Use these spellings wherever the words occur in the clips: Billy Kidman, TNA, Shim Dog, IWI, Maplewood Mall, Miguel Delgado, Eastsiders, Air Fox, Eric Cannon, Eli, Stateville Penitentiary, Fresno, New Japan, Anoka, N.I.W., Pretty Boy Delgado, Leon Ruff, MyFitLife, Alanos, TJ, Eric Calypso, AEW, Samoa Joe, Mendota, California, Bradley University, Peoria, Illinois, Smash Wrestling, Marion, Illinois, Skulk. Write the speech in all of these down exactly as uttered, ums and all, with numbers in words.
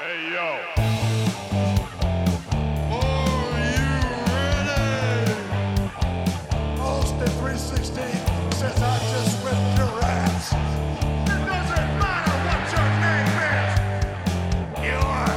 Hey, yo. Are you ready? Austin three sixteen says I just whipped your ass. It doesn't matter what your name is. You are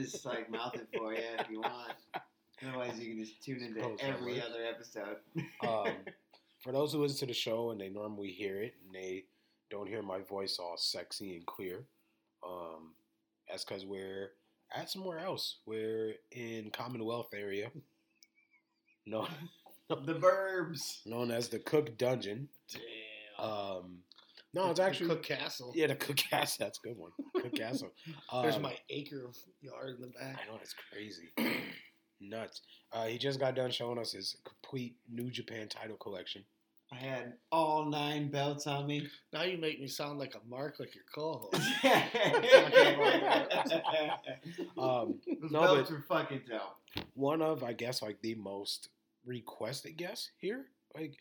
just like mouth it for you if you want. Otherwise, you can just tune into every other episode. um, for those who listen to the show and they normally hear it and they don't hear my voice all sexy and clear, um, that's because we're at somewhere else. We're in Commonwealth area. No, the burbs. Known as the Cook Dungeon. Damn. Um, No, it's actually... The Cook Castle. Yeah, the Cook Castle. That's a good one. Cook Castle. Um, There's my acre of yard in the back. I know, that's crazy. Nuts. Uh, he just got done showing us his complete New Japan title collection. I had all nine belts on me. Now you make me sound like a mark, like your co-host. um, Those no, belts are fucking dope. One of, I guess, like the most requested guests here. Like...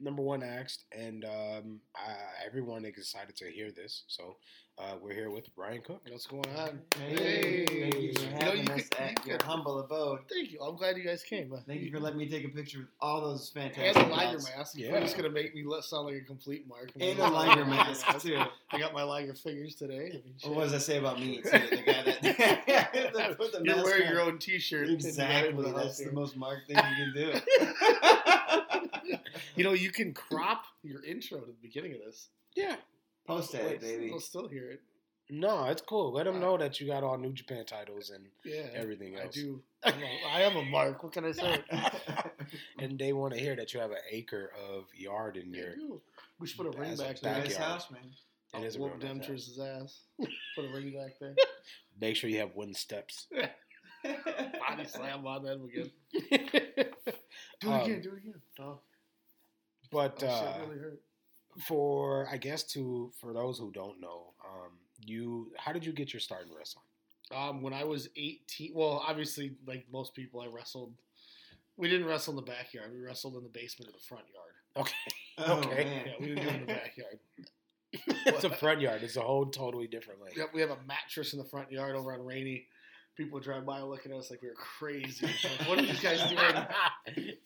Number one asked, and um, I, everyone excited to hear this. So uh, we're here with Brian Cook. What's going on? Hey, hey. Thank you for having you know, you us could, at you your could. humble abode. Thank you. I'm glad you guys came. Thank you for letting me take a picture with all those fantastic. And a Liger mask. Yeah, it's gonna make me let sound like a complete mark. And a Liger mask too. I got my Liger fingers today. I mean, what does I say about me? Too? The guy that the, put the you mask wear on. Your own T-shirt. Exactly. That's the most marked thing you can do. You know, you can crop your intro to the beginning of this. Yeah. Post it, baby. They'll still hear it. No, it's cool. Let them uh, know that you got all New Japan titles and yeah, everything else. I do. I'm a, I am a mark. What can I say? And they want to hear that you have an acre of yard in your... We should put a ring back there. His house, man. I'll whoop Demetrius' ass. Put a ring back there. Make sure you have wooden steps. Body slam on them again. Do it um, again. Do it again. Oh. But uh, oh, shit really hurt. for I guess to for those who don't know, um, you how did you get your start in wrestling? Um, when I was eighteen, well, obviously, like most people, I wrestled. We didn't wrestle in the backyard. We wrestled in the basement or the front yard. Okay. Oh, okay. Man. Yeah, we didn't do it in the backyard. It's a front yard. It's a whole totally different way. Yep, we have a mattress in the front yard over on Rainy. People would drive by looking at us like we were crazy. Like, what are these guys doing?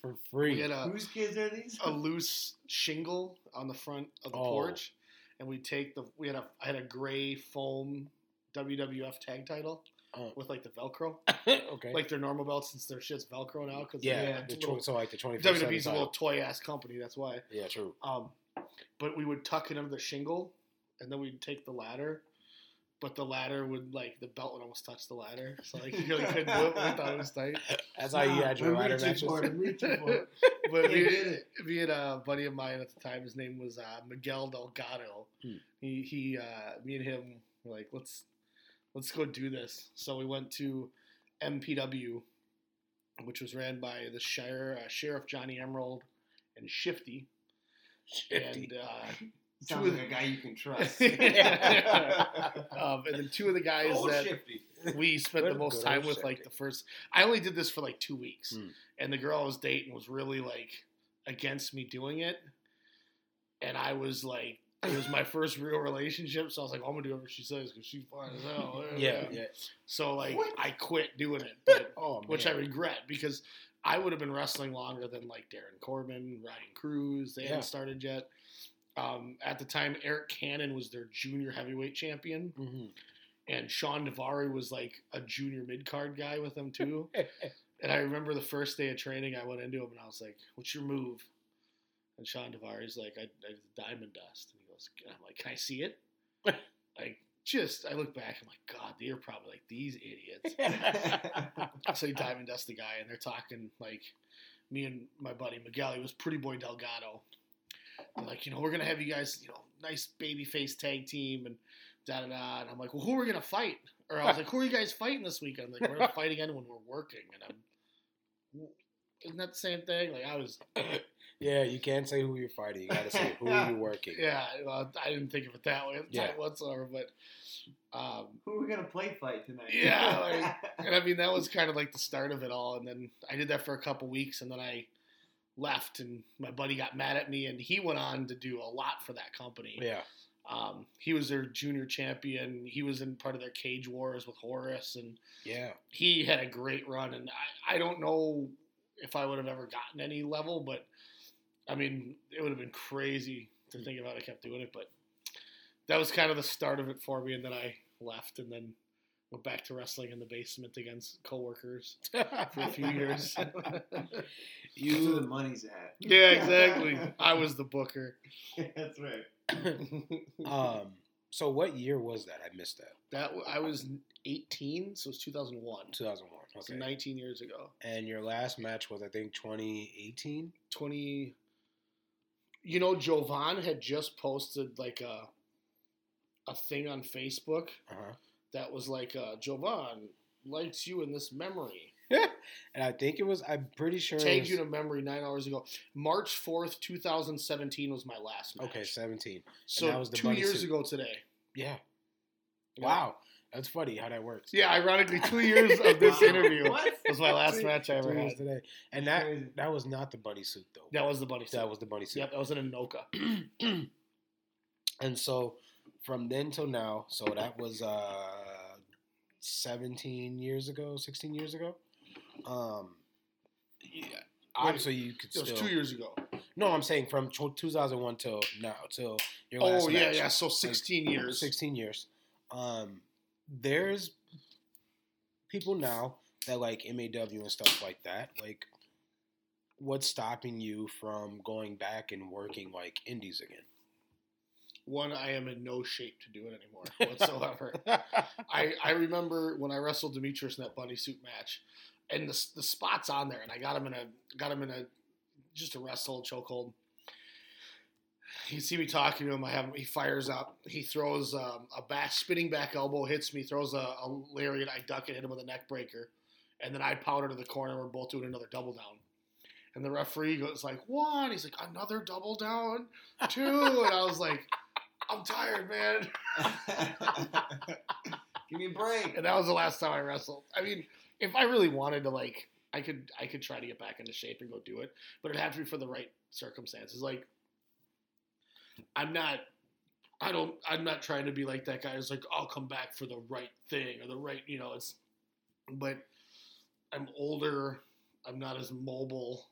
For free. A, Whose kids are these? A loose shingle on the front of the oh. porch. And we'd take the, we had a, I had a gray foam W W F tag title oh. with like the Velcro. Okay. Like their normal belts since their shit's Velcro now. Cause yeah. The little, tw- so like the twenty-four seven W W E's a little toy ass company. That's why. Yeah, true. Um, But we would tuck it under the shingle and then we'd take the ladder. But the ladder would, like, the belt would almost touch the ladder. So, like, you really couldn't do it. We thought it was tight. That's how you had your ladder matches. But we had, we had a buddy of mine at the time. His name was uh, Miguel Delgado. Hmm. He, he uh, me and him were like, let's, let's go do this. So we went to M P W, which was ran by the Shire, uh, Sheriff Johnny Emerald and Shifty. Shifty. And, uh... Sounds two like the, a guy you can trust. um, and then two of the guys oh, that shifty. we spent the most time with, shifty. like the first. I only did this for like two weeks, mm. and the girl I was dating was really like against me doing it, and I was like, it was my first real relationship, so I was like, well, I'm gonna do whatever she says because she's fine as hell. yeah, yeah. So like, what? I quit doing it, but, oh, which I regret because I would have been wrestling longer than like Darren Corbin, Ryan Cruz. They yeah. hadn't started yet. Um, at the time, Eric Cannon was their junior heavyweight champion, mm-hmm. and Sean Navari was like a junior mid-card guy with them too. And I remember the first day of training, I went into him and I was like, "What's your move?" And Sean Navari's like, "I, I did the diamond dust." And he goes, and "I'm like, can I see it?" Like, just I look back, I'm like, "God, they're probably like these idiots." So he diamond dust the guy, and they're talking like me and my buddy Miguel. He was Pretty Boy Delgado. I'm like, you know, we're going to have you guys, you know, nice baby face tag team and da-da-da. And I'm like, well, who are we going to fight? Or I was like, who are you guys fighting this weekend? Like, we're not fighting anyone. We're working. And I'm, Isn't that the same thing? Like, I was... Yeah, you can't say who you're fighting. You got to say who you're working. Yeah, well, I didn't think of it that way at the yeah. time whatsoever, but... Um, who are we going to play fight tonight? Yeah, like, and I mean, that was kind of like the start of it all, and then I did that for a couple weeks, and then I left, and my buddy got mad at me, and he went on to do a lot for that company. Yeah. Um, he was their junior champion. He was in part of their Cage Wars with Horace, and yeah, he had a great run, and I, I don't know if I would have ever gotten any level, but I mean, it would have been crazy to think about. I kept doing it, but that was kind of the start of it for me. And then I left and then went back to wrestling in the basement against coworkers for a few years. You, that's where the money's at. Yeah, exactly. I was the booker. That's right. um, so what year was that? I missed that. That I was eighteen, so it was two thousand one. two thousand one. Okay. So nineteen years ago. And your last match was, I think, twenty eighteen? twenty You know, Jovan had just posted like a a thing on Facebook uh-huh. that was like, uh, Jovan likes you in this memory. And I think it was, I'm pretty sure. Tagged you to memory nine hours ago. March fourth, two thousand seventeen was my last match. Okay, seventeen. So and that was the two years suit. ago today. Yeah. yeah. Wow. That's funny how that works. Yeah, ironically, two years of this interview was my last match I ever had today. And that that was not the bunny suit, though. That was the bunny suit. That was the bunny suit. Yep, that was in Anoka. And so from then till now, so that was uh, seventeen years ago, sixteen years ago. Um, yeah, obviously, you could still. It was two years ago. No, I'm saying from two thousand one till now, till your last match. Oh, yeah, yeah. So sixteen like, years. sixteen years. Um, there's people now that like M A W and stuff like that. Like, what's stopping you from going back and working like indies again? One, I am in no shape to do it anymore whatsoever. I, I remember when I wrestled Demetrius in that bunny suit match, and the the spots on there, and I got him in a got him in a just a wrestle chokehold. You see me talking to him. I have him. He fires up. He throws um, a back spinning back elbow, hits me, throws a, a lariat. I duck it, hit him with a neck breaker, and then I powder to the corner. We're both doing another double down. And the referee goes like, one. He's like, another double down, two. And I was like, I'm tired, man. Give me a break. And that was the last time I wrestled. I mean, if I really wanted to, like, I could, I could try to get back into shape and go do it, but it'd have to be for the right circumstances. Like, I'm not, I don't, I'm not trying to be like that guy who's like, I'll come back for the right thing or the right, you know. It's, but I'm older. I'm not as mobile.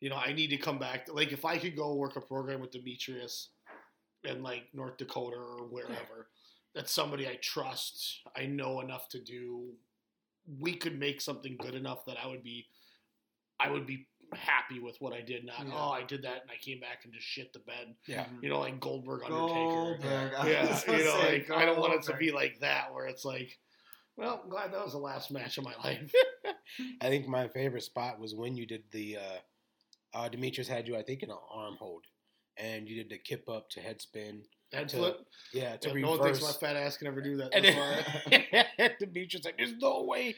You know, I need to come back. To, like, if I could go work a program with Demetrius in, like, North Dakota or wherever, yeah. that's somebody I trust, I know enough to do. We could make something good enough that I would be I would be happy with what I did. Not, yeah. oh, I did that and I came back and just shit the bed. Yeah. You know, like Goldberg Undertaker. Goldberg. Yeah, you know, like, Goldberg. I don't want it to be like that where it's like, well, I'm glad that was the last match of my life. I think my favorite spot was when you did the uh, uh, Demetrius had you, I think, in an arm hold, and you did the kip up to head spin, head to, flip. Yeah, to yeah, reverse. No one thinks my fat ass can ever do that. And then, Demetrius like, there's no way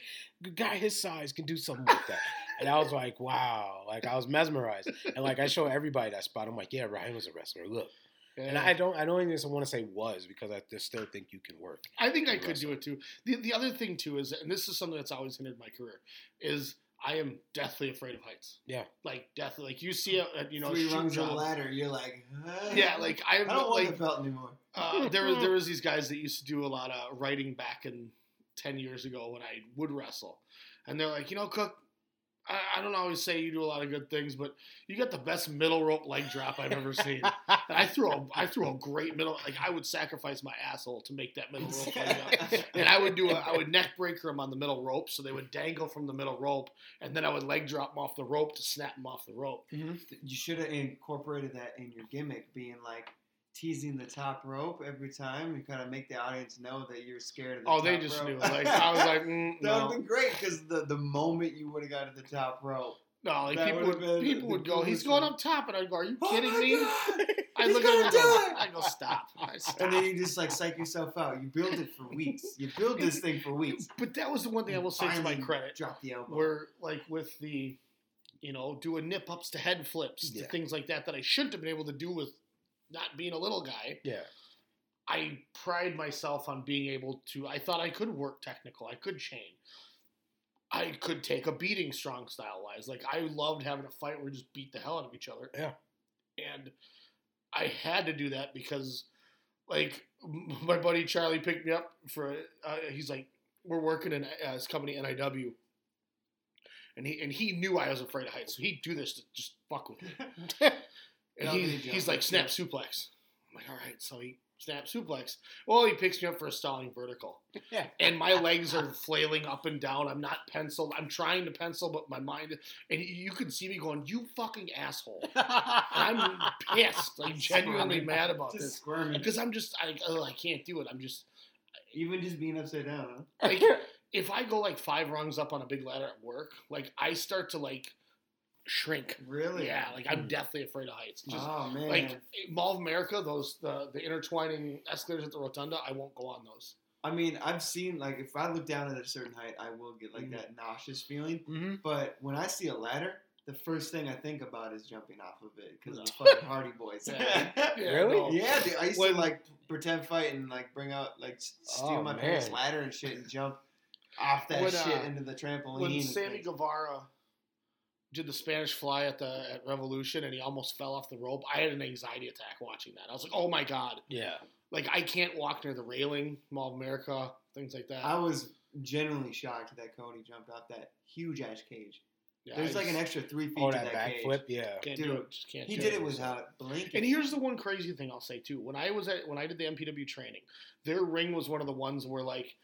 a guy his size can do something like that. And I was like, wow, like I was mesmerized, and like I show everybody that spot. I'm like, yeah, Ryan was a wrestler. Look. Yeah. And I don't I don't even want to say was because I just still think you can work. I think I could do it too. The the other thing too is, and this is something that's always hindered my career, is I am deathly afraid of heights. Yeah. Like deathly. Like you see a, a you know three rungs of the ladder, you're like huh? Yeah, like I, I don't like, want the belt anymore. uh, there was there was these guys that used to do a lot of writing back in ten years ago when I would wrestle. And they're like, you know, Cook, I don't always say you do a lot of good things, but you got the best middle rope leg drop I've ever seen. And I threw a, I threw a great middle, like I would sacrifice my asshole to make that middle rope leg drop. And I would do a, I would neck breaker them on the middle rope, so they would dangle from the middle rope, and then I would leg drop them off the rope to snap them off the rope. Mm-hmm. You should have incorporated that in your gimmick, being like teasing the top rope every time. You kind of make the audience know that you're scared of the oh, top rope. Oh, they just rope. knew. Like, I was like, mm, that no. would have been great because the, the moment you would have got to the top rope. No, like people would, been, people would go, he's going up top. And I'd go, are you oh kidding me? I look at him and go, I go, stop. I stop. And then you just like psych yourself out. You build it for weeks. You build this thing for weeks. But that was the one thing I will say to my credit. Drop the elbow. Where like with the you know, doing nip-ups to head flips yeah. to things like that that I shouldn't have been able to do with not being a little guy. Yeah. I pride myself on being able to – I thought I could work technical. I could chain. I could take a beating strong style-wise. Like, I loved having a fight where we just beat the hell out of each other. Yeah. And I had to do that because, like, my buddy Charlie picked me up for uh, – he's like, we're working in uh, his company, N I W. And he and he knew I was afraid of heights, so he'd do this to just fuck with me. And he, he's like, snap suplex. I'm like, all right, so he snap suplex. Well, he picks me up for a stalling vertical. Yeah. And my legs are flailing up and down. I'm not penciled. I'm trying to pencil, but my mind – and you can see me going, you fucking asshole. I'm pissed. I'm genuinely mad about just this. Squirming. Because I'm just – I oh, I can't do it. I'm just – Even just being upside down, huh? Like, if I go, like, five rungs up on a big ladder at work, like, I start to, like, shrink. Really? Yeah, like, I'm mm. deathly afraid of heights. Just, oh, man. Like, Mall of America, those, the, the intertwining escalators at the Rotunda, I won't go on those. I mean, I've seen, like, if I look down at a certain height, I will get, like, mm-hmm. that nauseous feeling. Mm-hmm. But when I see a ladder, the first thing I think about is jumping off of it because I'm fucking Hardy Boys. Yeah. Yeah, really? No. Yeah, dude. I used when, to, like, pretend fight and, like, bring out, like, steal oh, my man. parents' ladder and shit and jump off that when, uh, shit into the trampoline. When Sammy thing. Guevara did the Spanish Fly at the at Revolution and he almost fell off the rope, I had an anxiety attack watching that. I was like, oh my god. Yeah. Like, I can't walk near the railing, Mall of America, things like that. I was genuinely shocked that Cody jumped off that huge ash cage. Yeah, There's I like just, an extra three feet oh, in that, that cage. Flip, yeah. Can't Dude, do it. Just can't he do did it without blinking. And here's the one crazy thing I'll say too. When I was at when I did the M P W training, their ring was one of the ones where, like,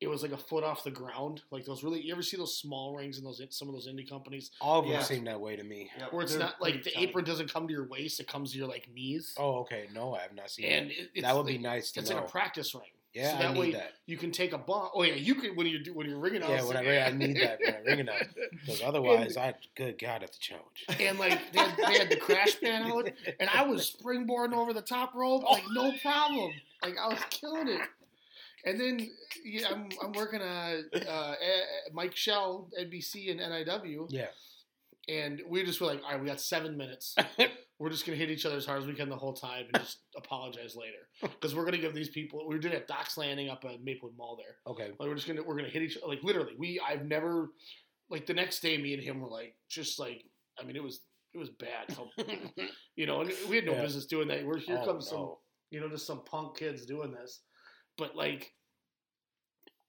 it was like a foot off the ground, like those really. You ever see those small rings in those some of those indie companies? All of them yeah. seem that way to me. Yep. Where it's They're not like the tight. apron doesn't come to your waist; it comes to your, like, knees. Oh, okay. No, I have not seen. And that. It, that would like, be nice to it's know. It's in a practice ring. Yeah, so that I need way that. You can take a bump. Oh yeah, you can when you do when you're ringing out. Yeah, when I ring, I need that when I ring out because otherwise, and, I good God, have to change. And like they had, they had the crash pan out, and I was springboarding over the top rope like no problem. Like, I was killing it. And then yeah, I'm I'm working on uh, uh, Mike Shell, N B C, and N I W. Yeah. And we just were like, all right, we got seven minutes. We're just going to hit each other as hard as we can the whole time and just apologize later. Because we're going to give these people – we did it at Doc's Landing up at Maplewood Mall there. Okay. Like, we're just going to – we're going to hit each other. Like, literally, we – I've never – like, the next day, me and him were like just like – I mean, it was it was bad. How, you know, and we had no yeah. business doing that. We're, here oh, comes no. some – you know, just some punk kids doing this. But, like,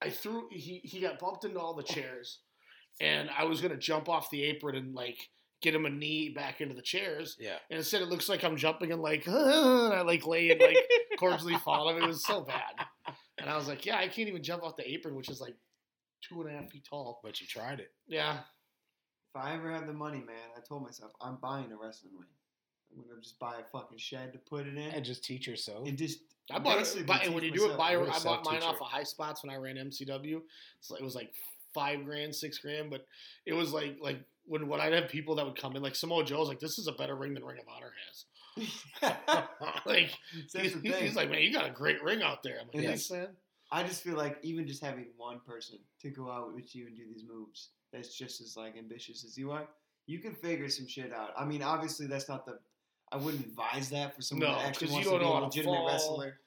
I threw – he he got bumped into all the chairs, and I was going to jump off the apron and, like, get him a knee back into the chairs. Yeah. And instead it looks like I'm jumping and, like, ah, and I, like, lay and, like, corpsely fall. I mean, it was so bad. And I was like, yeah, I can't even jump off the apron, which is, like, two and a half feet tall. But you tried it. Yeah. If I ever have the money, man, I told myself, I'm buying a wrestling ring. I'm going to just buy a fucking shed to put it in. And just teach yourself. And just – I bought it, buy, and when you do it, buy, I bought mine off of High Spots when I ran M C W. So it was like five grand, six grand, but it was like like when when I'd have people that would come in, like Samoa Joe's, like, this is a better ring than Ring of Honor has. Like, he's, he's like, man, you got a great ring out there. I'm like, yes, man. I just feel like even just having one person to go out with you and do these moves that's just as, like, ambitious as you are, you can figure some shit out. I mean, obviously, that's not the. I wouldn't advise that for someone no, that actually wants to be a legitimate fall. wrestler.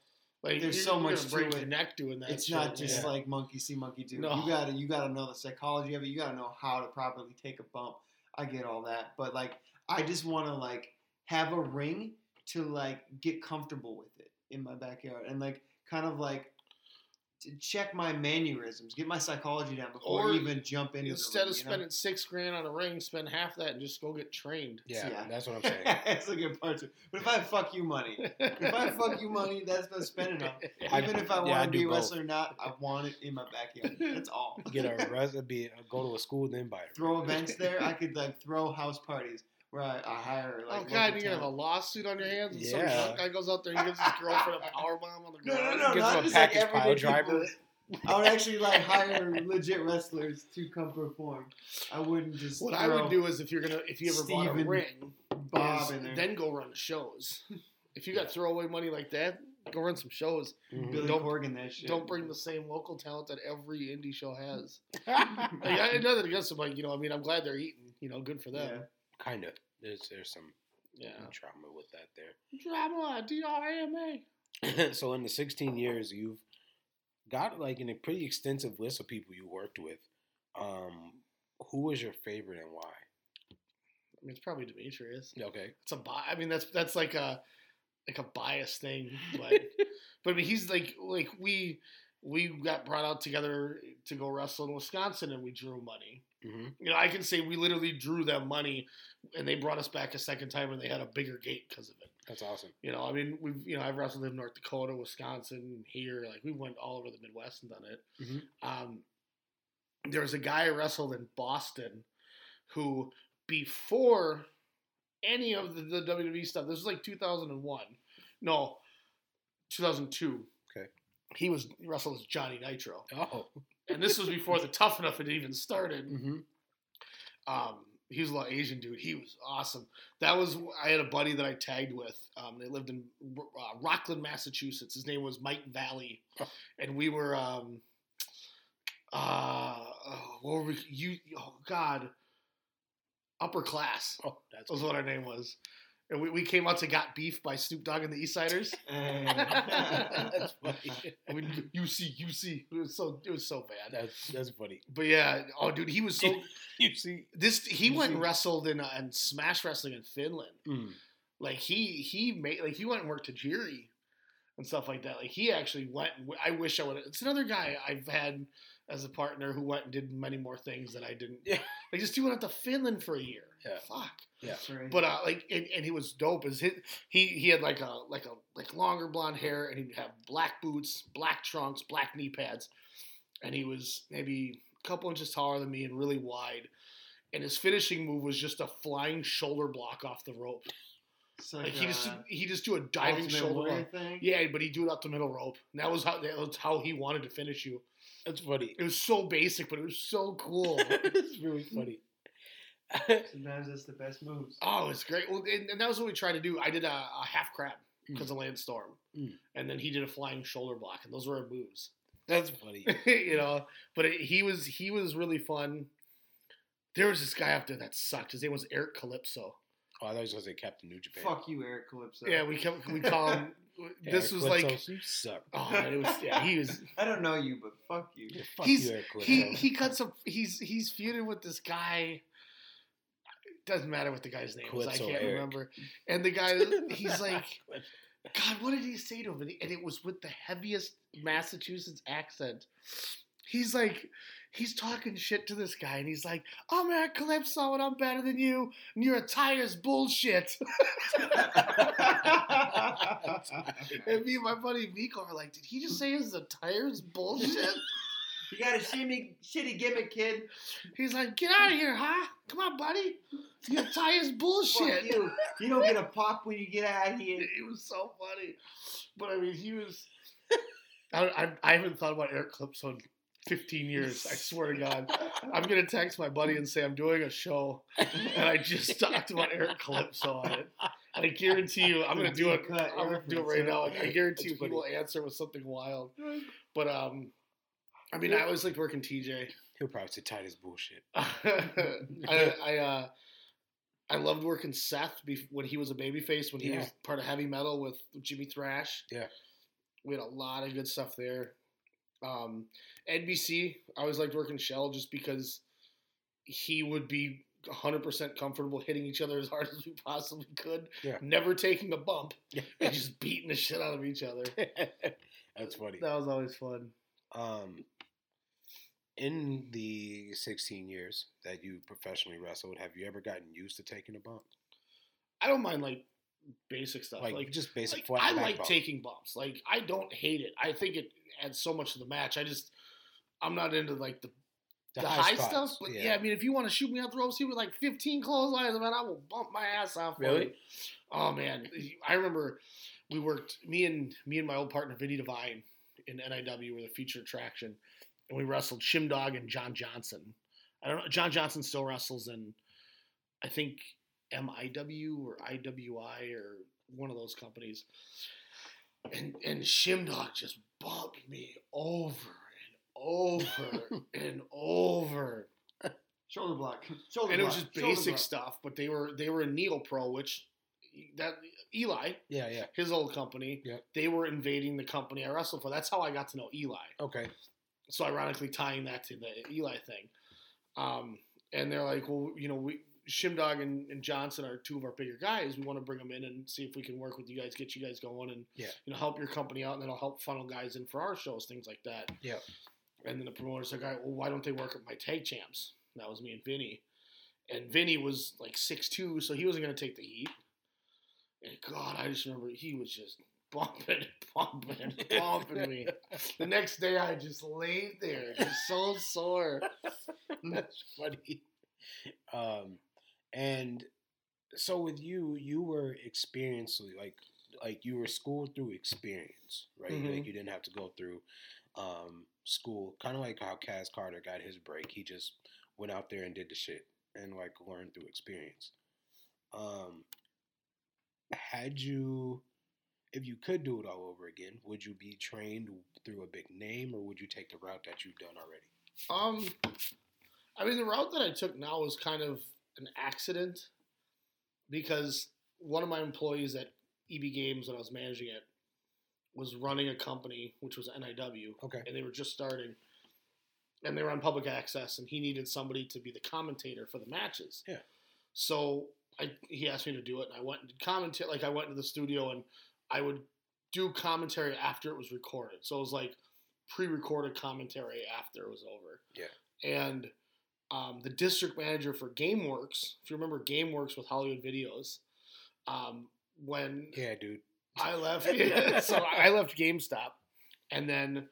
Like, there's so much to break your neck doing that. It's shit. not just yeah. like monkey see, monkey do. No. You gotta you gotta know the psychology of it. You gotta know how to properly take a bump. I get all that, but like I just want to like have a ring to like get comfortable with it in my backyard and like kind of like to check my mannerisms, get my psychology down before or I even jump into. Instead the ring, of spending you know? six grand on a ring, spend half that and just go get trained. Yeah, yeah. That's what I'm saying. That's a good part too. But if I have fuck you money, if I have fuck you money, that's what I'm spending on. Yeah. Even if I want yeah, to be a wrestler or not, I want it in my backyard. That's all. Get a recipe, go to a school, then buy it. Throw events there. I could like throw house parties. Right, I hire. Like, oh God, you're gonna have a lawsuit on your hands, and yeah. some drunk guy goes out there and gives his girlfriend a power bomb on the ground. No, no, no, not just like everyday driver. I would actually like hire legit wrestlers to come perform. I wouldn't just. What I would do is if you're gonna, if you ever Steven bought a ring, Bob, in there. Then go run shows. If you got yeah. throwaway money like that, go run some shows. Mm-hmm. Billy Corgan, that shit. Don't bring the same local talent that every indie show has. Like, I, another guess, I'm like, you know, I mean, I'm glad they're eating. You you know, good for them. Yeah. Kind of. There's there's some yeah. trauma with that there. Drama, D R A M A. So in the sixteen years, you've got like in a pretty extensive list of people you worked with. Um, who was your favorite and why? I mean, it's probably Demetrius. Okay, it's a bi- I mean, that's that's like a like a biased thing, but but I mean, he's like like we. We got brought out together to go wrestle in Wisconsin, and we drew money. Mm-hmm. You know, I can say we literally drew them money, and they brought us back a second time, and they had a bigger gate because of it. That's awesome. You know, I mean, we've you know I've wrestled in North Dakota, Wisconsin, here. Like we went all over the Midwest and done it. Mm-hmm. Um, there was a guy I wrestled in Boston who, before any of the, the W W E stuff, this was like two thousand one, no, two thousand two. He was he wrestled as Johnny Nitro. Oh. And this was before the Tough Enough had even started. Mm-hmm. Um, he was a little Asian dude. He was awesome. That was I had a buddy that I tagged with. Um, they lived in uh, Rockland, Massachusetts. His name was Mike Valley, and we were um, uh, what were we? You oh God, upper class. Oh, that's was cool. What our name was. And we, we came out to Got Beef by Snoop Dogg and the Eastsiders. That's funny. I mean, U C, U C. It was so, it was so bad. That's, that's funny. But yeah, oh, dude, he was so. U C. This he U C. Went and wrestled in, uh, in Smash Wrestling in Finland. Mm. Like he he made like he went and worked at Tajiri and stuff like that. Like he actually went. I wish I would. It's another guy I've had as a partner who went and did many more things that I didn't. Yeah. Like just he went out to Finland for a year. Yeah. Fuck. Yeah. Right. But uh, like, and, and he was dope. As his, he he had like a like a like longer blonde hair, and he'd have black boots, black trunks, black knee pads, and he was maybe a couple inches taller than me and really wide. And his finishing move was just a flying shoulder block off the rope. So like, like he just he just do a diving shoulder block. Thing? Yeah, but he do it up the middle rope. And that was how that was how he wanted to finish you. That's funny. It was so basic, but it was so cool. It's really funny. Sometimes that's the best moves. Oh, it's great. Well, and, and that was what we tried to do. I did a, a half crab because mm. of Landstorm, mm. and then he did a flying shoulder block, and those were our moves. That's funny, you know. But it, he was he was really fun. There was this guy out there that sucked. His name was Eric Calypso. Oh, I thought he was going to say Captain New Japan. Fuck you, Eric Calypso. Yeah, we kept, we call him. This Eric was Calypso, like you suck. Oh man, it was yeah, he was I don't know you, but fuck you. Yeah, fuck he's, you Eric Calypso. He he cuts up he's he's feuded with this guy. Doesn't matter what the guy's name Calypso is. I can't Eric. remember. And the guy, he's like, God, what did he say to him? And it was with the heaviest Massachusetts accent. He's like, he's talking shit to this guy. And he's like, I'm Eric Calypso and I'm better than you. And your attire's bullshit. And me and my buddy Miko are like, did he just say his attire's bullshit? You got a shitty, shitty gimmick, kid. He's like, get out of here, huh? Come on, buddy. Your tie is bullshit. Fuck you. You don't get a pop when you get out of here. It was so funny. But, I mean, he was... I, I, I haven't thought about Eric Calypso in fifteen years. I swear to God. I'm going to text my buddy and say, I'm doing a show, and I just talked about Eric Calypso on it. And I guarantee you, I'm going to do it. I'm going to do it right now. I guarantee you he will answer with something wild. But, um... I mean, I always liked working T J. He'll probably say tight as bullshit. I I, uh, I loved working Seth bef- when he was a babyface, when he yeah. was part of heavy metal with Jimmy Thrash. Yeah. We had a lot of good stuff there. Um, N B C, I always liked working Shell just because he would be one hundred percent comfortable hitting each other as hard as we possibly could, yeah. never taking a bump, yeah. and just beating the shit out of each other. That's funny. That was always fun. Um, in the sixteen years that you professionally wrestled, have you ever gotten used to taking a bump? I don't mind like basic stuff, like, like just basic. Like, flat I like bump. Taking bumps. Like I don't hate it. I think it adds so much to the match. I just I'm not into like the the, the high, high stuff. But yeah. yeah, I mean, if you want to shoot me out the ropes here with like fifteen clotheslines, man, I will bump my ass off. Really? Oh man, I remember we worked me and me and my old partner Vinny Devine. In N I W were the feature attraction, and we wrestled Shim Dog and John Johnson. I don't know. John Johnson still wrestles in, I think, M I W or I W I or one of those companies. And and Shim Dog just bumped me over and over and over. Shoulder block. Shoulder and block. It was just basic stuff, but they were they were in Needle Pro, which that Eli, yeah, yeah, his old company, yeah. They were invading the company I wrestled for. That's how I got to know Eli. Okay. So ironically tying that to the Eli thing. Um, and they're like, well, you know, we Shimdog and, and Johnson are two of our bigger guys. We want to bring them in and see if we can work with you guys, get you guys going, and yeah. you know, help your company out, and that'll help funnel guys in for our shows, things like that. Yeah. And then the promoter's like, all right, well, why don't they work at my tag champs? And that was me and Vinny. And Vinny was like six two, so he wasn't going to take the heat. And God, I just remember he was just bumping, bumping, bumping me. The next day, I just laid there, just so sore. That's funny. Um, and so with you, you were experienced, like like you were schooled through experience, right? Mm-hmm. Like you didn't have to go through um, school, kind of like how Kaz Carter got his break. He just went out there and did the shit and like learned through experience. Um. Had you, if you could do it all over again, would you be trained through a big name, or would you take the route that you've done already? Um, I mean, the route that I took now was kind of an accident, because one of my employees at E B Games when I was managing it was running a company, which was N I W, okay. And they were just starting, and they were on public access, and he needed somebody to be the commentator for the matches. Yeah. So... I, he asked me to do it, and I went and did commentary. Like, I went to the studio, and I would do commentary after it was recorded. So it was, like, pre-recorded commentary after it was over. Yeah. And um, the district manager for GameWorks, if you remember GameWorks with Hollywood Videos, um, when... Yeah, dude. I left... so I left GameStop, and then...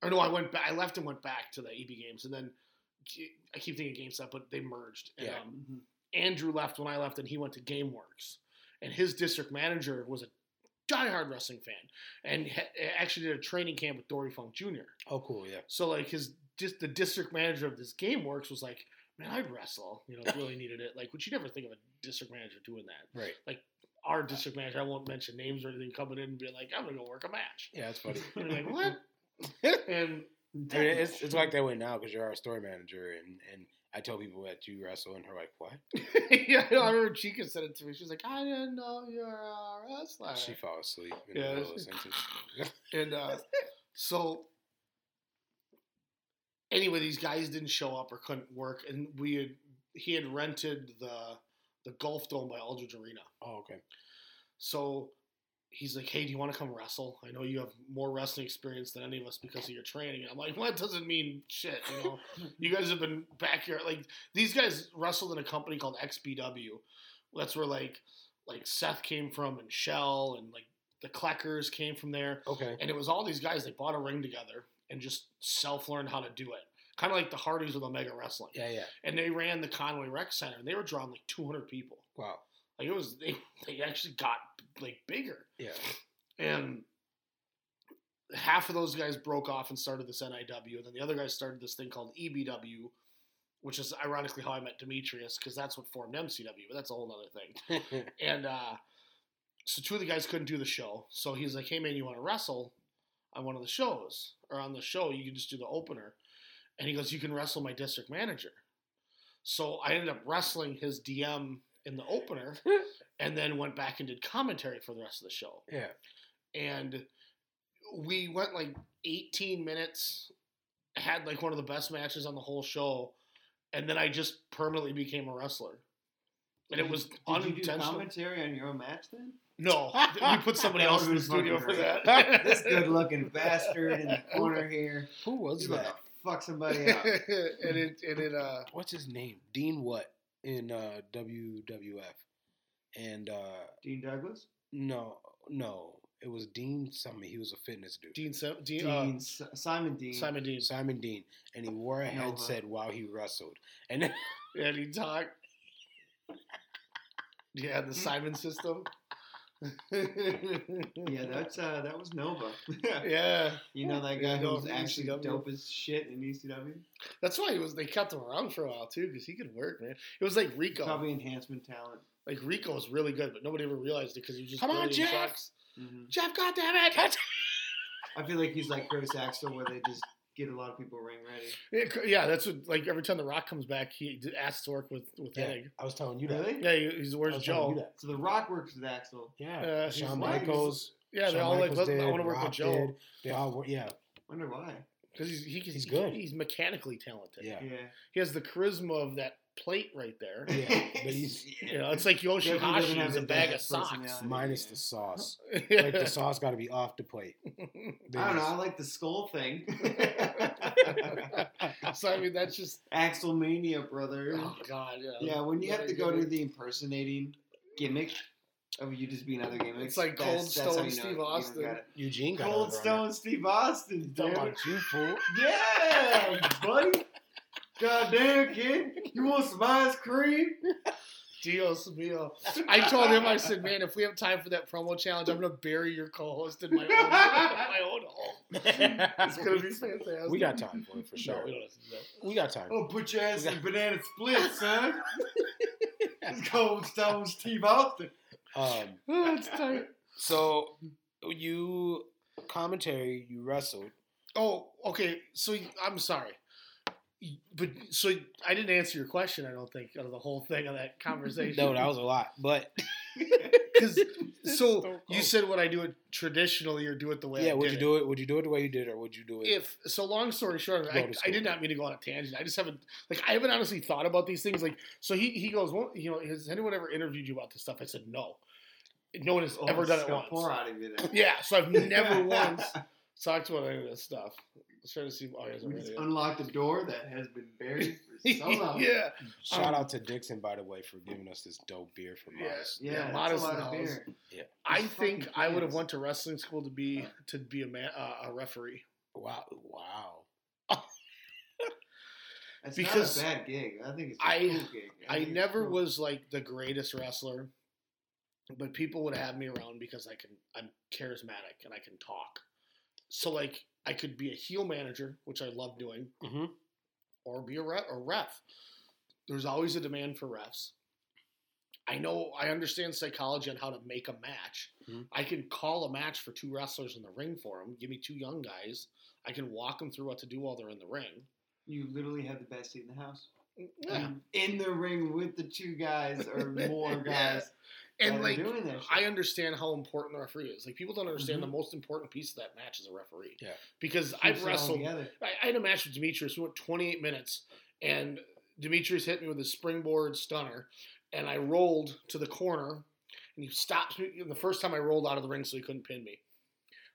Or no, I went back. I left and went back to the E B Games, and then... I keep thinking GameStop, but they merged. And, yeah. Um, mm-hmm. Andrew left when I left, and he went to GameWorks. And his district manager was a diehard wrestling fan, and ha- actually did a training camp with Dory Funk Junior Oh, cool, yeah. So like his just the district manager of this GameWorks was like, "Man, I wrestle. You know, really needed it. Like, would you never think of a district manager doing that? Right. Like our district manager, I won't mention names or anything, coming in and being like, "I'm gonna go work a match." Yeah, that's funny. And they're like, "What?" And I mean, it's it's like that way now because you're our store manager, and and. I tell people that you wrestle, and they're like, "What?" Yeah, no, I remember Chica said it to me. She was like, "I didn't know you're a wrestler." She fell asleep in yeah, the middle of a sentence. And uh, so, anyway, these guys didn't show up or couldn't work, and we had he had rented the the Golf Dome by Aldridge Arena. Oh, okay. So he's like, "Hey, do you want to come wrestle? I know you have more wrestling experience than any of us because of your training." And I'm like, well, that doesn't mean shit, you know. You guys have been back here. Like, these guys wrestled in a company called X B W. That's where, like, like Seth came from and Shell and, like, the Kleckers came from there. Okay. And it was all these guys. They bought a ring together and just self-learned how to do it. Kind of like the Hardys with Omega Wrestling. Yeah, yeah. And they ran the Conway Rec Center, and they were drawing, like, two hundred people. Wow. Like, it was, they, they actually got, like, bigger. Yeah. And half of those guys broke off and started this N I W, and then the other guys started this thing called E B W, which is ironically how I met Demetrius, because that's what formed M C W, but that's a whole other thing. And uh, so two of the guys couldn't do the show, so he's like, "Hey, man, you want to wrestle on one of the shows? Or on the show, you can just do the opener." And he goes, "You can wrestle my district manager." So I ended up wrestling his D M in the opener, and then went back and did commentary for the rest of the show. Yeah. And we went like eighteen minutes, had like one of the best matches on the whole show, and then I just permanently became a wrestler. And it was did unintentional. Did you do commentary on your own match then? No. We put somebody else in the studio for that. This good-looking bastard in the corner here. Who was He's that? Like, fuck somebody up. and it, and it, uh... What's his name? Dean what? In uh, W W F, and uh, Dean Douglas? No, no, it was Dean something. He was a fitness dude. Dean, Sim- Dean, Dean uh, Simon Dean, Simon Dean, Simon Dean, and he wore a headset no, huh? while he wrestled, and then and he talked. Yeah, the Simon system. Yeah, that's uh, that was Nova. Yeah, you know that guy yeah, who was actually M C W. Dope as shit in E C W. That's why he was. They kept him around for a while too, because he could work, man. It was like Rico, probably enhancement talent. Like Rico was really good, but nobody ever realized it because he was just come on, Jeff. Mm-hmm. Jeff, goddamn it! I feel like he's like Chris Axel, where they just get a lot of people ring ready. It, yeah, that's what, like every time The Rock comes back, he asks to work with, with yeah, Egg. I was telling you that. Really? Yeah, he, he's where's Joe? So The Rock works with Axel. Yeah. Uh, Shawn Michaels. Yeah, they're all like, did, I want to work Rock with Joe. Did. They all work, yeah. Wonder why. Because he's, he, he's, he's good. He's mechanically talented. Yeah. yeah. He has the charisma of that plate right there. Yeah. But he's, you know, it's like Yoshihashi has a bag of socks. Minus the sauce. Like, the sauce got to be off the plate. They I don't just... know. I like the skull thing. So, I mean, that's just. Axel Mania, brother. Oh, God. Yeah. Yeah, when you what have to go gimmick. To the impersonating gimmick. Oh, you just be another game. It's, it's like Cold that's, Stone that's Steve you know, Austin. You Eugene got Cold Stone Steve Austin, dude. Don't want you, fool. Yeah, buddy. Goddamn, kid. You want some ice cream? Dios mío. I told him, I said, man, if we have time for that promo challenge, I'm going to bury your co-host in my own, my own home. It's going to be fantastic. We got time for it, for sure. No, we don't have to do that. We got time. Oh, put your ass in banana split, son. It's Cold Stone Steve Austin. Um, oh, it's tight. So, you commentary, you wrestled. Oh, okay. So, I'm sorry. But so, I didn't answer your question, I don't think, out of the whole thing of that conversation. No, that was a lot. But, because, so, so you said, would I do it traditionally or do it the way yeah, I did would you do it? it? Would you do it the way you did or would you do it? If So, long story short, I, I did not mean to go on a tangent. I just haven't, like, I haven't honestly thought about these things. Like, so he, he goes, well, you know, has anyone ever interviewed you about this stuff? I said, no. No one has oh, ever done it once. Out of it. Yeah, so I've never once talked about any of this stuff. Let's try to see. Oh, we just unlocked a door that has been buried for so long. Yeah. Shout um, out to Dixon, by the way, for giving us this dope beer from yeah, Modest. Yeah, yeah Modest knows. Yeah. I it's think I would have went to wrestling school to be uh, to be a man, uh, a referee. Wow! Wow. That's because not a bad gig. I think it's a I, cool gig. I, I never cool. was like the greatest wrestler. But people would have me around because I can. I'm charismatic and I can talk. So like I could be a heel manager, which I love doing, mm-hmm. or be a ref, or ref. There's always a demand for refs. I know. I understand psychology on how to make a match. Mm-hmm. I can call a match for two wrestlers in the ring for them. Give me two young guys. I can walk them through what to do while they're in the ring. You literally have the best seat in the house. Yeah. In the ring with the two guys or more guys. And, like, I understand how important the referee is. Like, people don't understand mm-hmm. the most important piece of that match is a referee. Yeah. Because I've wrestled. I, I had a match with Demetrius. We went twenty-eight minutes, and Demetrius hit me with a springboard stunner, and I rolled to the corner, and he stops me. The first time I rolled out of the ring, so he couldn't pin me.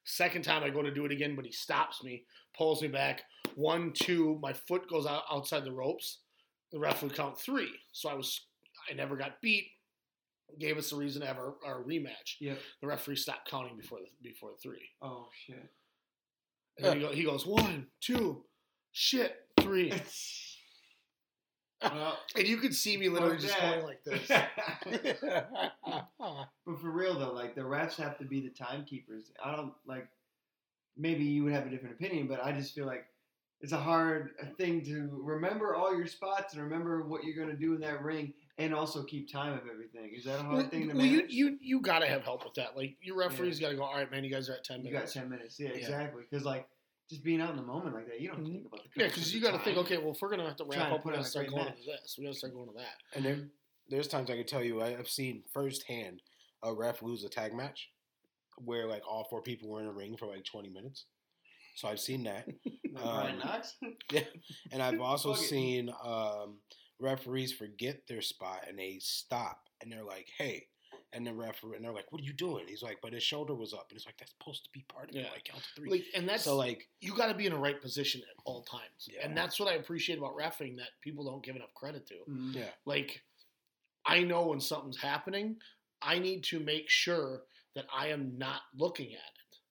Second time I go to do it again, but he stops me, pulls me back. One, two, my foot goes out outside the ropes. The ref would count three. So I was, I never got beat. Gave us a reason to have our, our rematch. Yeah. The referee stopped counting before the before three. Oh shit! And then he, go, he goes one, two, shit, three. Well, and you could see me literally just going like this. But for real though, like the refs have to be the timekeepers. I don't like. Maybe you would have a different opinion, but I just feel like it's a hard thing to remember all your spots and remember what you're going to do in that ring. And also keep time of everything. Is that a hard well, thing to well, manage? You, you, you got to have help with that. Like, your referee's yeah. got to go, all right, man, you guys are at ten minutes. You got ten minutes. Yeah, yeah. Exactly. Because, like, just being out in the moment like that, you don't think about the Yeah, because you got to think, okay, well, if we're going to have to wrap up, we're going to start going match. to this. We're going to start going to that. And there, there's times I can tell you, I've seen firsthand a ref lose a tag match where, like, all four people were in a ring for, like, twenty minutes. So I've seen that. Brian um, Knox? Yeah. And I've also seen... Um, referees forget their spot and they stop and they're like, hey, and the referee and they're like, what are you doing? He's like, but his shoulder was up, and it's like, that's supposed to be part of it. Yeah. Like count to three, like, and that's so like you got to be in the right position at all times. Yeah. And that's what I appreciate about refereeing that people don't give enough credit to. Mm-hmm. Yeah, like I know when something's happening, I need to make sure that I am not looking at it.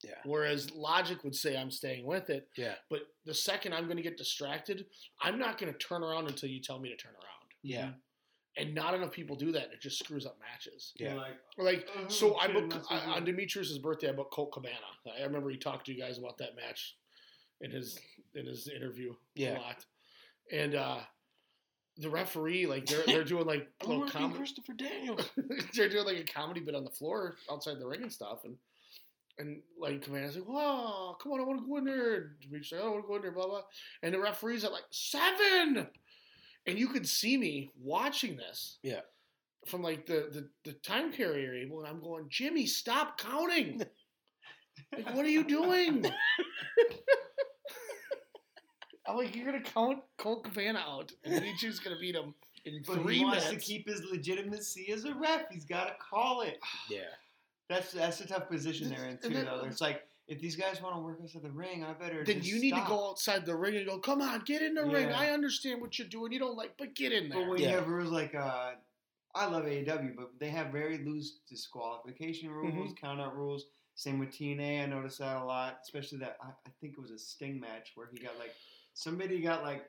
Yeah. Whereas logic would say I'm staying with it. Yeah. But the second I'm going to get distracted, I'm not going to turn around until you tell me to turn around. Yeah. Mm-hmm. And not enough people do that. It just screws up matches. Yeah. Like, like oh, so shit, I booked I, on Demetrius' birthday. I booked Colt Cabana. I remember he talked to you guys about that match in his in his interview yeah. a lot. And uh, the referee, like they're they're doing like little comedy. Christopher Daniels. They're doing like a comedy bit on the floor outside the ring and stuff, and. And like Commander's like, "Wow, come on, I want to go in there." And Demetrius like, "I don't want to go in there," blah blah. And the referee's at like seven, and you could see me watching this. Yeah. From like the the, the time carrier able, and I'm going, "Jimmy, stop counting! Like, what are you doing?" I'm like, "You're gonna count Colt Cabana out, and Demetrius gonna beat him in but three he minutes." He wants to keep his legitimacy as a ref. He's got to call it. Yeah. That's that's a tough position they're in, too, though. It's like, if these guys want to work outside the ring, I better Then just you need stop. to go outside the ring and go, come on, get in the yeah. ring. I understand what you're doing. You don't like, but get in there. But when yeah. you have rules like, uh, I love A E W, but they have very loose disqualification rules, mm-hmm. count-out rules. Same with T N A. I noticed that a lot, especially that, I, I think it was a Sting match where he got, like, somebody got, like,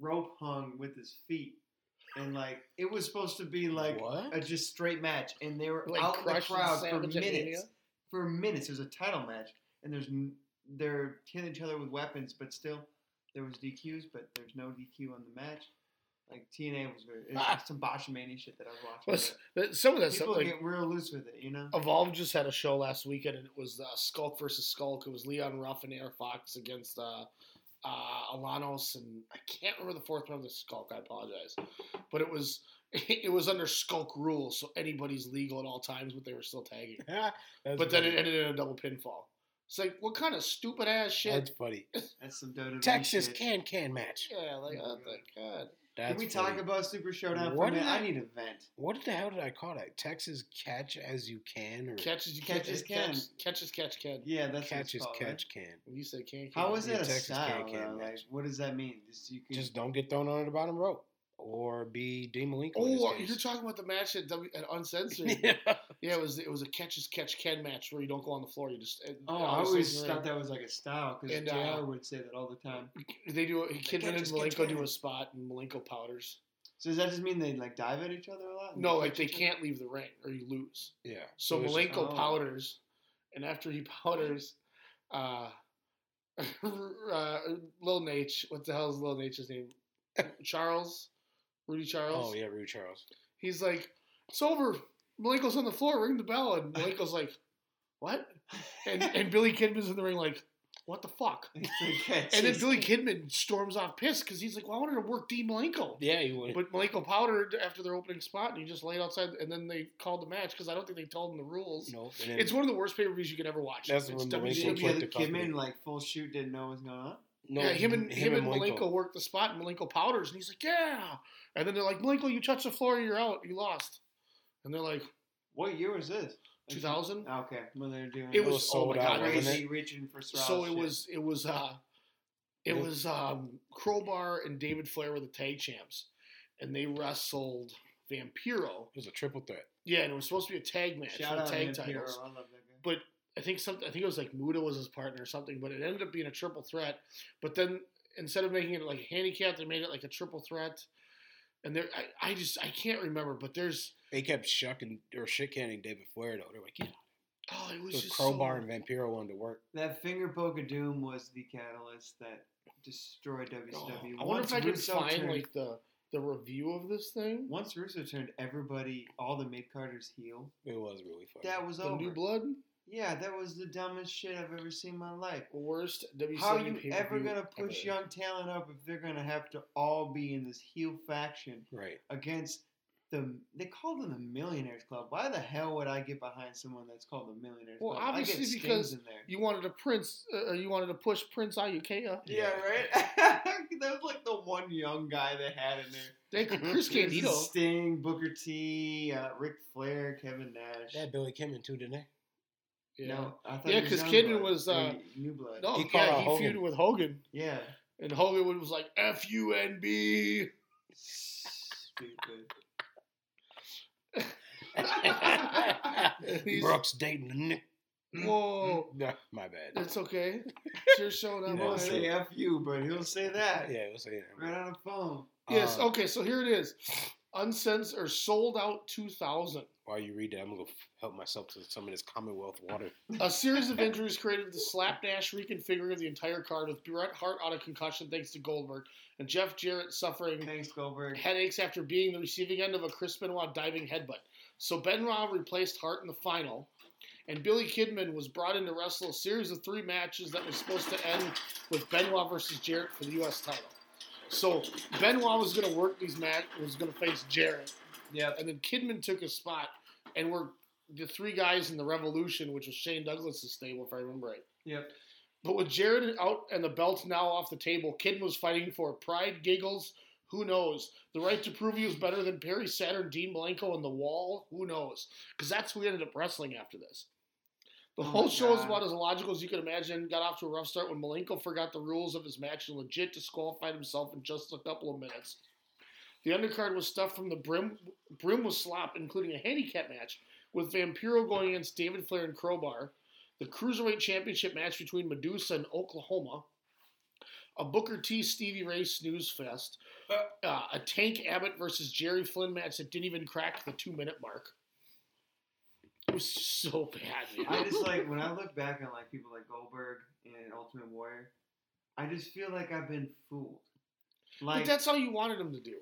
rope hung with his feet. And, like, it was supposed to be, like, what? a just straight match. And they were like out in the crowd for minutes. For minutes. It was a title match. And there's they're killing each other with weapons. But still, there was D Qs. But there's no D Q on the match. Like, T N A was very... It was ah. some Botchamania shit that I was watching. Well, some of that stuff, like... People get real loose with it, you know? Evolve just had a show last weekend. And it was uh, Skulk versus Skulk. It was Leon Ruff and Air Fox against... Uh, Uh, Alanos and I can't remember the fourth one of the Skulk. I apologize, but it was it was under Skulk rules, so anybody's legal at all times. But they were still tagging. but funny. Then it ended in a double pinfall. It's like, what kind of stupid ass shit? That's funny. That's some W W E Texas shit. can can match. Yeah, like oh my god. That's Can we funny. talk about Super Showdown for a minute? I, I need a vent. What the hell did I call that? Texas Catch As You Can? Or catch as you catch, catch as can. Catch, catch as catch can. Yeah, that's catch what it's called. Catch as catch right? can. You said can can. How is that yeah, a Texas style? Can, can, like, what does that mean? Just, you can... Just don't get thrown on the bottom rope. Or be Dean Malenko. Oh, you're talking about the match at, w- at Uncensored. yeah. yeah, it was it was a catch as catch can match where you don't go on the floor. You just it, oh, I always thought that was like a style because J R uh, would say that all the time. They do. Kidman and Malenko do a spot, and Malenko powders. So does that just mean they like dive at each other a lot? No, like they can't leave the ring or you lose. Yeah. So Malenko oh. powders, and after he powders, uh, uh, Lil Nate. What the hell is Lil Nate's name? Charles. Rudy Charles. Oh, yeah, Rudy Charles. He's like, it's over. Malenko's on the floor. Ring the bell. And Malenko's like, what? And and Billy Kidman's in the ring like, what the fuck? and then Billy Kidman storms off pissed because he's like, well, I wanted to work D. Malenko. Yeah, he would. But Malenko powdered after their opening spot, and he just laid outside, and then they called the match because I don't think they told him the rules. No. Nope. It's one of the worst pay-per-views you could ever watch. That's it's when Malenko put the Kidman, like, full shoot, didn't know what was going on. No, yeah, him and him, him and Malenko. Malenko worked the spot, and Malenko powders, and he's like, "Yeah." And then they're like, "Malenko, you touched the floor, you're out, you lost." And they're like, "What year was this? two thousand Okay, when well, they're doing it, it was oh my god, crazy reaching for straws. So it shit. was it was uh, it was um, Crowbar and David Flair were the tag champs, and they wrestled Vampiro. It was a triple threat. Yeah, and it was supposed to be a tag match Shout for the tag Vampiro. titles. I love that guy. But I think something. I think it was like Muda was his partner or something, but it ended up being a triple threat. But then instead of making it like a handicap, they made it like a triple threat. And there, I, I just I can't remember. But there's they kept shucking or shit canning David Flair though. They're like, yeah. Oh, it was so just Crowbar so... and Vampiro wanted to work. That finger poke of doom was the catalyst that destroyed W C W. Oh, I wonder Once if I could find turned, like the the review of this thing. Once Russo turned everybody, all the mid carders heel. It was really funny. That was the over. New blood. Yeah, that was the dumbest shit I've ever seen in my life. Worst W C W. How are you ever going to push ever. young talent up if they're going to have to all be in this heel faction right. against the... They call them the Millionaires Club. Why the hell would I get behind someone that's called the Millionaires well, Club? Well, obviously because in there. you wanted to prince, uh, you wanted to push Prince Iukea. Yeah, right? That was like the one young guy they had in there. They, Chris Candido. Sting, Booker T, uh, Ric Flair, Kevin Nash. They had Billy Kidman too, didn't they? Yeah, no, I thought yeah, because Kidman was uh, new blood. No, he yeah, he Hogan. feuded with Hogan. Yeah, and Hogan was like F U N B. Stupid. Brooks dating Nick. Whoa, no, my bad. It's okay. It's your show. He won't say F U, but he'll say that. Yeah, he'll say that right on the phone. Yes. Um, okay, so here it is. Uncensored or sold out two thousand While you read that, I'm going to help myself to some of this Commonwealth water. A series of injuries created the slapdash reconfiguring of the entire card with Bret Hart out of concussion thanks to Goldberg and Jeff Jarrett suffering thanks, Goldberg. headaches after being the receiving end of a Chris Benoit diving headbutt. So Benoit replaced Hart in the final and Billy Kidman was brought in to wrestle a series of three matches that was supposed to end with Benoit versus Jarrett for the U S title. So Benoit was going to work these matches, was going to face Jarrett. Yeah. And then Kidman took his spot, and were the three guys in the Revolution, which was Shane Douglas's stable, if I remember right. Yep. But with Jarrett out and the belt now off the table, Kidman was fighting for pride, giggles, who knows? The right to prove he was better than Perry Saturn, Dean Malenko, and The Wall, who knows? Because that's who we ended up wrestling after this. The oh whole show God. is about as illogical as you can imagine. Got off to a rough start when Malenko forgot the rules of his match and legit disqualified himself in just a couple of minutes. The undercard was stuffed from the brim, brim with slop, including a handicap match with Vampiro going against David Flair and Crowbar, the Cruiserweight Championship match between Medusa and Oklahoma, a Booker T. Stevie Ray snooze fest, uh, a Tank Abbott versus Jerry Flynn match that didn't even crack the two-minute mark. It was so bad, man. I just, like, when I look back on, like, people like Goldberg and Ultimate Warrior, I just feel like I've been fooled. Like, but that's all you wanted them to do.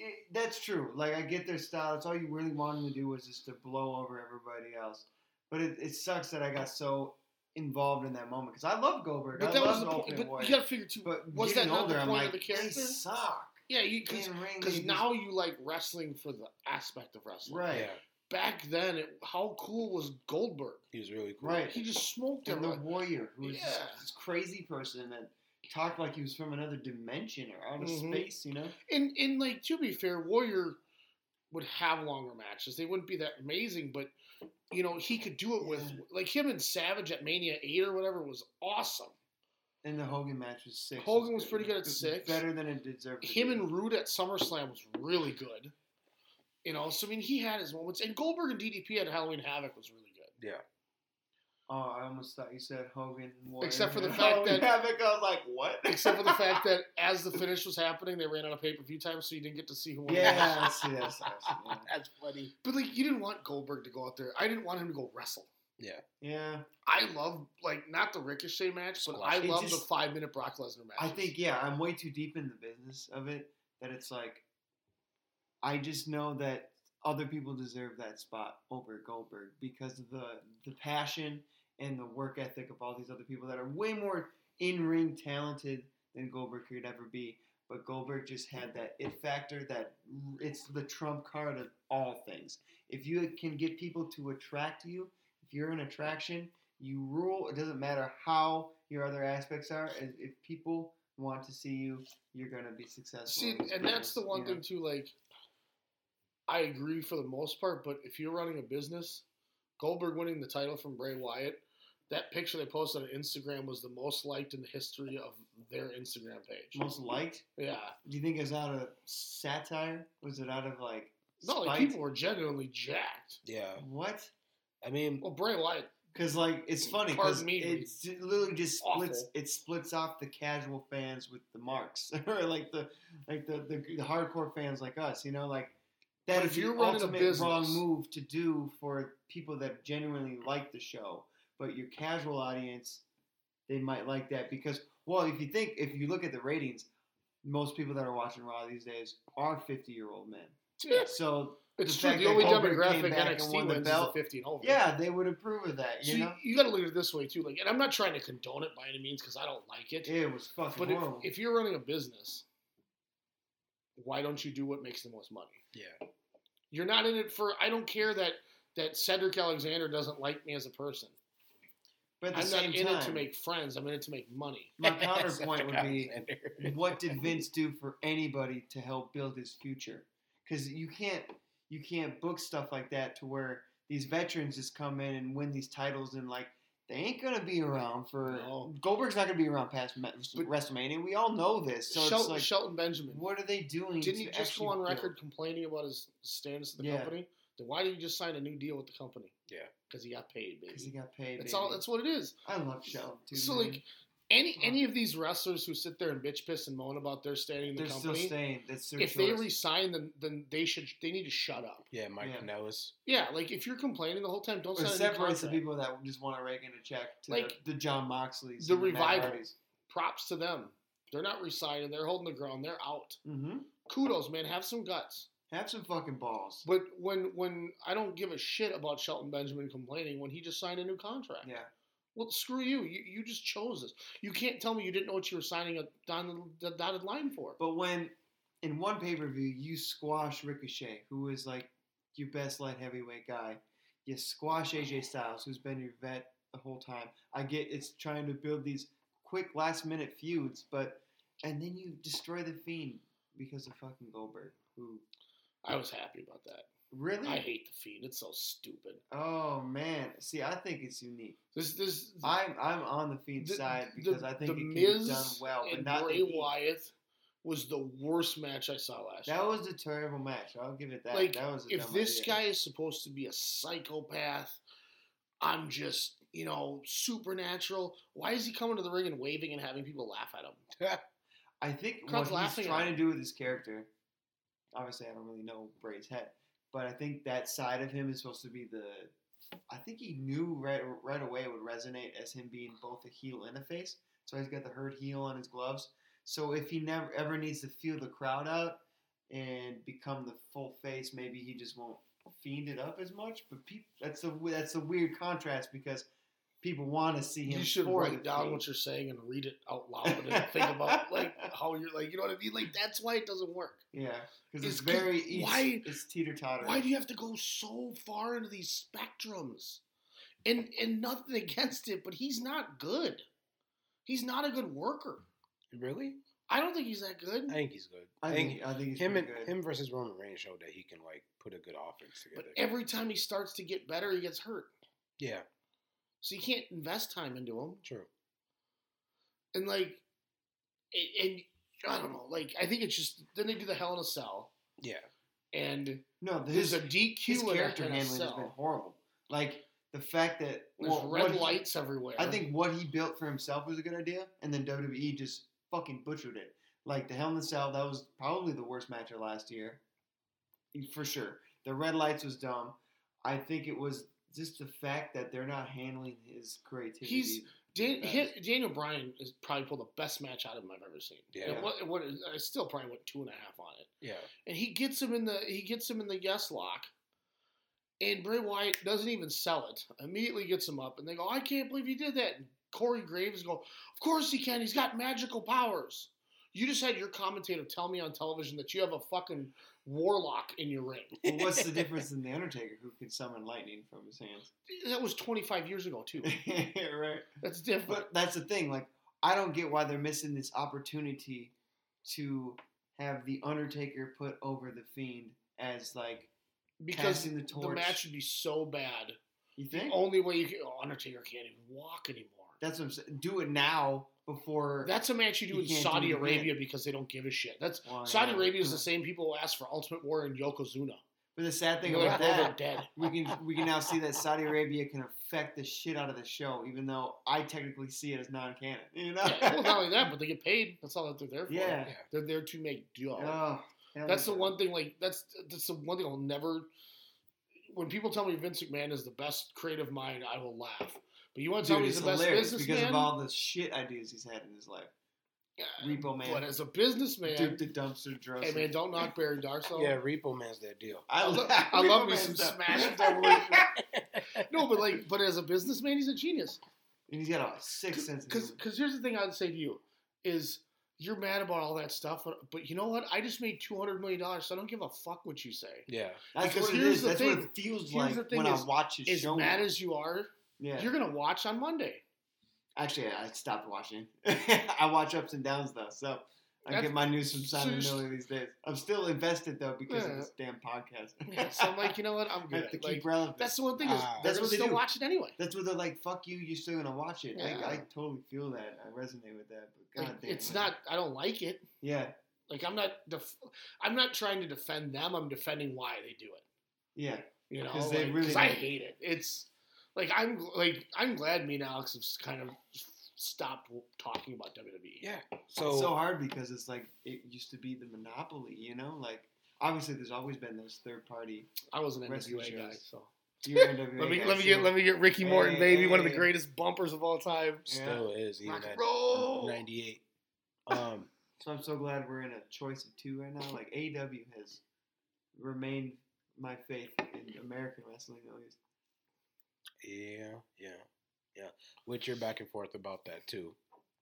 It, that's true. Like, I get their style. That's all you really wanted them to do was just to blow over everybody else. But it, it sucks that I got so involved in that moment because I love Goldberg. But I that love was the Ultimate point. Warrior. But you got to figure too. But was that not older, the point like, of the character? They suck. Yeah, because now you like wrestling for the aspect of wrestling. Right. Yeah. Back then, it, how cool was Goldberg? He was really cool. Right. He just smoked him. And everybody. The Warrior, who was yeah. this crazy person that talked like he was from another dimension or out of mm-hmm. space, you know? And, and, like, to be fair, Warrior would have longer matches. They wouldn't be that amazing, but, you know, he could do it yeah. with, like, him and Savage at Mania eight or whatever was awesome. And the Hogan match was six. Hogan was, was pretty good at six. Better than it deserved. Him and Rude at SummerSlam was really good. You know, so, I mean, he had his moments. And Goldberg and D D P at Halloween Havoc was really good. Yeah. Oh, I almost thought you said Hogan. Warrior, except for the fact Halloween that... Havoc, I was like, what? Except for the fact that as the finish was happening, they ran out of pay-per-view time, so you didn't get to see who won. Yes, yes, yes. Yeah. That's funny. But, like, you didn't want Goldberg to go out there. I didn't want him to go wrestle. Yeah. Yeah. I love, like, not the Ricochet match, but I love just, the five-minute Brock Lesnar match. I think, yeah, I'm way too deep in the business of it that it's like... I just know that other people deserve that spot over Goldberg because of the, the passion and the work ethic of all these other people that are way more in-ring talented than Goldberg could ever be. But Goldberg just had that it factor that it's the trump card of all things. If you can get people to attract you, if you're an attraction, you rule. It doesn't matter how your other aspects are. If people want to see you, you're going to be successful. See, and business, that's the one you know? thing, too, like... I agree for the most part, but if you're running a business, Goldberg winning the title from Bray Wyatt, that picture they posted on Instagram was the most liked in the history of their Instagram page. Most liked? Yeah. Do you think it was out of satire? Was it out of, like, spite? No, like, people were genuinely jacked. Yeah. What? I mean... Well, Bray Wyatt... Because, like, it's funny because it literally just splits. Awful. It splits off the casual fans with the marks. Or, like, the, like the, the, the hardcore fans like us, you know? Like... That if you're running a business, wrong move to do for people that genuinely like the show, but your casual audience, they might like that because, well, if you think, if you look at the ratings, most people that are watching Raw these days are fifty-year-old men. Yeah. So it's the, true, the only demographic N X T wins is fifty and over. Yeah, they would approve of that. You so know? you, you got to look at it this way too. Like, and I'm not trying to condone it by any means because I don't like it. It was fucking but horrible. If, if you're running a business, why don't you do what makes the most money? Yeah. You're not in it for – I don't care that, that Cedric Alexander doesn't like me as a person. But at the same time, I'm not in it to make friends. I'm in it to make money. My counterpoint would be what did Vince do for anybody to help build his future? Because you can't, you can't book stuff like that to where these veterans just come in and win these titles and, like, they ain't going to be around for no. – Goldberg's not going to be around past WrestleMania. We all know this. So Shelton, it's like, Shelton Benjamin. What are they doing? Didn't he just go on record build? complaining about his stance of the yeah. company? Then why did he just sign a new deal with the company? Yeah. Because he got paid, baby. Because he got paid, That's baby. all. That's what it is. I love Shelton, too. So, man. like, any huh. any of these wrestlers who sit there and bitch piss and moan about their standing in the They're company. They're still staying. That's their if choice. They resign, then then they should they need to shut up. Yeah, Mike yeah. Kanellis. Yeah, like if you're complaining the whole time, don't or sign separate a contract. the people that just want to rake in a check to like, the, the John Moxleys. The, the Revival. Props to them. They're not resigning. They're holding the ground. They're out. Mm-hmm. Kudos, man. Have some guts. Have some fucking balls. But when when I don't give a shit about Shelton Benjamin complaining when he just signed a new contract. Yeah. Well, screw you. You you just chose this. You can't tell me you didn't know what you were signing a dotted line for. But when in one pay-per-view you squash Ricochet, who is like your best light heavyweight guy. You squash A J Styles, who's been your vet the whole time. I get it's trying to build these quick last-minute feuds, but and then you destroy The Fiend because of fucking Goldberg, who... I was happy about that. Really? I hate The Fiend. It's so stupid. Oh man. See, I think it's unique. This this I'm I'm on The Fiend's the, side because the, I think it can Miz be done well, but and not Bray Wyatt was the worst match I saw last year. That was a terrible match. I'll give it that. Like, that was a if dumb this idea. Guy is supposed to be a psychopath, I'm just, you know, supernatural. Why is he coming to the ring and waving and having people laugh at him? I think what he's trying to do with his character. Obviously, I don't really know Bray's head, but I think that side of him is supposed to be the. I think he knew right right away it would resonate as him being both a heel and a face. So he's got the hurt heel on his gloves. So if he never ever needs to feel the crowd out and become the full face, maybe he just won't fiend it up as much. But pe- that's a that's a weird contrast because people want to see him. You should write down thing. What you're saying and read it out loud and think about like how you're like, you know what I mean? Like that's why it doesn't work. Yeah, because it's, it's very easy. Why, it's teeter-totter. Why do you have to go so far into these spectrums? And and nothing against it, but he's not good. He's not a good worker. Really? I don't think he's that good. I think he's good. I think, I think, I think he's him and good. Him versus Roman Reigns showed that he can like put a good offense together. But every time he starts to get better, he gets hurt. Yeah. So you can't invest time into him. True. And, like, and, and I don't know. Like, I think it's just, then they do the Hell in a Cell. Yeah. And no, his, there's a D Q his character in a Hell in a Cell. Has been horrible. Like, the fact that... There's well, red lights he, everywhere. I think what he built for himself was a good idea, and then W W E just fucking butchered it. Like, the Hell in a Cell, that was probably the worst match of last year. For sure. The red lights was dumb. I think it was... Just the fact that they're not handling his creativity. He's Dan, his, Daniel Bryan is probably pulled the best match out of him I've ever seen. Yeah, what, what, I still probably went two and a half on it. Yeah, and he gets him in the he gets him in the yes lock, and Bray Wyatt doesn't even sell it. Immediately gets him up, and they go, "I can't believe he did that." And Corey Graves go, "Of course he can. He's got magical powers." You just had your commentator tell me on television that you have a fucking warlock in your ring. Well, what's the difference in The Undertaker who can summon lightning from his hands? That was twenty-five years ago, too. Right. That's different. But that's the thing. Like, I don't get why they're missing this opportunity to have The Undertaker put over The Fiend as, like, because passing the torch. The match would be so bad. You think? The only way you can... Oh, Undertaker can't even walk anymore. That's what I'm saying. Do it now. Before that's a match you do in Saudi do Arabia it. Because they don't give a shit. That's well, Saudi yeah. Arabia is the same people who asked for Ultimate Warrior and Yokozuna. But the sad thing You're about like, that, dead. we can we can now see that Saudi Arabia can affect the shit out of the show, even though I technically see it as non-canon. You know, yeah, well, not only that, but they get paid. That's all that they're there for. Yeah, they're there to make dough. Oh, that's the one thing. Like that's that's the one thing I'll never. When people tell me Vince McMahon is the best creative mind, I will laugh. But you want to tell me he's the best businessman? Because man? Of all the shit ideas he's had in his life. Yeah, Repo Man. But as a businessman. Duke the Dumpster Drosser. Hey, man, don't knock Barry Darso. Yeah, Repo Man's that deal. I, lo- I love me some smash. No, but like, but as a businessman, he's a genius. And he's got a sixth sense. Because here's the thing I would say to you is you're mad about all that stuff, but, but you know what? I just made two hundred million dollars, so I don't give a fuck what you say. Yeah. That's because what it is. That's thing. What it feels here's like when is, I watch his as show. As mad as you are. Yeah. You're going to watch on Monday. Actually, I stopped watching. I watch ups and downs, though. So I That's, get my news from Simon so Miller these days. I'm still invested, though, because yeah. of this damn podcast. Yeah, so I'm like, you know what? I'm good. I have to like, keep relevant. That's the one thing. Is, uh, that's what they still do. Watch it anyway. That's what they're like, fuck you. You're still going to watch it. Yeah. I, I totally feel that. I resonate with that. But God like, damn it's man. Not – I don't like it. Yeah. Like I'm not def- – I'm not trying to defend them. I'm defending why they do it. Yeah. You know? Because like, really I hate it. It's – Like I'm like I'm glad me and Alex have kind of stopped talking about W W E. Yeah, so it's so hard because it's like it used to be the monopoly, you know. Like obviously, there's always been those third party. I was an N W A guy, so you're an N W A let me guy, let me get let me get Ricky hey, Morton, baby, hey, one of the greatest bumpers of all time. Still yeah. is even at ninety-eight. Um, so I'm so glad we're in a choice of two right now. Like A E W has remained my faith in American wrestling, at least. Yeah, yeah, yeah. Which you're back and forth about that too,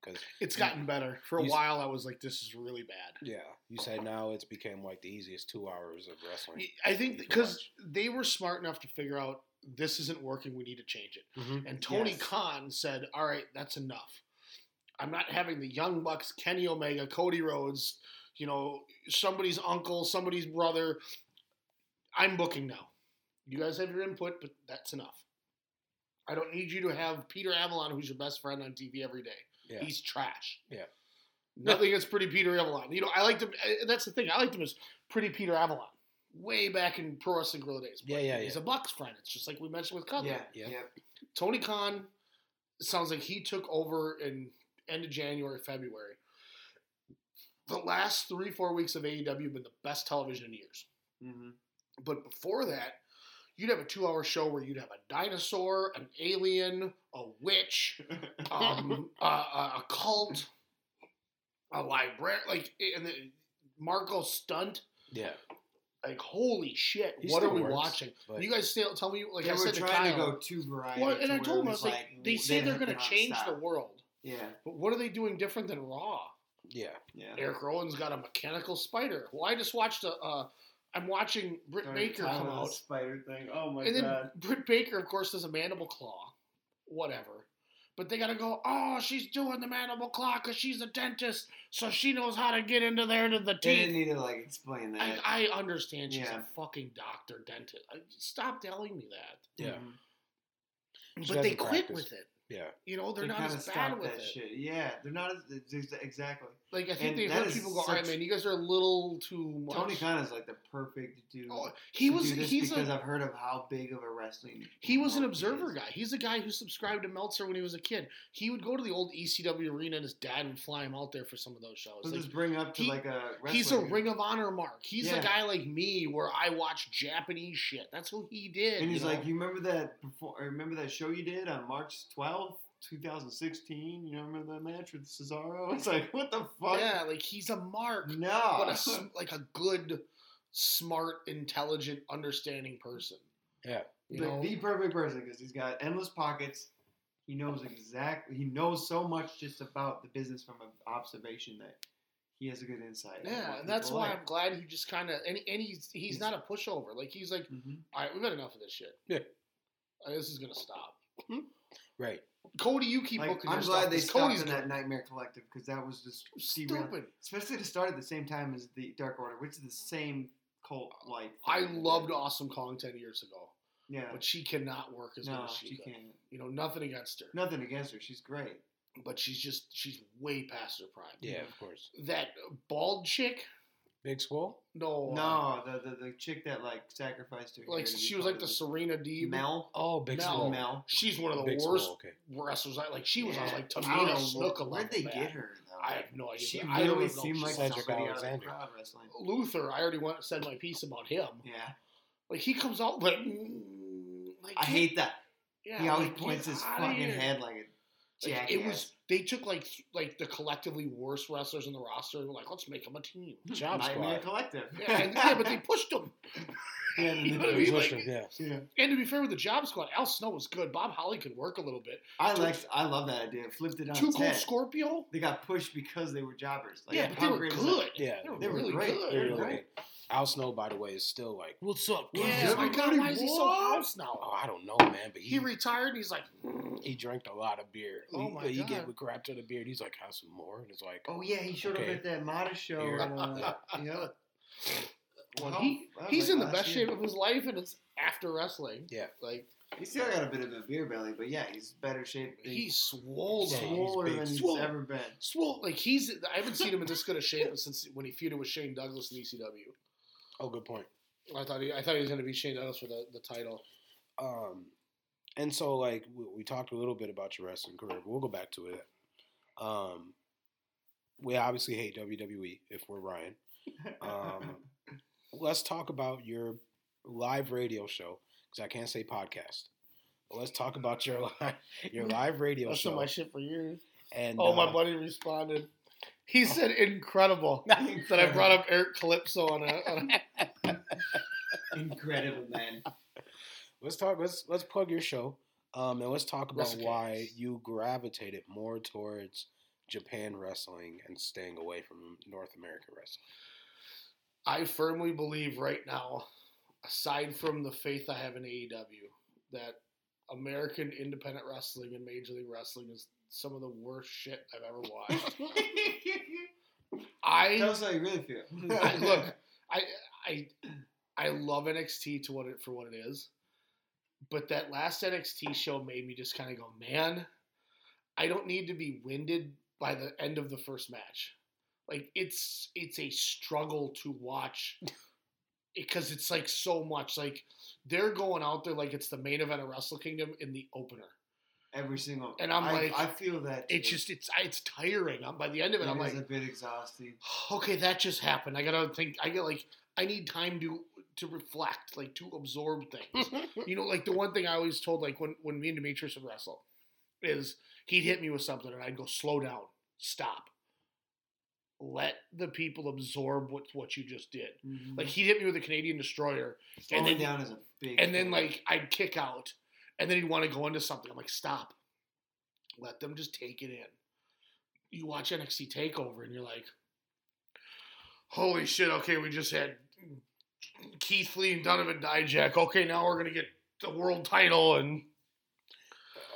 because it's gotten you, better. For a while, I was like, "This is really bad." Yeah, you said now it's became like the easiest two hours of wrestling. I think because they were smart enough to figure out this isn't working, we need to change it. Mm-hmm. And Tony yes. Khan said, "All right, that's enough. I'm not having the Young Bucks, Kenny Omega, Cody Rhodes, you know, somebody's uncle, somebody's brother. I'm booking now. You guys have your input, but that's enough. I don't need you to have Peter Avalon, who's your best friend on T V every day. Yeah. He's trash. Yeah. Nothing against Pretty Peter Avalon. You know, I like to – that's the thing. I liked him as Pretty Peter Avalon way back in Pro Wrestling Guerrilla days. Yeah, yeah, He's yeah. a Bucks friend. It's just like we mentioned with Cutler. Yeah, yeah, yeah. Tony Khan, sounds like he took over in end of January, February. The last three, four weeks of A E W have been the best television in years. Mm-hmm. But before that, you'd have a two-hour show where you'd have a dinosaur, an alien, a witch, um, a, a cult, a librarian, like and the Marco Stunt. Yeah. Like, holy shit, he what are we works, watching? You guys still tell me, like yeah, I said to Kyle. They were trying to go too variety. Well, and I told him, I was like, like they say they're going to change stop. the world. Yeah. But what are they doing different than Raw? Yeah. yeah. Eric Rowan's got a mechanical spider. Well, I just watched a... Uh, I'm watching Britt Baker come out. Spider thing. Oh my god! And then god. Britt Baker, of course, does a mandible claw, whatever. But they gotta go. Oh, she's doing the mandible claw because she's a dentist, so she knows how to get into there to the teeth. They didn't need to like explain that. I, I understand she's yeah. a fucking doctor, dentist. Stop telling me that. Yeah. Mm-hmm. But they quit practice. with it. Yeah. You know, they're they not as bad with it. Shit. Yeah, they're not as, exactly. Like, I think and they heard people go, all right, man, you guys are a little too much. Tony Khan is, like, the perfect dude. Oh, he was, do this he's because a, I've heard of how big of a wrestling. He was an observer guy. He's a guy who subscribed to Meltzer when he was a kid. He would go to the old E C W arena and his dad would fly him out there for some of those shows. Like, just bring up to, he, like, a wrestling. He's a Ring of Honor mark. He's yeah. a guy like me where I watch Japanese shit. That's what he did. And he's you know? like, you remember that before, remember that show you did on March twelfth? two thousand sixteen, you know, remember that match with Cesaro? It's like, what the fuck? Yeah, like, he's a mark. No. But a, like, a good, smart, intelligent, understanding person. Yeah. You know? The perfect person, because he's got endless pockets. He knows exactly, he knows so much just about the business from an observation that he has a good insight. Yeah, and that's why like. I'm glad he just kind of, and, and he's, he's he's not a pushover. Like, he's like, mm-hmm. all right, we've had enough of this shit. Yeah. I mean, this is going to stop. Hmm? Right. Cody, you keep like, booking I'm your glad stuff, they stopped Cody's in that Nightmare Collective because that was just stupid. Especially to start at the same time as the Dark Order, which is the same cult like. I loved Awesome Kong ten years ago. Yeah. But she cannot work as no, well as she, she can. Can't. You know, nothing against her. Nothing against her. She's great. But she's just, she's way past her prime. Yeah, of course. That bald chick. Big Swole? No. No, the, the the chick that, like, sacrificed her. Like, she was like the Serena Deeb. Mel? Oh, Big Mel. Swole. Mel. She's one of the Big worst Swole, okay. wrestlers. I, like, she was, yeah. I was like, Tamina Snuka. Where'd they get her? Though? I have no idea. She I really seemed like Cedric Alexander. Luther, I already went, said my piece about him. Yeah. Like, he comes out like... like I hate that. Yeah, he always like, points his fucking head like a... Like it was. They took like like the collectively worst wrestlers in the roster and were like, let's make them a team. Job Nightmare Collective. Yeah, and, yeah, but they pushed them. Yeah, you know they pushed like, them. Yeah. yeah. And to be fair with the Job Squad, Al Snow was good. Bob Holly could work a little bit. I like. I love that idea. Flipped it on. Too Cold Scorpio. They got pushed because they were jobbers. Like, yeah, but they were good. Like, yeah, they were, they were really great. Good. They were really great. Al Snow, by the way, is still like, what's up? What's yeah, up? My God, why is he so house now? Oh, I don't know, man. But he, he retired and he's like, he drank a lot of beer. Oh, he, my he God. He gave a crap to the beer. He's like, have some more? And it's like, oh, yeah, he showed okay. up at that Mata show. Uh, yeah. Well, he, he's like, in the best year. shape of his life, and it's after wrestling. Yeah. Like, he's still got a bit of a beer belly, but yeah, he's better shape. He's, he's swole, yeah, swoller he's than he's swole. ever been. Swole. Like, he's, I haven't seen him in this good a shape since when he feuded with Shane Douglas in E C W. Oh, good point. I thought he, I thought he was going to be Shane Ellis for the, the title. Um, and so, like, we, we talked a little bit about your wrestling career, but we'll go back to it. Um, we obviously hate W W E, if we're Ryan. Um, let's talk about your live radio show, because I can't say podcast. But let's talk about your, li- your live radio That's show. That's been my shit for years. And Oh, uh, my buddy responded. He said incredible that I brought up Eric Calypso on a, on a Incredible, man. Let's talk. Let's let's plug your show, um, and let's talk about Wrestle why Kings. You gravitated more towards Japan wrestling and staying away from North American wrestling. I firmly believe right now, aside from the faith I have in A E W, that American independent wrestling and Major League Wrestling is some of the worst shit I've ever watched. I Tell us how you really feel. I, look, I I I love N X T to what it for what it is, but that last N X T show made me just kind of go, man, I don't need to be winded by the end of the first match. Like it's it's a struggle to watch. Because it's like so much. Like they're going out there like it's the main event of Wrestle Kingdom in the opener. Every single. And I'm I, like, I feel that. Too. It's just it's it's tiring. I'm by the end of it. it I'm like, a bit exhausting. Okay, that just happened. I gotta think. I get like I need time to to reflect, like to absorb things. You know, like the one thing I always told, like when when me and Demetrius would wrestle, is he'd hit me with something and I'd go slow down, stop. Let the people absorb what what you just did. Mm-hmm. Like he hit me with a Canadian Destroyer, Slowing and then down is a big. And thing. Then like I'd kick out, and then he'd want to go into something. I'm like, stop. Let them just take it in. You watch N X T Takeover, and you're like, holy shit! Okay, we just had Keith Lee and Donovan Dijak. Okay, now we're gonna get the world title and.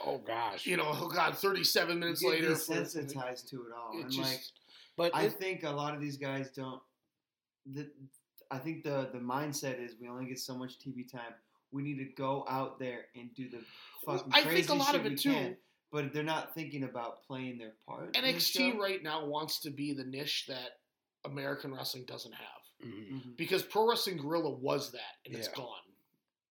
Oh gosh. You know, oh god, thirty-seven minutes you get later. Desensitized to it all, it and just, like. But I it, think a lot of these guys don't. The, I think the, the mindset is we only get so much T V time. We need to go out there and do the fucking I crazy think a lot shit of it too. Can, but they're not thinking about playing their part. N X T right now wants to be the niche that American wrestling doesn't have, mm-hmm. because Pro Wrestling Guerrilla was that, and yeah. it's gone.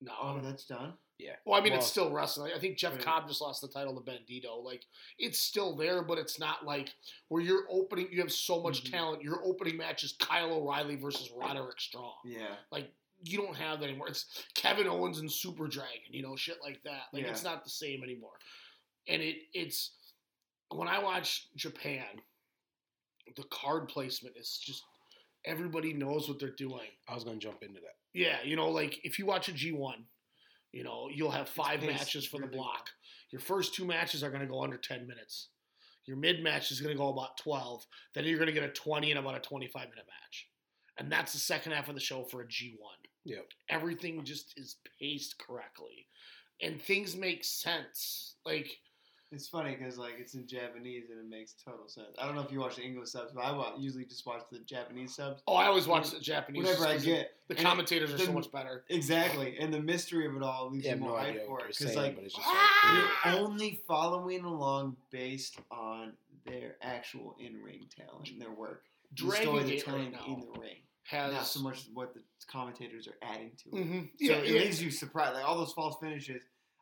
No, oh, that's done. Yeah. Well, I mean, well, it's still wrestling. I think Jeff right. Cobb just lost the title to Bandito. Like, it's still there, but it's not like where you're opening. You have so much mm-hmm. talent. Your opening match is Kyle O'Reilly versus Roderick Strong. Yeah. Like, you don't have that anymore. It's Kevin Owens and Super Dragon. You know, shit like that. Like, yeah. it's not the same anymore. And it it's when I watch Japan, the card placement is just everybody knows what they're doing. I was gonna jump into that. Yeah, you know, like if you watch a G one. You know, you'll have five matches for the block. Your first two matches are going to go under ten minutes. Your mid-match is going to go about twelve. Then you're going to get a twenty and about a twenty-five minute match. And that's the second half of the show for a G one. Yep. Everything just is paced correctly. And things make sense. Like... It's funny because, like, it's in Japanese and it makes total sense. I don't know if you watch the English subs, but I usually just watch the Japanese subs. Oh, I always watch the Japanese subs. Whenever I get. The commentators it, are the, so much better. Exactly. And the mystery of it all leaves yeah, you more hype no for it. Because, like, but it's just ah! like, you're only following along based on their actual in-ring talent and their work. Dragon the story they're telling right in the ring. Has... Not so much what the commentators are adding to it. Mm-hmm. Yeah, so it yeah. leaves you surprised. Like, all those false finishes...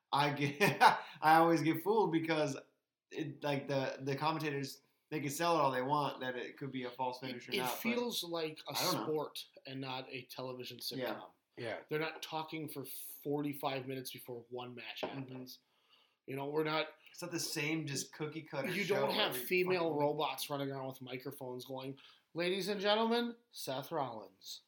I get, I always get fooled because, it, like the, the commentators, they can sell it all they want that it could be a false finish or it not. It feels like a sport know. and not a television sitcom. Yeah. yeah, they're not talking for forty-five minutes before one match happens. Mm-hmm. You know, we're not. It's not the same just cookie cutter. You don't have female fucking... robots running around with microphones going, "Ladies and gentlemen, Seth Rollins."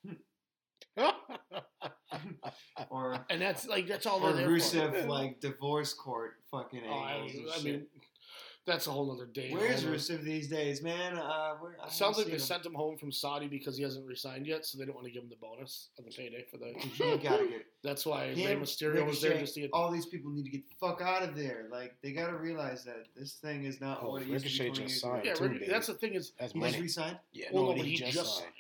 or and that's like that's all. Or Rusev like divorce court fucking. Oh, I, I mean, that's a whole other day. Where's Rusev these days, man? Uh, where, I sounds like they him. sent him home from Saudi because he hasn't resigned yet, so they don't want to give him the bonus on the payday for the. You gotta get. That's why Rey Mysterio was there just to get. All these people need to get the fuck out of there. Like they gotta realize that this thing is not oh, what it used to be. Just signed yeah, too, that's the thing is he just resigned. Yeah, well, no, but he, he just signed. signed.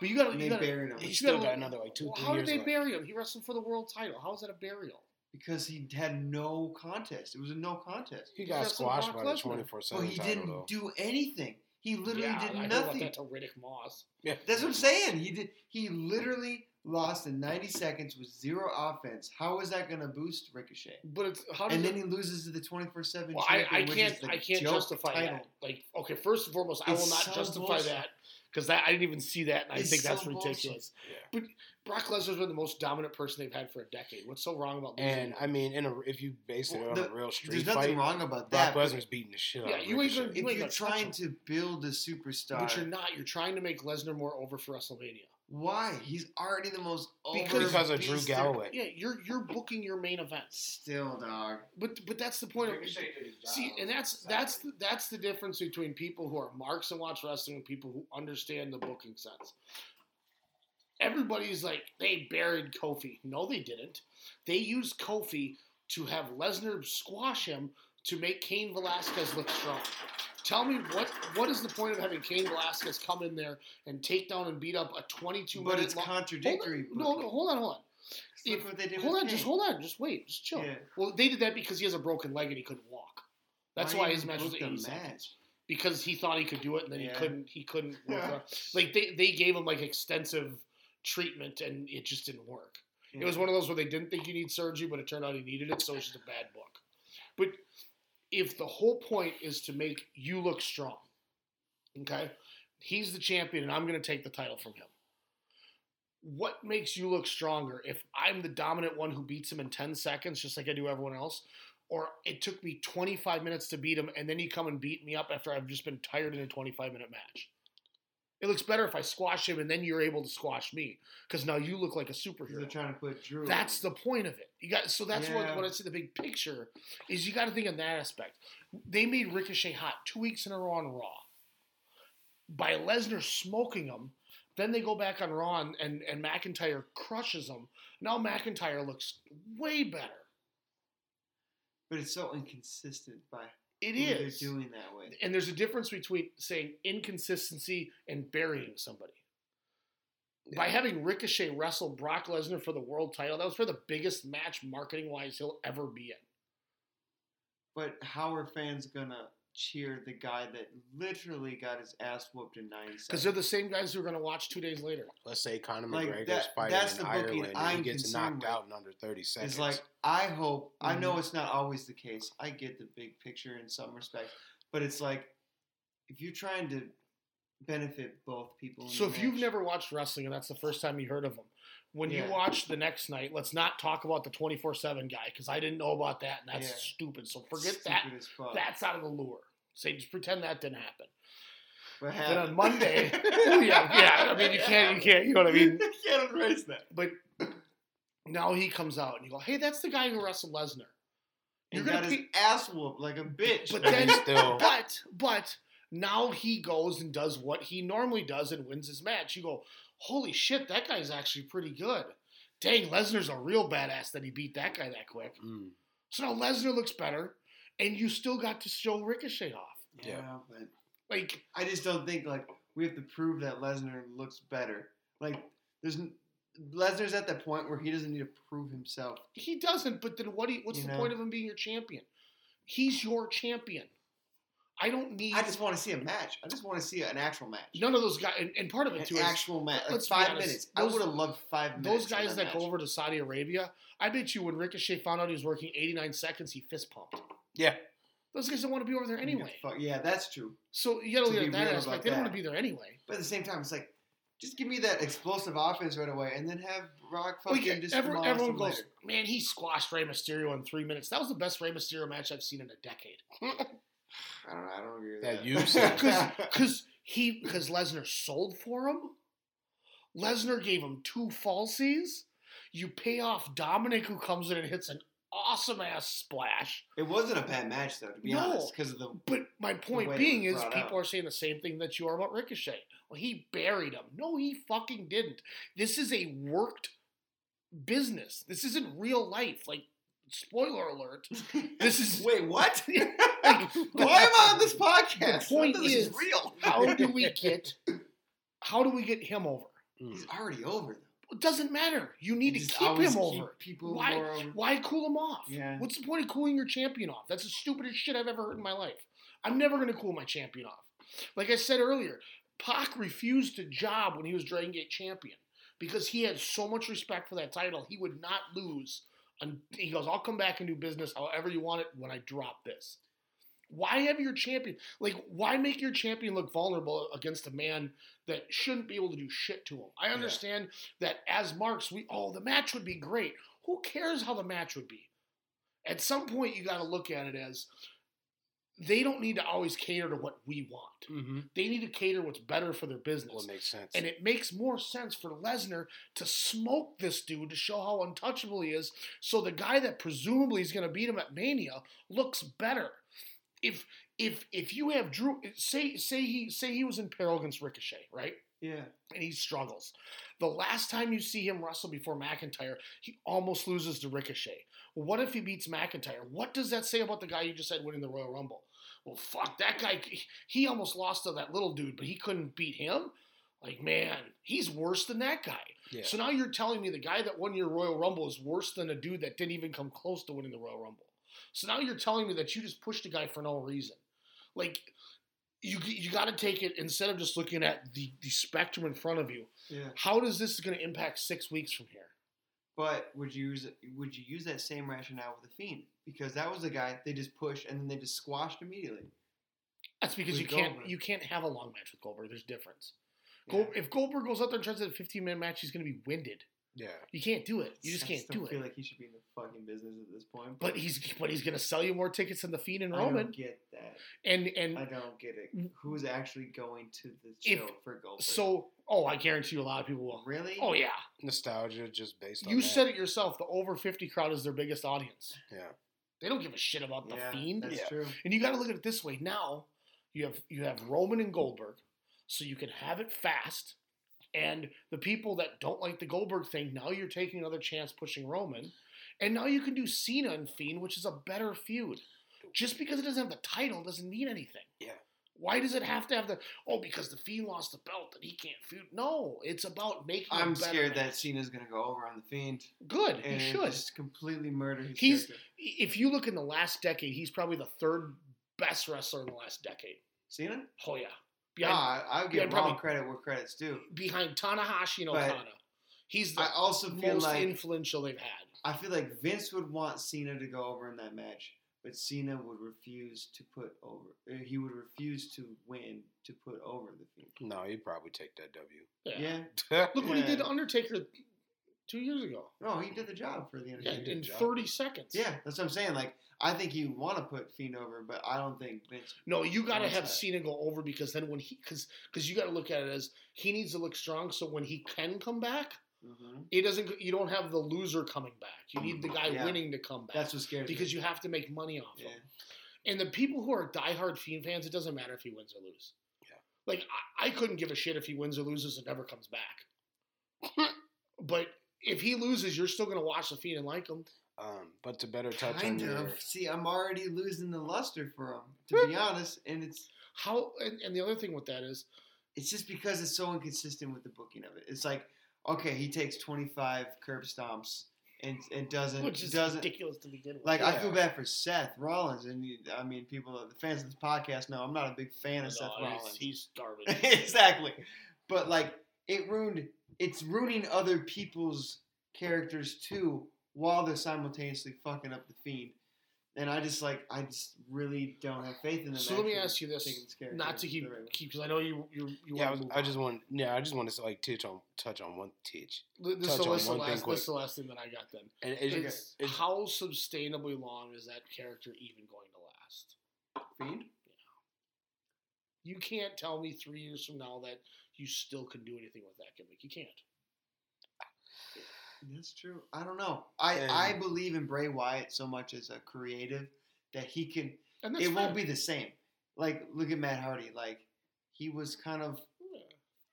But you gotta, you gotta, buried him. He still gotta, got another like two, well, three years. How did they bury him? He wrestled for the world title. How is that a burial? Because he had no contest. It was a no contest. He, he got squashed by the twenty-four seven. Well, he title, didn't though. do anything. He literally yeah, did I nothing. That to Riddick Moss. Yeah. That's what I'm saying. He did. He literally lost in ninety seconds with zero offense. How is that going to boost Ricochet? But it's how and then it, he loses to the twenty-four seven. Well, champion, I, I can't. I can't justify title. that. Like, okay, first and foremost, it's I will not so justify bullshit. that. Because I didn't even see that, and I it's think so that's ridiculous. Yeah. But Brock Lesnar's been the most dominant person they've had for a decade. What's so wrong about losing? And, I mean, in a, if you base it well, on the, a real street fight, there's nothing wrong about that. Brock Lesnar's beating the shit yeah, out of you ain't gonna, you If ain't you're trying to build a superstar. But you're not. You're trying to make Lesnar more over for WrestleMania. Why? He's already the most over because, because of Drew Galloway. Yeah, you're you're booking your main event still, dog. But but that's the point of see, and that's that's the, that's the difference between people who are marks and watch wrestling and people who understand the booking sense. Everybody's like they buried Kofi. No, they didn't. They used Kofi to have Lesnar squash him to make Cain Velasquez look strong. Tell me what, what is the point of having Cain Velasquez come in there and take down and beat up a twenty-two minute But it's long, contradictory. Hold on, no, no, hold on, hold on. If, what they did hold on, Cain. just hold on, just wait, just chill. Yeah. Well, they did that because he has a broken leg and he couldn't walk. That's why, why his match was eighty seconds Because he thought he could do it and then yeah. he couldn't. He couldn't work. Yeah. Like they, they gave him like extensive treatment and it just didn't work. Yeah. It was one of those where they didn't think you need surgery, but it turned out he needed it, so it's just a bad book. But if the whole point is to make you look strong, okay? He's the champion, and I'm going to take the title from him. What makes you look stronger if I'm the dominant one who beats him in ten seconds, just like I do everyone else, or it took me twenty-five minutes to beat him, and then you come and beat me up after I've just been tired in a twenty-five minute match? It looks better if I squash him, and then you're able to squash me, because now you look like a superhero. They're trying to put Drew. That's the point of it. You got so that's yeah. what, what I see. The big picture is you got to think in that aspect. They made Ricochet hot two weeks in a row on Raw by Lesnar smoking him. Then they go back on Raw, and, and, and McIntyre crushes him. Now McIntyre looks way better. But it's so inconsistent by. It is. They're doing that way. And there's a difference between saying inconsistency and burying somebody. Yeah. By having Ricochet wrestle Brock Lesnar for the world title, that was for the biggest match marketing-wise he'll ever be in. But how are fans going to cheer the guy that literally got his ass whooped in ninety seconds? Because they're the same guys who are going to watch two days later. Let's say Conor like McGregor's that, fighting that's in the Ireland and I'm he gets knocked with. out in under thirty seconds. It's like, I hope, mm-hmm. I know it's not always the case. I get the big picture in some respects. But it's like, if you're trying to benefit both people. In so if match, you've never watched wrestling and that's the first time you heard of them, when yeah. you watch the next night, let's not talk about the twenty-four seven guy because I didn't know about that, and that's yeah. stupid. So forget stupid that. That's out of the lure. Say, just pretend that didn't happen. What happened? Then on Monday, oh yeah, yeah. I mean, you can't, you can't. You know what I mean? You can't erase that. But now he comes out and you go, "Hey, that's the guy who wrestled Lesnar." You got his pe- ass whooped like a bitch. But then, still. but but now he goes and does what he normally does and wins his match. You go, holy shit, that guy's actually pretty good. Dang, Lesnar's a real badass that he beat that guy that quick. Mm. So now Lesnar looks better, and you still got to show Ricochet off. Yeah, yeah, but like I just don't think like we have to prove that Lesnar looks better. Like there's Lesnar's at that point where he doesn't need to prove himself. He doesn't. But then what? Do you, what's you the know? point of him being your champion? He's your champion. I don't need. I just want to see a match. I just want to see an actual match. None of those guys, and, and part of it too, an is actual match. Like five honest, minutes. Those, I would have loved five minutes. Those guys that match. go over to Saudi Arabia, I bet you when Ricochet found out he was working eighty-nine seconds, he fist pumped. Yeah. Those guys don't want to be over there anyway. Yeah, that's true. So you got to look at that aspect. Like, they don't want to be there anyway. But at the same time, it's like, just give me that explosive offense right away, and then have Brock fucking well, yeah, just every, everyone goes, later. Man, he squashed Rey Mysterio in three minutes. That was the best Rey Mysterio match I've seen in a decade. I don't know. I don't agree with that. You said because he because Lesnar sold for him. Lesnar gave him two falsies. You pay off Dominic, who comes in and hits an awesome ass splash. It wasn't a bad match though, to be no, honest. Because of the but my point being is people out. are saying the same thing that you are about Ricochet. Well, he buried him. No, he fucking didn't. This is a worked business. This isn't real life. Like. Spoiler alert. This is wait, what? Like, why am I on this podcast? The point is, is real. how do we get how do we get him over? He's already over. It doesn't matter. You need to keep him over. Why over. why cool him off? Yeah. What's the point of cooling your champion off? That's the stupidest shit I've ever heard in my life. I'm never gonna cool my champion off. Like I said earlier, Pac refused to job when he was Dragon Gate champion because he had so much respect for that title, he would not lose. And he goes, I'll come back and do business however you want it when I drop this. Why have your champion? Like, why make your champion look vulnerable against a man that shouldn't be able to do shit to him? I understand yeah. that as marks, we, oh, the match would be great. Who cares how the match would be? At some point, you got to look at it as they don't need to always cater to what we want. Mm-hmm. They need to cater what's better for their business. Well, it makes sense. And it makes more sense for Lesnar to smoke this dude to show how untouchable he is, so the guy that presumably is going to beat him at Mania looks better. If if if you have Drew, say say he say he was in peril against Ricochet, right? Yeah. And he struggles. The last time you see him wrestle before McIntyre, he almost loses to Ricochet. What if he beats McIntyre? What does that say about the guy you just said winning the Royal Rumble? Well, fuck, that guy, he almost lost to that little dude, but he couldn't beat him? Like, man, he's worse than that guy. Yeah. So now you're telling me the guy that won your Royal Rumble is worse than a dude that didn't even come close to winning the Royal Rumble. So now you're telling me that you just pushed a guy for no reason. Like, you you got to take it, instead of just looking at the, the spectrum in front of you, yeah. How does this going to impact six weeks from here? But would you use would you use that same rationale with The Fiend? Because that was the guy they just pushed and then they just squashed immediately. That's because with you Goldberg. can't you can't have a long match with Goldberg. There's a difference. Yeah. Gold, if Goldberg goes out there and tries to have a fifteen-minute match, he's going to be winded. Yeah, you can't do it. You just I can't still do it. I feel like he should be in the fucking business at this point. But, but he's but he's gonna sell you more tickets than The Fiend and Roman. I don't get that. And and I don't get it. Who's actually going to the show if, for Goldberg? So oh, I guarantee you, a lot of people will. Really? Oh yeah. Nostalgia, just based on. You that. said it yourself. The over fifty crowd is their biggest audience. Yeah. They don't give a shit about The yeah, Fiend. That's yeah. true. And you got to look at it this way. Now you have you have Roman and Goldberg, so you can have it fast. And the people that don't like the Goldberg thing, now you're taking another chance pushing Roman. And now you can do Cena and Fiend, which is a better feud. Just because it doesn't have the title doesn't mean anything. Yeah. Why does it have to have the, oh, because The Fiend lost the belt and he can't feud? No, it's about making I'm a better scared match. That Cena's going to go over on The Fiend. Good, and he should. Just completely murder his he's, character. If you look in the last decade, he's probably the third best wrestler in the last decade. Cena? Oh, yeah. Behind, nah, I'll give Roman credit where credit's due. Behind Tanahashi and Okada. He's the I also feel most like, influential they've had. I feel like Vince would want Cena to go over in that match, but Cena would refuse to put over. He would refuse to win to put over The Fiend. No, he'd probably take that W. Yeah. yeah. Look what yeah. he did to Undertaker two years ago. No, he did the job for the Undertaker. Yeah, in thirty seconds. Yeah, that's what I'm saying. Like, I think you want to put Fiend over, but I don't think Vince. No, you got to have that. Cena go over, because then when he, because because you got to look at it as he needs to look strong, so when he can come back, mm-hmm. it doesn't. You don't have the loser coming back. You need the guy yeah. winning to come back. That's what scares me. Because you have to make money off yeah. him. And the people who are diehard Fiend fans, it doesn't matter if he wins or loses. Yeah, like I, I couldn't give a shit if he wins or loses and never comes back. But if he loses, you're still going to watch The Fiend and like him. Um, but to better touch kind on your... Of. See, I'm already losing the luster for him, to be honest. And it's... how. And, and the other thing with that is... it's just because it's so inconsistent with the booking of it. It's like, okay, he takes twenty-five curb stomps and, and doesn't... which is doesn't, ridiculous to begin with. Like, yeah. I feel bad for Seth Rollins. And, you, I mean, people, the fans of this podcast know I'm not a big fan no, of Seth no, Rollins. He's garbage. Exactly. But, like, it ruined... it's ruining other people's characters, too, while they're simultaneously fucking up The Fiend. And I just, like, I just really don't have faith in them. So let me ask you this, not to keep, because I know you you, you yeah, want to I, I just want, yeah, I just want to, like, touch on, touch on one, teach. This is the last thing that I got then. And it's, it's, it's, how sustainably long is that character even going to last? Fiend? Yeah. You can't tell me three years from now that you still can do anything with that gimmick. You can't. That's true. I don't know. I, and, I believe in Bray Wyatt so much as a creative that he can – it fair. won't be the same. Like, look at Matt Hardy. Like, he was kind of yeah.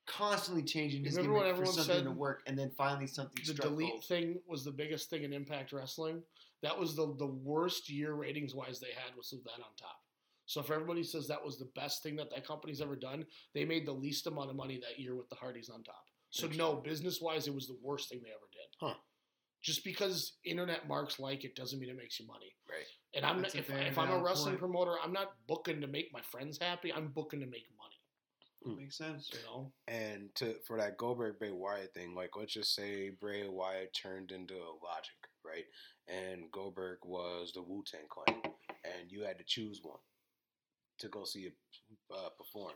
constantly changing his Remember gimmick for something to work, and then finally something struck gold. The delete thing was the biggest thing in Impact Wrestling. That was the, the worst year ratings-wise they had, was that on top. So if everybody says that was the best thing that that company's ever done, they made the least amount of money that year with the Hardys on top. So no, business-wise, it was the worst thing they ever did. Huh. Just because internet marks like it doesn't mean it makes you money. Right. And I'm not, if, if I'm a wrestling point. promoter, I'm not booking to make my friends happy. I'm booking to make money. Mm. Makes sense. You know? And to, for that Goldberg-Bray Wyatt thing, like, let's just say Bray Wyatt turned into Logic, right? And Goldberg was the Wu-Tang Clan. And you had to choose one to go see it uh, perform.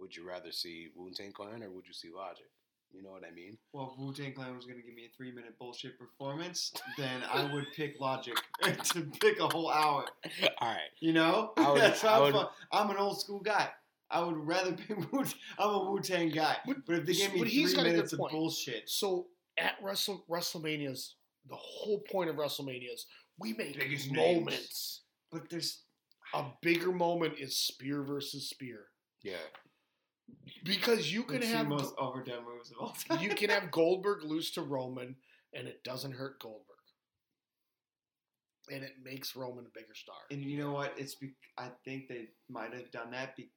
Would you rather see Wu-Tang Clan or would you see Logic? You know what I mean? Well, if Wu-Tang Clan was going to give me a three-minute bullshit performance, then I would pick Logic to pick a whole hour. All right. You know? I would, That's I would, I'm, I'm an old school guy. I would rather pick Wu-Tang. I'm a Wu-Tang guy. But, but if they gave me three minutes of bullshit. So, at Wrestle, WrestleMania's, the whole point of WrestleMania's, we make biggest moments. Names. But there's... A bigger moment is spear versus spear. Yeah. Because you can it's have the most overdone moves of all time. You can have Goldberg lose to Roman, and it doesn't hurt Goldberg, and it makes Roman a bigger star. And you know what? It's be- I think they might have done that be-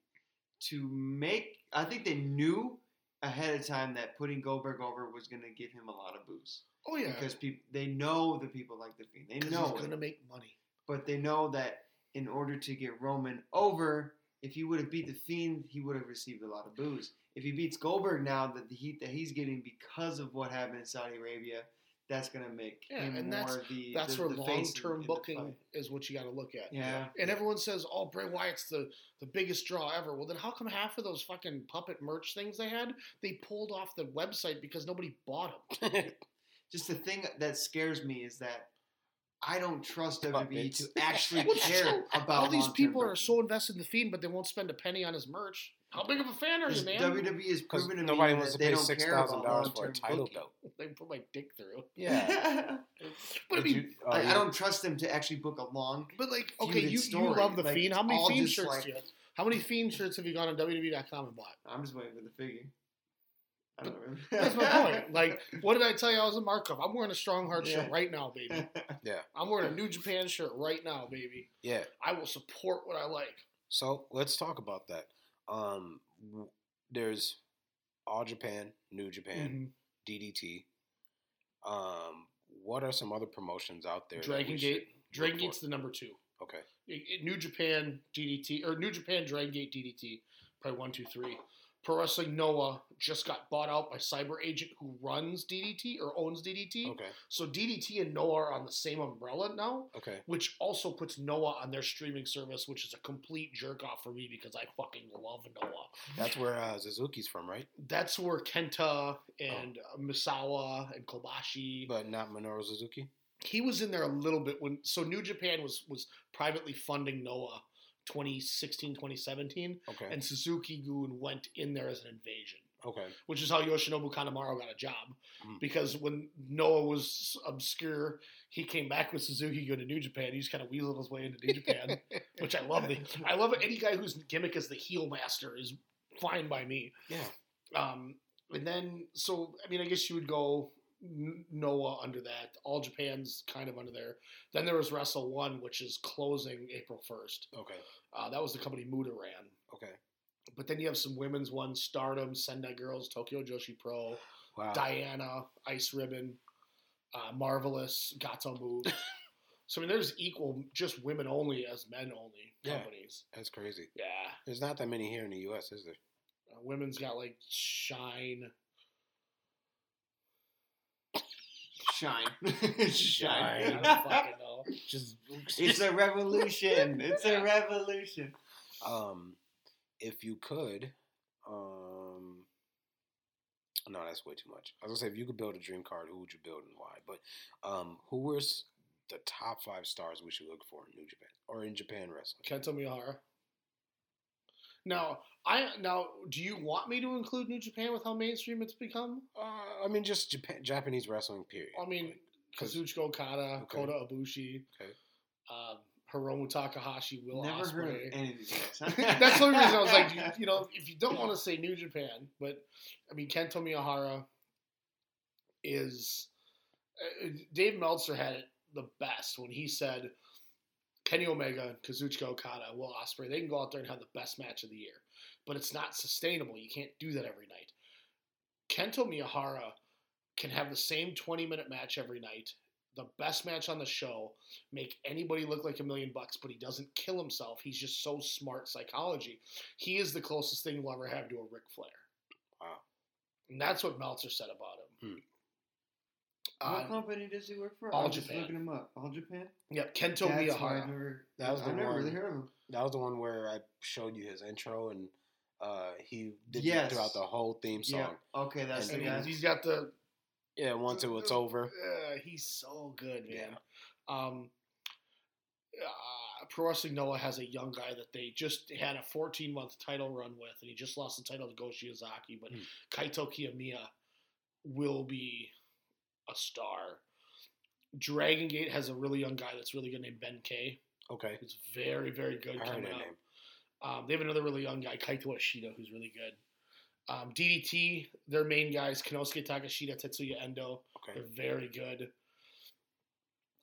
to make. I think they knew ahead of time that putting Goldberg over was going to give him a lot of booze. Oh yeah, because people they know the people like the Fiend. They know he's going to make money, but they know that in order to get Roman over. If he would have beat The Fiend, he would have received a lot of boos. If he beats Goldberg now, the, the heat that he's getting because of what happened in Saudi Arabia, that's going to make yeah, him and more that's, the That's the, where the long-term booking is what you got to look at. Yeah. And everyone says, oh, Bray Wyatt's the, the biggest draw ever. Well, then how come half of those fucking puppet merch things they had, they pulled off the website because nobody bought them? Just the thing that scares me is that I don't trust W W E to actually care about all these people are so invested in The Fiend, but they won't spend a penny on his merch. How big of a fan are you, man? W W E has proven to me that they don't care about long-term for a title belt. They put my dick through. Yeah. But I mean, I don't trust them to actually book a long. But like, okay, you, you love The Fiend. How many Fiend shirts do you have? How many Fiend shirts have you gone on W W E dot com and bought? I'm just waiting for the figure. I don't really. That's my point. Like, what did I tell you? I was in Markov. I'm wearing a Strong Heart yeah. shirt right now, baby. Yeah. I'm wearing a New Japan shirt right now, baby. Yeah. I will support what I like. So let's talk about that. Um, there's All Japan, New Japan, mm-hmm. D D T. Um, what are some other promotions out there? Dragon Gate. Dragon Gate's the number two. Okay. It, it, New Japan, D D T, or New Japan, Dragon Gate, D D T. Probably one, two, three. Pro Wrestling Noah just got bought out by Cyber Agent, who runs D D T or owns D D T. Okay. So D D T and Noah are on the same umbrella now. Okay. Which also puts Noah on their streaming service, which is a complete jerk off for me because I fucking love Noah. That's where uh, Suzuki's from, right? That's where Kenta and oh. Misawa and Kobashi. But not Minoru Suzuki? He was in there a little bit when. So New Japan was, was privately funding Noah. twenty sixteen, twenty seventeen Okay. And Suzuki-gun went in there as an invasion. Okay. Which is how Yoshinobu Kanemaru got a job. Mm. Because when Noah was obscure, he came back with Suzuki-gun to New Japan. He just kind of weaseled his way into New Japan, which I love. The, I love any guy whose gimmick is the heel master is fine by me. Yeah. Um, and then, so, I mean, I guess you would go Noah under that. All Japan's kind of under there. Then there was Wrestle One, which is closing April first. Okay. Uh, that was the company Muda ran. Okay. But then you have some women's ones, Stardom, Sendai Girls, Tokyo Joshi Pro, wow. Diana, Ice Ribbon, uh, Marvelous, Gato Move. So, I mean, there's equal, just women only as men only yeah. companies. That's crazy. Yeah. There's not that many here in the U S, is there? Uh, women's got, like, Shine... Shine. Shine. I don't fucking know. Just, it's a revolution. It's a revolution. Um, if you could, um, no, that's way too much. I was going to say, if you could build a dream card, who would you build and why? But um, who were the top five stars we should look for in New Japan or in Japan wrestling? Kento Miyahara. Now, I now, do you want me to include New Japan with how mainstream it's become? Uh, I mean, just Japan, Japanese wrestling, period. I mean, Kazuchika Okada, okay. Kota Ibushi, okay. uh, Hiromu Takahashi, Will Never Ospreay. Heard of any of these guys. That's the only reason I was like, you, you know, if you don't want to say New Japan, but, I mean, Kento Miyahara is... Uh, Dave Meltzer had it the best when he said... Kenny Omega, Kazuchika Okada, Will Ospreay, they can go out there and have the best match of the year. But it's not sustainable. You can't do that every night. Kento Miyahara can have the same twenty-minute match every night, the best match on the show, make anybody look like a million bucks, but he doesn't kill himself. He's just so smart psychology. He is the closest thing we'll ever have to a Ric Flair. Wow. And that's what Meltzer said about him. Hmm. What um, company does he work for? All I'm Japan. Looking him up. All Japan? Yep. Kento Miyahara. That was the I've one. Never really heard of him. That was the one where I showed you his intro and Uh, he did yes. that throughout the whole theme song. Yeah. Okay, that's and the guy. He's got the yeah. Once it's over, uh, he's so good, man. Yeah. Um, uh, Pro Wrestling Noah has a young guy that they just had a fourteen month title run with, and he just lost the title to Go Shiozaki. But mm. Kaito Kiyomiya will be a star. Dragon Gate has a really young guy that's really good named Ben K. Okay, he's very very good I coming up. Name. Um, they have another really young guy, Kaito Ishida, who's really good. Um, D D T, their main guys, Kenosuke Takeshita, Tetsuya Endo. Okay. They're very good.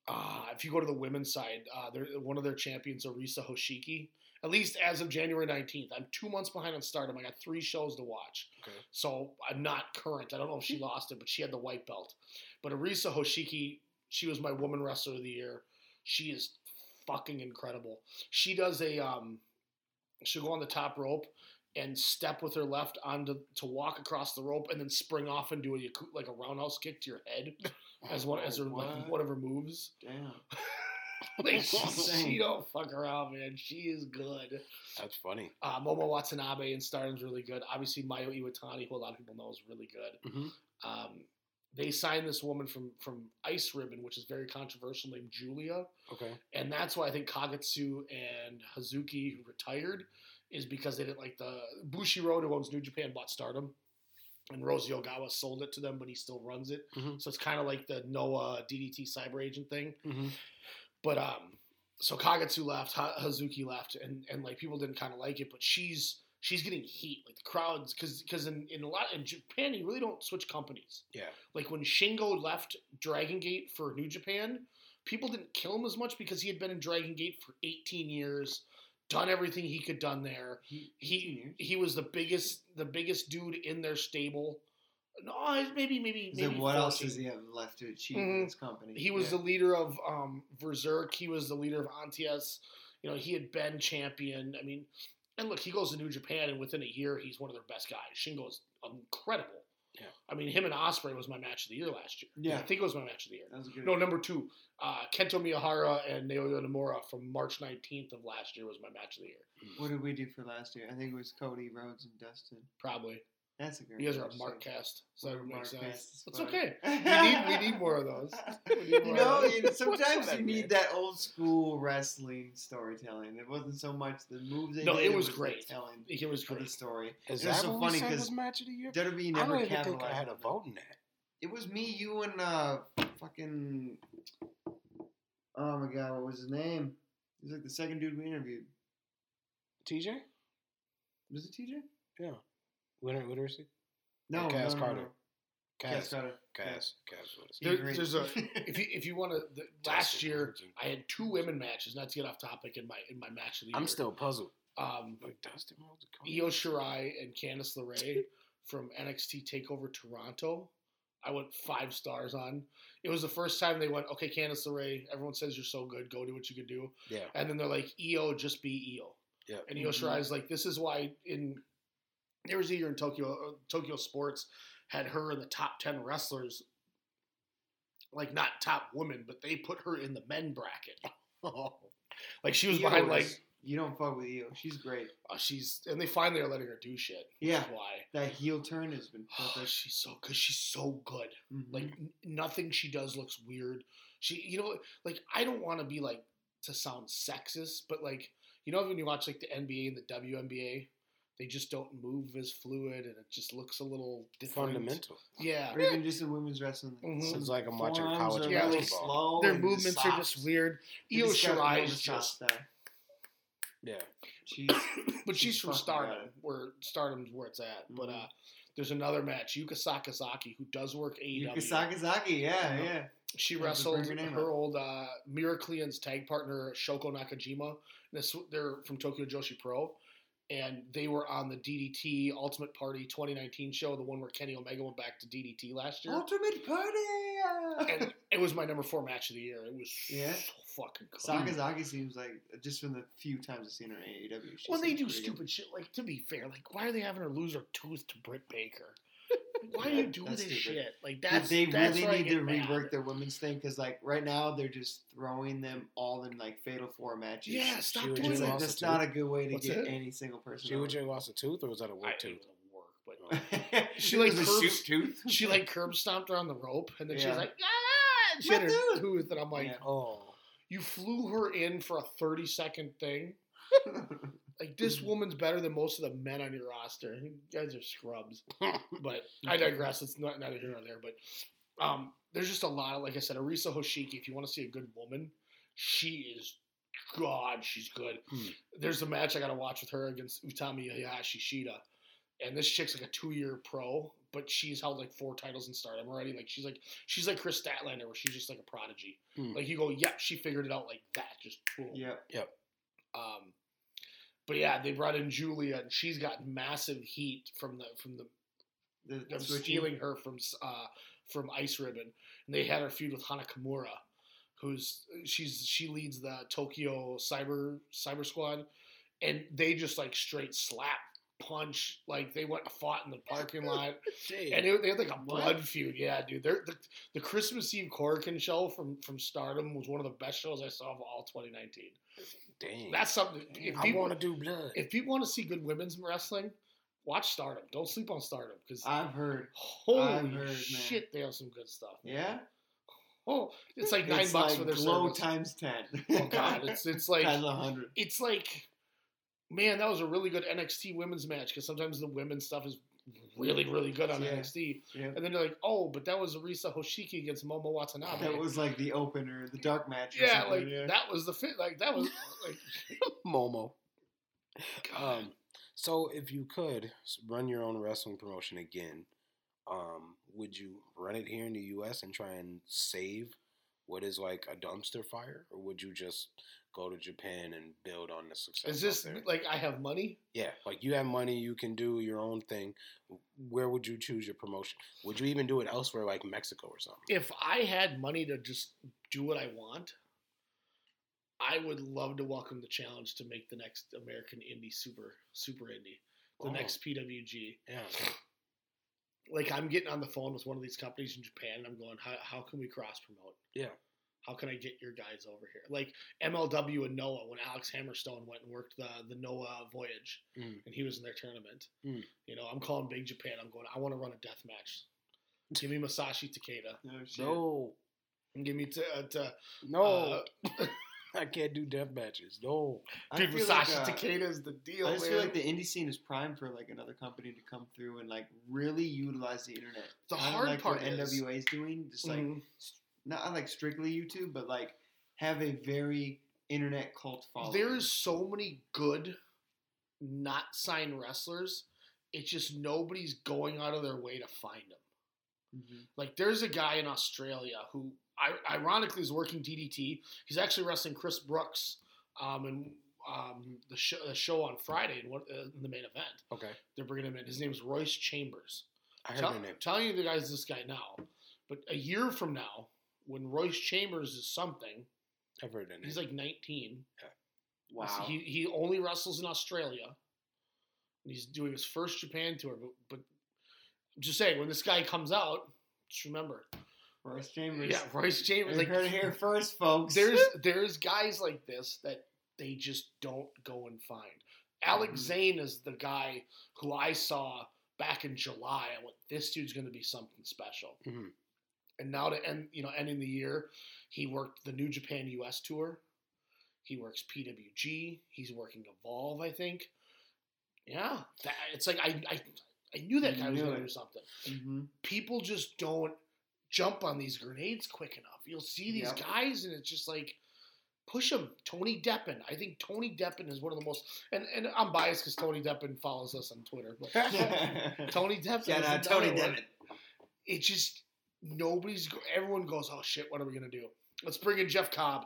Uh, if you go to the women's side, uh, they're, one of their champions, Arisa Hoshiki, at least as of January nineteenth. I'm two months behind on Stardom. I got three shows to watch. Okay. So I'm not current. I don't know if she lost it, but she had the white belt. But Arisa Hoshiki, she was my woman wrestler of the year. She is fucking incredible. She does a... Um, She'll go on the top rope and step with her left on to, to walk across the rope and then spring off and do a, like a roundhouse kick to your head as one as her like, one of her moves. Damn. Like, she don't fuck around, man. She is good. That's funny. Uh, Momo Watanabe in Stardom's really good. Obviously, Mayo Iwatani, who a lot of people know, is really good. Mm-hmm. Um, they signed this woman from, from Ice Ribbon, which is very controversial, named Julia. Okay. And that's why I think Kagetsu and Hazuki, who retired, is because they didn't like the... Bushiroad, who owns New Japan, bought Stardom. And Rosie Ogawa sold it to them, but he still runs it. Mm-hmm. So it's kind of like the Noah D D T cyber agent thing. Mm-hmm. But, um... So Kagetsu left, Hazuki left, and, and like, people didn't kind of like it, but she's... She's getting heat, like the crowds, because because in, in a lot in Japan, you really don't switch companies. Yeah. Like when Shingo left Dragon Gate for New Japan, people didn't kill him as much because he had been in Dragon Gate for eighteen years, done everything he could done there. He he, he was the biggest the biggest dude in their stable. No, maybe maybe maybe. What fourteen. Else does he have left to achieve mm-hmm. in this company? He was yeah. the leader of um, Berserk. He was the leader of Antias. You know, he had been champion. I mean. And look, he goes to New Japan, and within a year, he's one of their best guys. Shingo is incredible. Yeah. I mean, him and Ospreay was my match of the year last year. Yeah. I think it was my match of the year. That was a good no, number two. Uh, Kento Miyahara and Naoya Nomura from March nineteenth of last year was my match of the year. What did we do for last year? I think it was Cody Rhodes and Dustin. Probably. That's a great one. You guys are a mark cast, so that would make sense. It's okay. We need we need more of those. More you know, of those. Sometimes you need that old school wrestling storytelling. It wasn't so much the moves. They no, did, it, was it was great. Telling it was great. The story. Is that so funny because match of the year? W W E never I don't even think I had a vote in that. It was me, you, and uh, fucking. Oh my god, what was his name? He was like the second dude we interviewed. T J. Was it T J? Yeah. Winner, literacy? No, or Cass no, no, Carter. No. Cass, Cass Carter. Cass. Yeah. Cass. There, there's a if you if you want to. Last year, I had two women matches. Not to get off topic in my in my match of the year. I'm still puzzled. Um, like Dustin Rhodes, Io Shirai and Candice LeRae from N X T Takeover Toronto. I went five stars on. It was the first time they went, okay, Candice LeRae. Everyone says you're so good. Go do what you can do. Yeah. And then they're like, Io, just be Io. Yeah. And Io mm-hmm. Shirai's like, this is why in. There was a year in Tokyo, Tokyo Sports had her in the top ten wrestlers, like not top women, but they put her in the men bracket. Like she was Io behind, is, like you don't fuck with Io. She's great. Uh, she's and they finally are letting her do shit. Yeah, why that heel turn has been perfect. She's so because she's so good. Mm-hmm. Like n- nothing she does looks weird. She, you know, like I don't want to be like to sound sexist, but like you know when you watch like the N B A and the W N B A. They just don't move as fluid, and it just looks a little different. Fundamental. Yeah. Or even just in women's wrestling. Mm-hmm. It's like I'm watching college basketball. Yeah, a little slow. Their movements soft. Are just weird. Io Shirai is just... There. Yeah. She's, but she's, she's from Stardom, where Stardom's where it's at. Mm-hmm. But uh, there's another match, Yuka Sakazaki, who does work A E W. Yuka Sakazaki, yeah, um, yeah. She wrestled her, her old uh, Miraclean's tag partner, Shoko Nakajima. This, they're from Tokyo Joshi Pro. And they were on the D D T Ultimate Party twenty nineteen show, the one where Kenny Omega went back to D D T last year. Ultimate Party! And it was my number four match of the year. It was yeah. so fucking cool. Sakazaki seems like, just from the few times I've seen her in A E W. Well, they do stupid good. Shit. Like, to be fair, like, why are they having her lose her tooth to Britt Baker? why yeah, do you do this stupid. shit? Like that's they that's really need to mad. rework their women's thing because like right now they're just throwing them all in like fatal four matches. Yeah, stop doing that. Like, that's not a good way to What's get it? any single person. She would lost a tooth, or was that a work I tooth? Work, but no. she like curb, shoot tooth. She like curb stomped her on the rope, and then yeah. she's like, ah, and she had her tooth, and I'm like, yeah. oh. You flew her in for a thirty second thing. Like, this woman's better than most of the men on your roster. You guys are scrubs. But I digress. It's not neither here nor there. But um, there's just a lot of, like I said, Arisa Hoshiki, if you want to see a good woman, she is, God, she's good. Hmm. There's a match I got to watch with her against Utami Hayashi Shida. And this chick's like a two-year pro, but she's held like four titles in Stardom already. Like she's like she's like Chris Statlander, where she's just like a prodigy. Mm. Like you go, yep, she figured it out like that. Just cool. Yep, yep. Um, but yeah, they brought in Julia, and she's got massive heat from the from the, the them stealing her from uh from Ice Ribbon, and they had her feud with Hana Kimura, who's she's she leads the Tokyo Cyber Cyber Squad, and they just like straight slap. Punch, like they went and fought in the parking lot, and it, they had like a blood what? feud. Yeah, dude, They're, the the Christmas Eve Corkin show from from Stardom was one of the best shows I saw of all twenty nineteen. Dang, that's something. If I want to do blood. If people want to see good women's wrestling, watch Stardom. Don't sleep on Stardom because I've heard. Holy I've heard, shit, man. They have some good stuff. Man. Yeah. Oh, it's like nine it's bucks like for their glow service. Times ten. Oh God, it's it's like times a hundred. It's like. Man, that was a really good N X T women's match because sometimes the women's stuff is really, really good on yeah. N X T. Yeah. And then they're like, oh, but that was Arisa Hoshiki against Momo Watanabe. That was like the opener, the dark match. Or yeah, like yeah. that was the fit. Like that was like Momo. Um, so if you could run your own wrestling promotion again, um, would you run it here in the U S and try and save what is like a dumpster fire, or would you just go to Japan and build on the success? Is this like I have money? Yeah, like you have money, you can do your own thing. Where would you choose your promotion? Would you even do it elsewhere, like Mexico or something? If I had money to just do what I want, I would love to welcome the challenge to make the next American Indie Super Super Indie, the oh. next P W G. Yeah. Like I'm getting on the phone with one of these companies in Japan, and I'm going, how, how can we cross promote? Yeah. How can I get your guys over here? Like M L W and Noah, when Alex Hammerstone went and worked the, the Noah Voyage, mm. and he was in their tournament. Mm. You know, I'm calling Big Japan. I'm going, I want to run a death match. Give me Masashi Takeda. No. no. And give me to uh, to no. Uh, I can't do death matches. No. Dude, Masashi like, uh, Takeda is the deal. I just man. feel like the indie scene is prime for like another company to come through and like really utilize the internet. The I hard like part what is N W A is doing just like. Mm-hmm. Not like strictly YouTube, but like have a very internet cult following. There is so many good not signed wrestlers. It's just nobody's going out of their way to find them. Mm-hmm. Like there's a guy in Australia who ironically is working D D T. He's actually wrestling Chris Brooks um, in um, the, sh- the show on Friday in, one, uh, in the main event. Okay. They're bringing him in. His name is Royce Chambers. I heard Tell- their name. Telling you the guy's this guy now. But a year from now, when Royce Chambers is something, I've heard he's like nineteen. Yeah. Wow. He he only wrestles in Australia. And he's doing his first Japan tour. But, but I'm just saying, when this guy comes out, just remember. Royce Chambers. Yeah, Royce Chambers. Like, heard it here first, folks. There's there's guys like this that they just don't go and find. Alex mm-hmm. Zane is the guy who I saw back in July. I went, this dude's going to be something special. Mm-hmm. And now to end, you know, ending the year, he worked the New Japan U S tour. He works P W G. He's working Evolve, I think. Yeah, that, it's like I, I, I knew that guy was going to do something. Mm-hmm. People just don't jump on these grenades quick enough. You'll see these yep. guys, and it's just like push them. Tony Deppen. I think Tony Deppen is one of the most. And, and I'm biased because Tony Deppen follows us on Twitter. But Tony Deppen. Yeah, no, Tony Deppen. It just. Nobody's – everyone goes, oh, shit, what are we going to do? Let's bring in Jeff Cobb.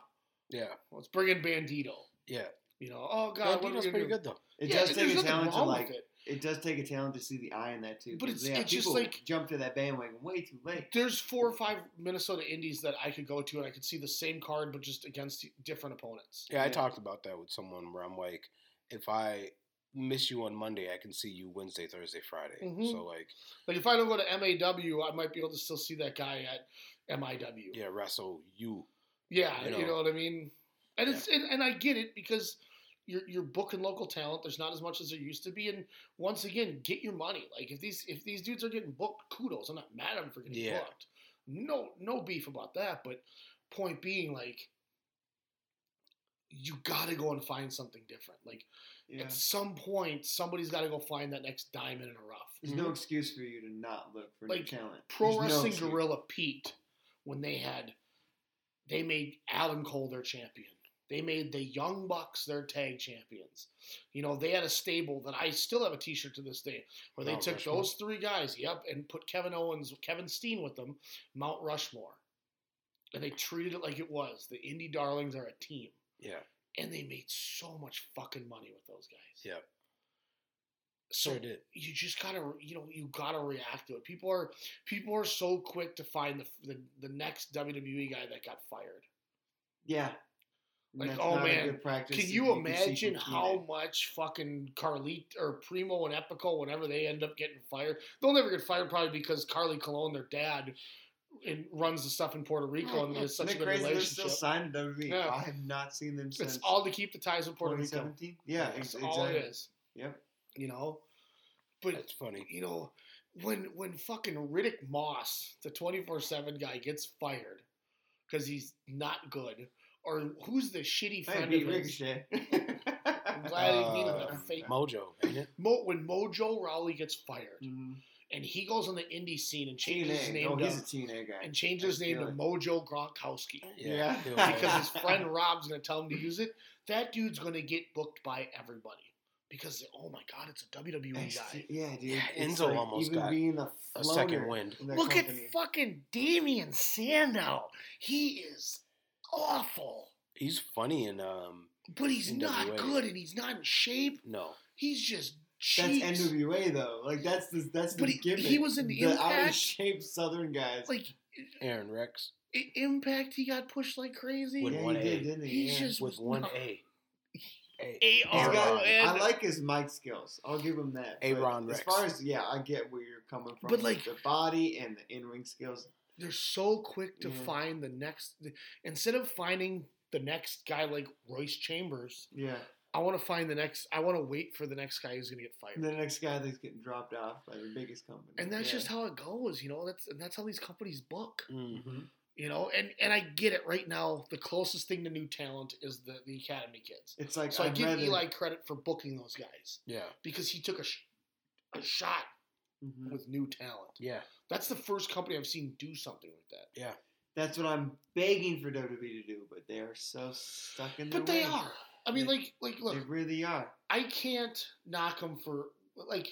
Yeah. Let's bring in Bandito. Yeah. You know, oh, God, Bandito's what are we gonna pretty do? good, though. It yeah, does it, take a talent to, like it. – it does take a talent to see the eye in that, too. But it's, yeah, it's just like – jump to that bandwagon way too late. There's four or five Minnesota Indies that I could go to, and I could see the same card but just against different opponents. Yeah, yeah. I talked about that with someone where I'm like, if I – miss you on Monday, I can see you Wednesday, Thursday, Friday. Mm-hmm. So, like... Like, if I don't go to M A W, I might be able to still see that guy at M I W. Yeah, wrestle you. Yeah, you know, you know what I mean? And yeah. it's and, and I get it, because you're, you're booking local talent. There's not as much as there used to be. And once again, get your money. Like, if these if these dudes are getting booked, kudos. I'm not mad at them for getting yeah. booked. No, no beef about that. But point being, like, you got to go and find something different. Like, yeah. at some point, somebody's got to go find that next diamond in a rough. There's mm-hmm. no excuse for you to not look for, like, new talent. Pro There's Wrestling no Gorilla Pete, when they had, they made Adam Cole their champion. They made the Young Bucks their tag champions. You know, they had a stable that I still have a T-shirt to this day, where Mount they took Rushmore. Those three guys, yep, and put Kevin Owens, Kevin Steen with them, Mount Rushmore. And they treated it like it was. The Indie Darlings are a team. Yeah. And they made so much fucking money with those guys. Yep. So sure did. You just gotta, you know, you gotta react to it. People are, people are so quick to find the the, the next W W E guy that got fired. Yeah. Like, oh man, can you imagine how much fucking Carlito or Primo and Epico, whenever they end up getting fired, they'll never get fired probably because Carly Colon, their dad, and runs the stuff in Puerto Rico, oh, and there's such a good relationship. They're still signed to W W E. Yeah. I have not seen them since. It's all to keep the ties with Puerto Rico. Yeah, it's exactly. all it is. Yep. You know, but it's funny. You know, when when fucking Riddick Moss, the twenty-four seven guy, gets fired because he's not good. Or who's the shitty friend of his? I'm glad uh, he beat him to fake Mojo, ain't it? Mo, when Mojo Rawley gets fired, mm-hmm. and he goes on the indie scene and changes T N A. His name no, to he's a T N A guy. And changes his name to Mojo Gronkowski. Yeah. yeah. Because his friend Rob's gonna tell him to use it. That dude's gonna get booked by everybody. Because, oh my God, it's a W W E it's, guy. Yeah, dude. Yeah, Enzo like almost even got being a, a second wind. Look company. At fucking Damian Sandow. He is awful. He's funny and um, but he's N W A. Not good, and he's not in shape. No, he's just cheese. That's N W A though. Like that's the, that's but the he, gimmick. He was in the Impact. Out of shape Southern guys like Aaron Rex. Impact. He got pushed like crazy. With yeah, one he A, did, didn't he? He's yeah. just with one no. A. A R O N. I like his mic skills. I'll give him that. Aaron Rex. As far as yeah, I get where you're coming from. But like the body and the in ring skills. They're so quick to yeah. find the next – instead of finding the next guy like Royce Chambers, yeah, I want to find the next – I want to wait for the next guy who's going to get fired. The next guy that's getting dropped off by the biggest company. And that's yeah. just how it goes, you know. That's and that's how these companies book. Mm-hmm. You know, and, and I get it right now. The closest thing to new talent is the, the Academy kids. It's like – So I'd I give rather... Eli credit for booking those guys. Yeah. Because he took a, sh- a shot. Mm-hmm. With new talent. Yeah. That's the first company I've seen do something like that. Yeah. That's what I'm begging for W W E to do, but they are so stuck in their But they way. Are. I mean, they, like, like, look. They really are. I can't knock them for, like,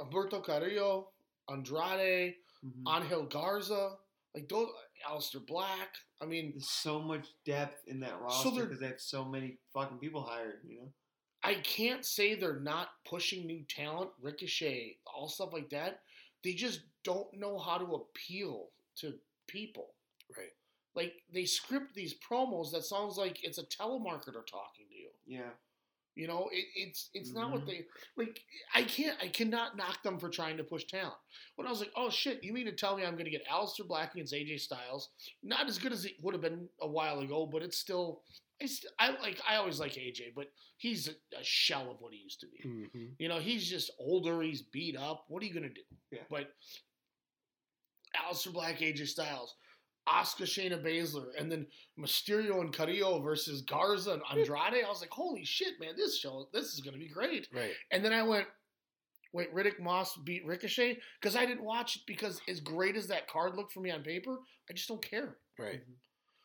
Alberto Carrillo, Andrade, mm-hmm. Angel Garza, like, those, Aleister Black. I mean. There's so much depth in that roster because so they have so many fucking people hired, you know? I can't say they're not pushing new talent, Ricochet, all stuff like that. They just don't know how to appeal to people. Right. Like, they script these promos that sounds like it's a telemarketer talking to you. Yeah. You know, it, it's it's mm-hmm. not what they – like, I can't – I cannot knock them for trying to push talent. When I was like, oh, shit, you mean to tell me I'm going to get Aleister Black against A J Styles? Not as good as it would have been a while ago, but it's still – I like. I always like A J, but he's a, a shell of what he used to be. Mm-hmm. You know, he's just older. He's beat up. What are you gonna do? Yeah. But Aleister Black, A J Styles, Asuka, Shayna Baszler, and then Mysterio and Carrillo versus Garza and Andrade. I was like, holy shit, man! This show, this is gonna be great. Right. And then I went, wait, Riddick Moss beat Ricochet because I didn't watch it because as great as that card looked for me on paper, I just don't care. Right. Mm-hmm.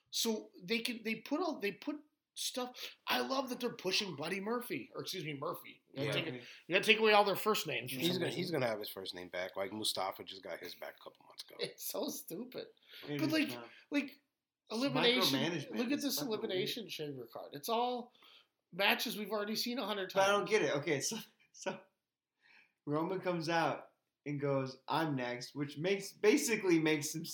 So they can they put all they put. Stuff. I love that they're pushing Buddy Murphy, or excuse me, Murphy. You gotta, yeah. take, it, you gotta take away all their first names. He's gonna, he's gonna have his first name back. Like Mustafa just got his back a couple months ago. It's so stupid. Maybe but like, like elimination. Look at this elimination chamber card. It's all matches we've already seen a hundred times. But I don't get it. Okay, so so Roman comes out and goes, "I'm next," which makes basically makes him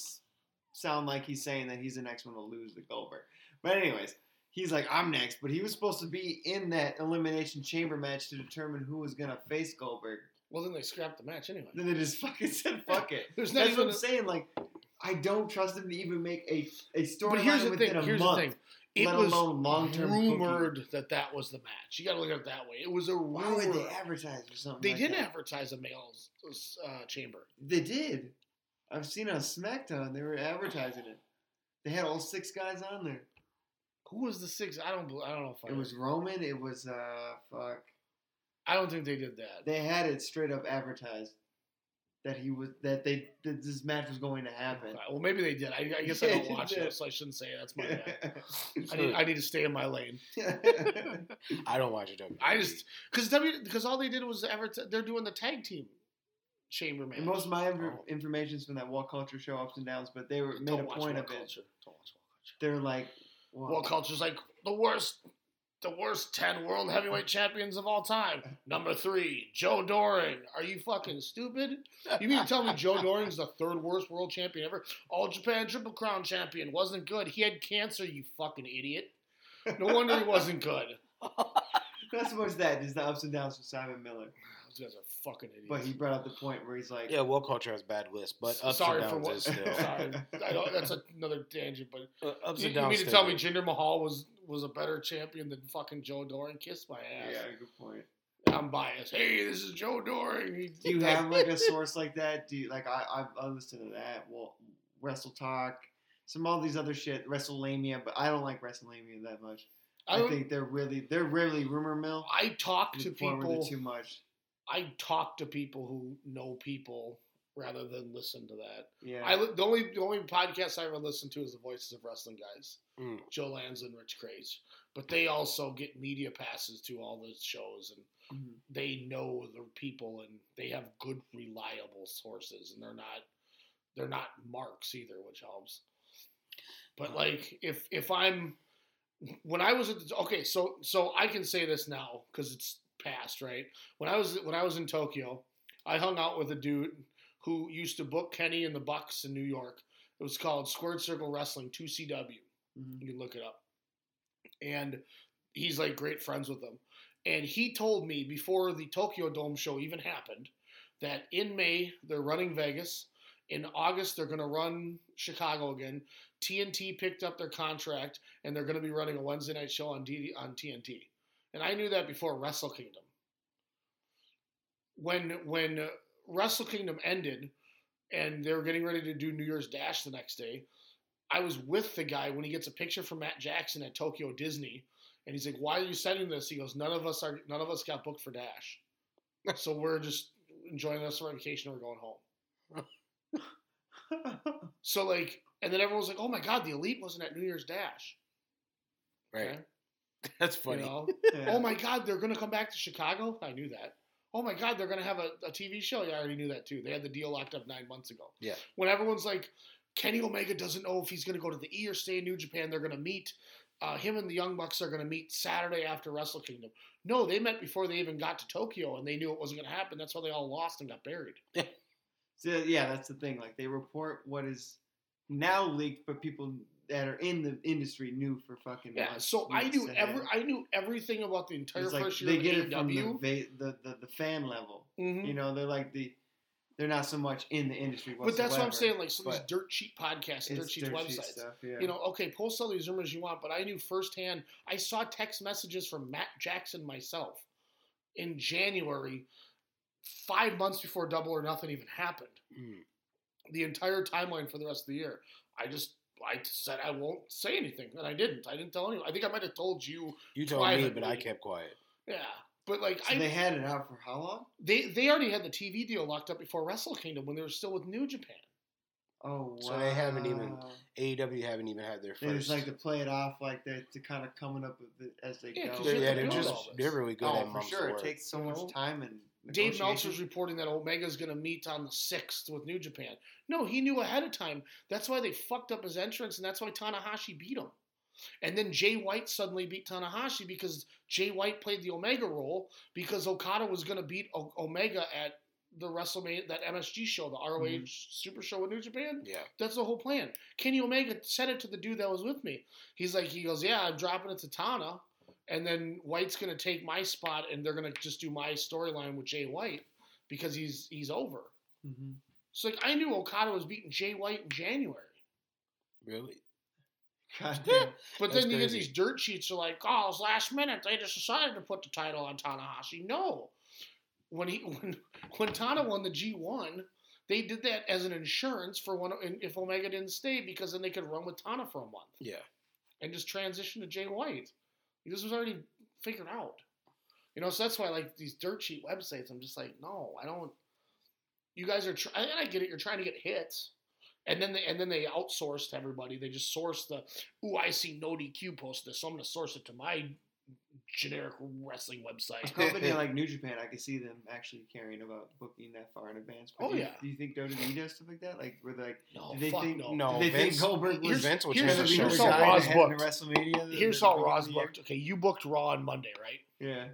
sound like he's saying that he's the next one to lose the Goldberg. But anyways. he's like, I'm next. But he was supposed to be in that Elimination Chamber match to determine who was going to face Goldberg. Well, then they scrapped the match anyway. Then they just fucking said, fuck it. There's That's what I'm a... saying. Like, I don't trust him to even make a, a storyline within a here's month. The thing. It let was alone long-term rumored cookie. that that was the match. You got to look at it that way. It was a rumor. Why would they advertise or something? They like didn't that? advertise a male's uh, chamber. They did. I've seen on SmackDown they were advertising it. They had all six guys on there. Who was the six? I don't. I don't know. If I it was Roman. It was uh fuck. I don't think they did that. They had it straight up advertised that he was that they that this match was going to happen. Well, maybe they did. I, I guess yeah, I don't watch it, so I shouldn't say it. That's my bad. I need I need to stay in my lane. I don't watch it. I just because W because all they did was advertise. They're doing the tag team chamber match. And most of my oh. information is from that Walk Culture show, Ups and Downs, but they were made don't a watch point Walk of Culture. it. Don't watch Walk Culture. They're like. Wow. World Culture's like the worst, the worst ten world heavyweight champions of all time. Number three, Joe Doring. Are you fucking stupid? You mean to tell me Joe Doring's the third worst world champion ever? All Japan Triple Crown champion. Wasn't good. He had cancer, you fucking idiot. No wonder he wasn't good. That's what's that is the Ups and Downs with Simon Miller. Those guys are fucking idiots. But he brought up the point where he's like, yeah, World Culture has bad lists, but ups sorry and downs for what, is still. Sorry, I don't, that's another tangent. But uh, ups you, and downs. You mean to tell me Jinder Mahal was was a better champion than fucking Joe Doring? Kiss my ass. Yeah, good point. I'm biased. Hey, this is Joe Doring. Do you have like a source like that? Do you, like I I listen to that. Well, Wrestle Talk, some all these other shit, WrestleMania, but I don't like WrestleMania that much. I, I think they're really they're really rumor mill. I talk to people too much. I talk to people who know people rather than listen to that. Yeah. I the only the only podcast I ever listen to is the Voices of Wrestling guys, mm. Joe Lanza and Rich Craze. But they also get media passes to all those shows, and mm. they know the people, and they have good, reliable sources, and they're not they're not marks either, which helps. But like if if I'm When I was at the, okay, so so I can say this now because it's past, right? When I was when I was in Tokyo, I hung out with a dude who used to book Kenny and the Bucks in New York. It was called Squared Circle Wrestling two C W. Mm-hmm. You can look it up. And he's like great friends with them. And he told me before the Tokyo Dome show even happened that in May they're running Vegas. In August, they're going to run Chicago again. T N T picked up their contract, and they're going to be running a Wednesday night show on D- on T N T. And I knew that before Wrestle Kingdom. When when Wrestle Kingdom ended, and they were getting ready to do New Year's Dash the next day, I was with the guy when he gets a picture from Matt Jackson at Tokyo Disney, and he's like, "Why are you sending this?" He goes, "None of us are. None of us got booked for Dash, so we're just enjoying the rest of our vacation. We're going home." So like, and then everyone was like, "Oh my God, the Elite wasn't at New Year's Dash." Right. Okay? That's funny. You know? Yeah. Oh my God, they're going to come back to Chicago. I knew that. Oh my God, they're going to have a, a T V show. Yeah, I already knew that too. They had the deal locked up nine months ago. Yeah. When everyone's like, Kenny Omega doesn't know if he's going to go to the E or stay in New Japan. They're going to meet. Uh, him and the Young Bucks are going to meet Saturday after Wrestle Kingdom. No, they met before they even got to Tokyo, and they knew it wasn't going to happen. That's why they all lost and got buried. Yeah. So, yeah, that's the thing. Like, they report what is now leaked, but people that are in the industry knew for fucking yeah. months. So I knew every I knew everything about the entire it's first like year. They get it A E W. From the, the, the, the fan level. Mm-hmm. You know, they're like the they're not so much in the industry whatsoever. But that's what I'm saying. Like, so these dirt cheap podcasts, and dirt cheap dirt websites. Cheap stuff, yeah. You know, okay, post all these rumors you want, but I knew firsthand. I saw text messages from Matt Jackson myself in January. Five months before Double or Nothing even happened. Mm. The entire timeline for the rest of the year. I just I said I won't say anything, and I didn't. I didn't tell anyone. I think I might have told you. You told privately. me, but I kept quiet. Yeah. But like so I, they had it out for how long? They they already had the T V deal locked up before Wrestle Kingdom when they were still with New Japan. Oh wow. So they haven't even A E W haven't even had their first. They just like to play it off like they're to kind of coming up with it as they yeah, go. They're, yeah, they're just they're really good oh, at for sure. It takes so much time and Dave Meltzer's reporting that Omega's going to meet on the sixth with New Japan. No, he knew ahead of time. That's why they fucked up his entrance, and that's why Tanahashi beat him. And then Jay White suddenly beat Tanahashi because Jay White played the Omega role because Okada was going to beat o- Omega at the WrestleMania, that M S G show, the R O H mm-hmm. Super Show with New Japan. Yeah. That's the whole plan. Kenny Omega said it to the dude that was with me. He's like, he goes, yeah, I'm dropping it to Tana, and then White's going to take my spot, and they're going to just do my storyline with Jay White because he's he's over. Mm-hmm. So, like, I knew Okada was beating Jay White in January. Really? God damn. But then you get these dirt sheets are like, oh, it's last minute. They just decided to put the title on Tanahashi. No. When he when, when Tana won the G one, they did that as an insurance for one if Omega didn't stay, because then they could run with Tana for a month. Yeah. And just transition to Jay White. This was already figured out. You know, so that's why, like, these dirt sheet websites, I'm just like, no, I don't. You guys are trying, and I get it, you're trying to get hits. And then they and then they outsourced to everybody. They just sourced the, ooh, I see No D Q post this, so I'm going to source it to my generic wrestling website. A company like New Japan, I could see them actually caring about booking that far in advance. But oh, do you, yeah. Do you think W W E does stuff like that? Like, where they like, no, they fuck think, no. No, they Vince, think Goldberg was Vince, which here's, here's, here's how Raw's booked. WrestleMania, here's how Raw's booked. Okay, you booked Raw on Monday, right? Yeah.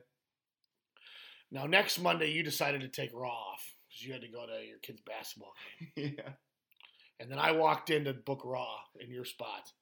Now, next Monday, you decided to take Raw off because you had to go to your kid's basketball game. Yeah. And then I walked in to book Raw in your spot.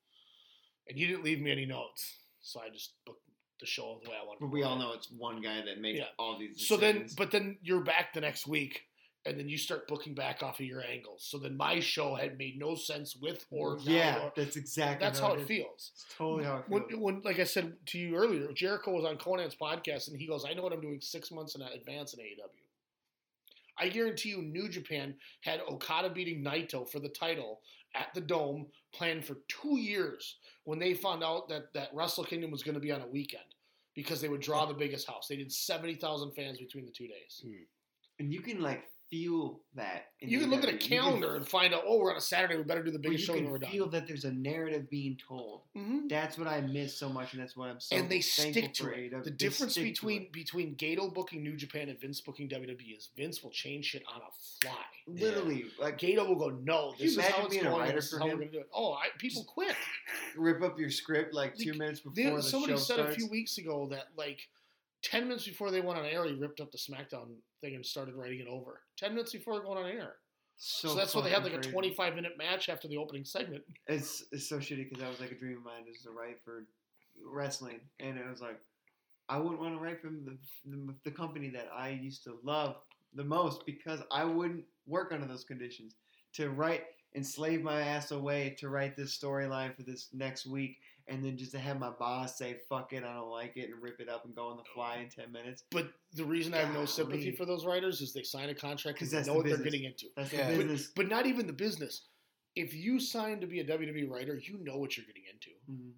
And you didn't leave me any notes. So I just booked the show the way I wanted. But we all know it's one guy that makes yeah. all these decisions. So then, but then you're back the next week, and then you start booking back off of your angles. So then my show had made no sense with or yeah, or, that's exactly that's how it, it feels. It's totally how it feels. When, when, like I said to you earlier, Jericho was on Conan's podcast, and he goes, "I know what I'm doing six months in advance in A E W." I guarantee you, New Japan had Okada beating Naito for the title at the Dome planned for two years when they found out that, that Wrestle Kingdom was going to be on a weekend because they would draw the biggest house. They did seventy thousand fans between the two days. And you can, like, feel that. In you can look at a calendar and find out, oh, we're on a Saturday. We better do the biggest show when we're done. You can feel that there's a narrative being told. Mm-hmm. That's what I miss so much, and that's why I'm so And they stick to it. The difference between between Gato booking New Japan and Vince booking W W E is Vince will change shit on a fly. Literally. Yeah. Like Gato will go, no, this is how it's going. This is how we're going to do it. Oh, I, people quit. Rip up your script like two minutes before the show starts. Somebody said a few weeks ago that, like, Ten minutes before they went on air, he ripped up the SmackDown thing and started writing it over. Ten minutes before going on air. So, so that's why they had like crazy. a twenty-five minute match after the opening segment. It's, it's so shitty because that was like a dream of mine is to write for wrestling. And it was like, I wouldn't want to write for the, the, the company that I used to love the most because I wouldn't work under those conditions. To write and slave my ass away to write this storyline for this next week. And then just to have my boss say, fuck it, I don't like it, and rip it up and go on the fly in ten minutes. But the reason God, I have no sympathy for those writers is they sign a contract because they know what business. They're getting into. That's yeah. the business. But, but not even the business. If you sign to be a W W E writer, you know what you're getting into. Mm-hmm.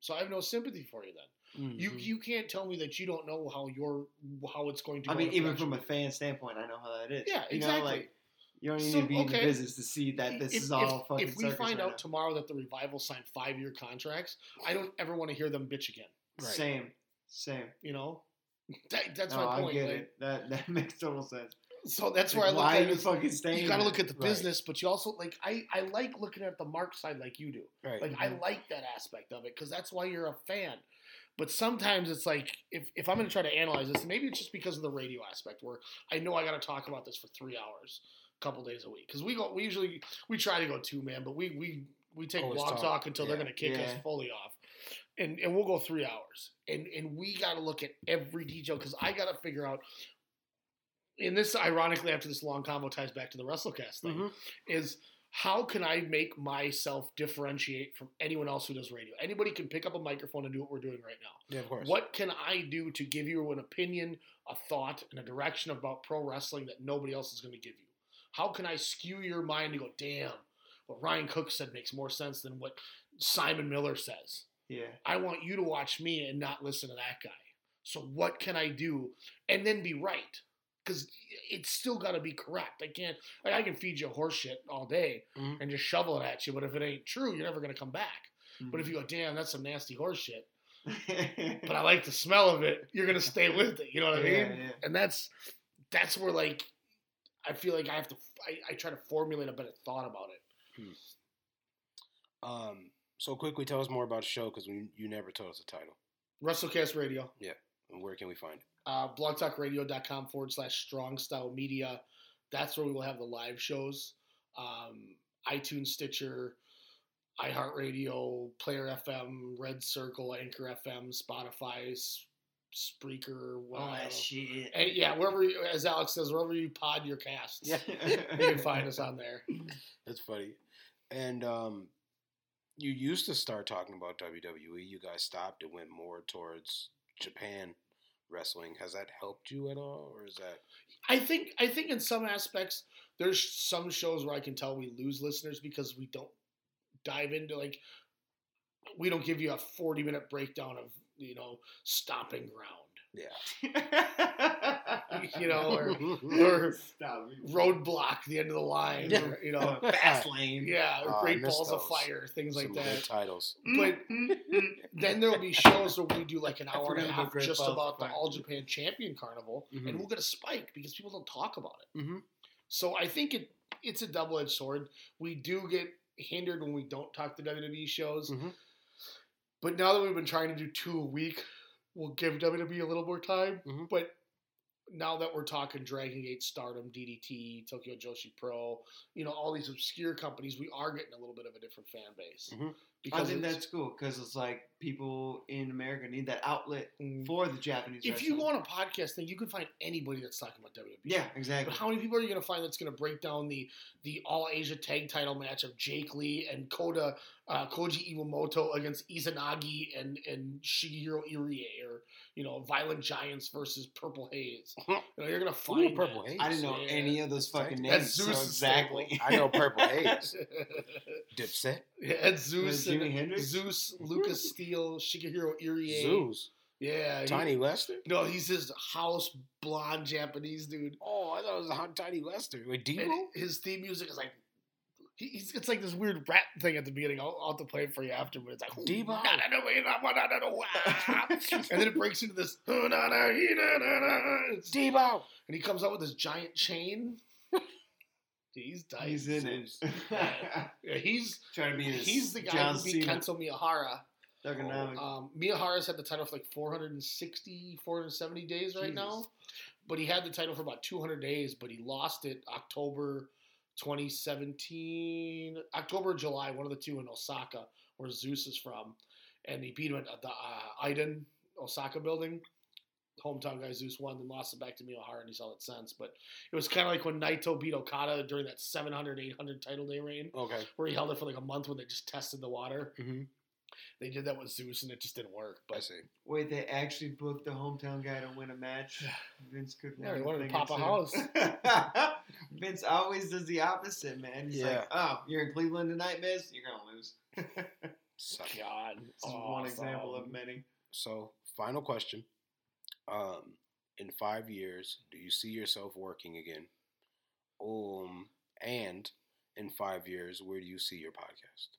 So I have no sympathy for you then. Mm-hmm. You you can't tell me that you don't know how your how it's going to go. I mean, even from a fan standpoint, I know how that is. Yeah, exactly. You know, like, You don't need so, to be okay. in the business to see that this if, is all if, fucking If we find right out now. tomorrow that the Revival signed five-year contracts, I don't ever want to hear them bitch again. Right. Same. Same. You know? That, that's no, my point. I get like, it. That, that makes total sense. So that's like, where I look why at it. Fucking staying you got to look at the right. business, but you also, like, I, I like looking at the mark side like you do. Right. Like, mm-hmm. I like that aspect of it because that's why you're a fan. But sometimes it's like, if, if I'm going to try to analyze this, maybe it's just because of the radio aspect where I know I got to talk about this for three hours. Couple days a week because we go we usually we try to go two man but we we we take Always walk talk, talk until yeah, they're going to kick yeah. us fully off and and we'll go three hours and and we got to look at every detail because I got to figure out and this ironically after this long combo ties back to the WrestleCast thing mm-hmm. is how can I make myself differentiate from anyone else who does radio? Anybody can pick up a microphone and do what we're doing right now. Yeah, of course. What can I do to give you an opinion, a thought, and a direction about pro wrestling that nobody else is going to give you? How can I skew your mind and go, damn, what Ryan Cook said makes more sense than what Simon Miller says. Yeah. I want you to watch me and not listen to that guy. So what can I do? And then be right. Because it's still got to be correct. I can't, like, I can feed you horse shit all day mm-hmm. and just shovel it at you. But if it ain't true, you're never going to come back. Mm-hmm. But if you go, damn, that's some nasty horse shit. But I like the smell of it. You're going to stay with it. You know what I mean? Yeah, yeah. And that's, that's where like, I feel like I have to. I, I try to formulate a better thought about it. Hmm. Um. So quickly, tell us more about the show because you never told us the title. WrestleCast Radio. Yeah. And where can we find it? Uh, blog talk radio dot com forward slash strong style media. That's where we will have the live shows. Um, iTunes, Stitcher, iHeartRadio, Player F M, Red Circle, Anchor F M, Spotify, Spreaker. Wow. Oh, that shit. And, yeah, wherever, you, as Alex says, wherever you pod your casts, yeah. You can find us on there. That's funny. And um, you used to start talking about W W E. You guys stopped and went more towards Japan wrestling. Has that helped you at all, or is that? I think I think in some aspects, there's some shows where I can tell we lose listeners because we don't dive into, like, we don't give you a forty minute breakdown of, you know, stomping ground. Yeah. You know, or, or Roadblock, the end of the line, yeah. Or, you know, Fast Lane. Yeah, or uh, Great Balls those. Of Fire, things like some that. Good titles. But then there'll be shows where we do like an hour and a half just about the All Japan Champion Carnival, mm-hmm. and we'll get a spike because people don't talk about it. Mm-hmm. So I think it it's a double-edged sword. We do get hindered when we don't talk to W W E shows. Mm-hmm. But now that we've been trying to do two a week, we'll give W W E a little more time, mm-hmm. but now that we're talking Dragon Gate, Stardom, D D T, Tokyo Joshi Pro, you know, all these obscure companies, we are getting a little bit of a different fan base. Mm-hmm. Because I think that's cool because it's like people in America need that outlet for the Japanese. If wrestling. You go on a podcast thing, you can find anybody that's talking about W W E. Yeah, exactly. But how many people are you going to find that's going to break down the the All Asia Tag Title match of Jake Lee and Kota uh, Koji Iwamoto against Izanagi and and Shigeru Irie, or you know, Violent Giants versus Purple Haze? You know, you're going to find Ooh, Purple Haze. I didn't know yeah. any of those fucking names. That's Zeus. So exactly. I know Purple Haze. Dipset. Yeah, that's Zeus. Jimi Hendrix? Zeus, Lucas Steele, Shigehiro Irie. Zeus? Yeah. Tiny he, Lester? No, he's his house blonde Japanese dude. Oh, I thought it was Tiny Lester. Wait, Debo? His theme music is like, he's, it's like this weird rap thing at the beginning. I'll, I'll have to play it for you after, but it's like, Debo? And then it breaks into this, Debo! And he comes out with this giant chain. He's dying. He's in it. Yeah. Yeah, he's trying to be. He's the guy John who beat Kento Miyahara. Um, Miyahara's had the title for like four hundred sixty, four hundred seventy days right Jesus. Now, but he had the title for about two hundred days. But he lost it October twenty seventeen, October or July, one of the two in Osaka, where Zeus is from, and he beat him at the uh, Aiden Osaka building. Hometown guy Zeus won, then lost it back to Miyahara, and he's held it since. But it was kind of like when Naito beat Okada during that seven hundred, eight hundred title day reign. Okay. Where he held it for like a month when they just tested the water. Mm-hmm. They did that with Zeus, and it just didn't work. But I see. Wait, they actually booked the hometown guy to win a match? Vince could never. Yeah, he wanted to pop a house. Vince always does the opposite, man. He's yeah. like, oh, you're in Cleveland tonight, Miz? You're going to lose. God. This is one example of many. So, final question. Um, in five years, do you see yourself working again? Um, and in five years, where do you see your podcast?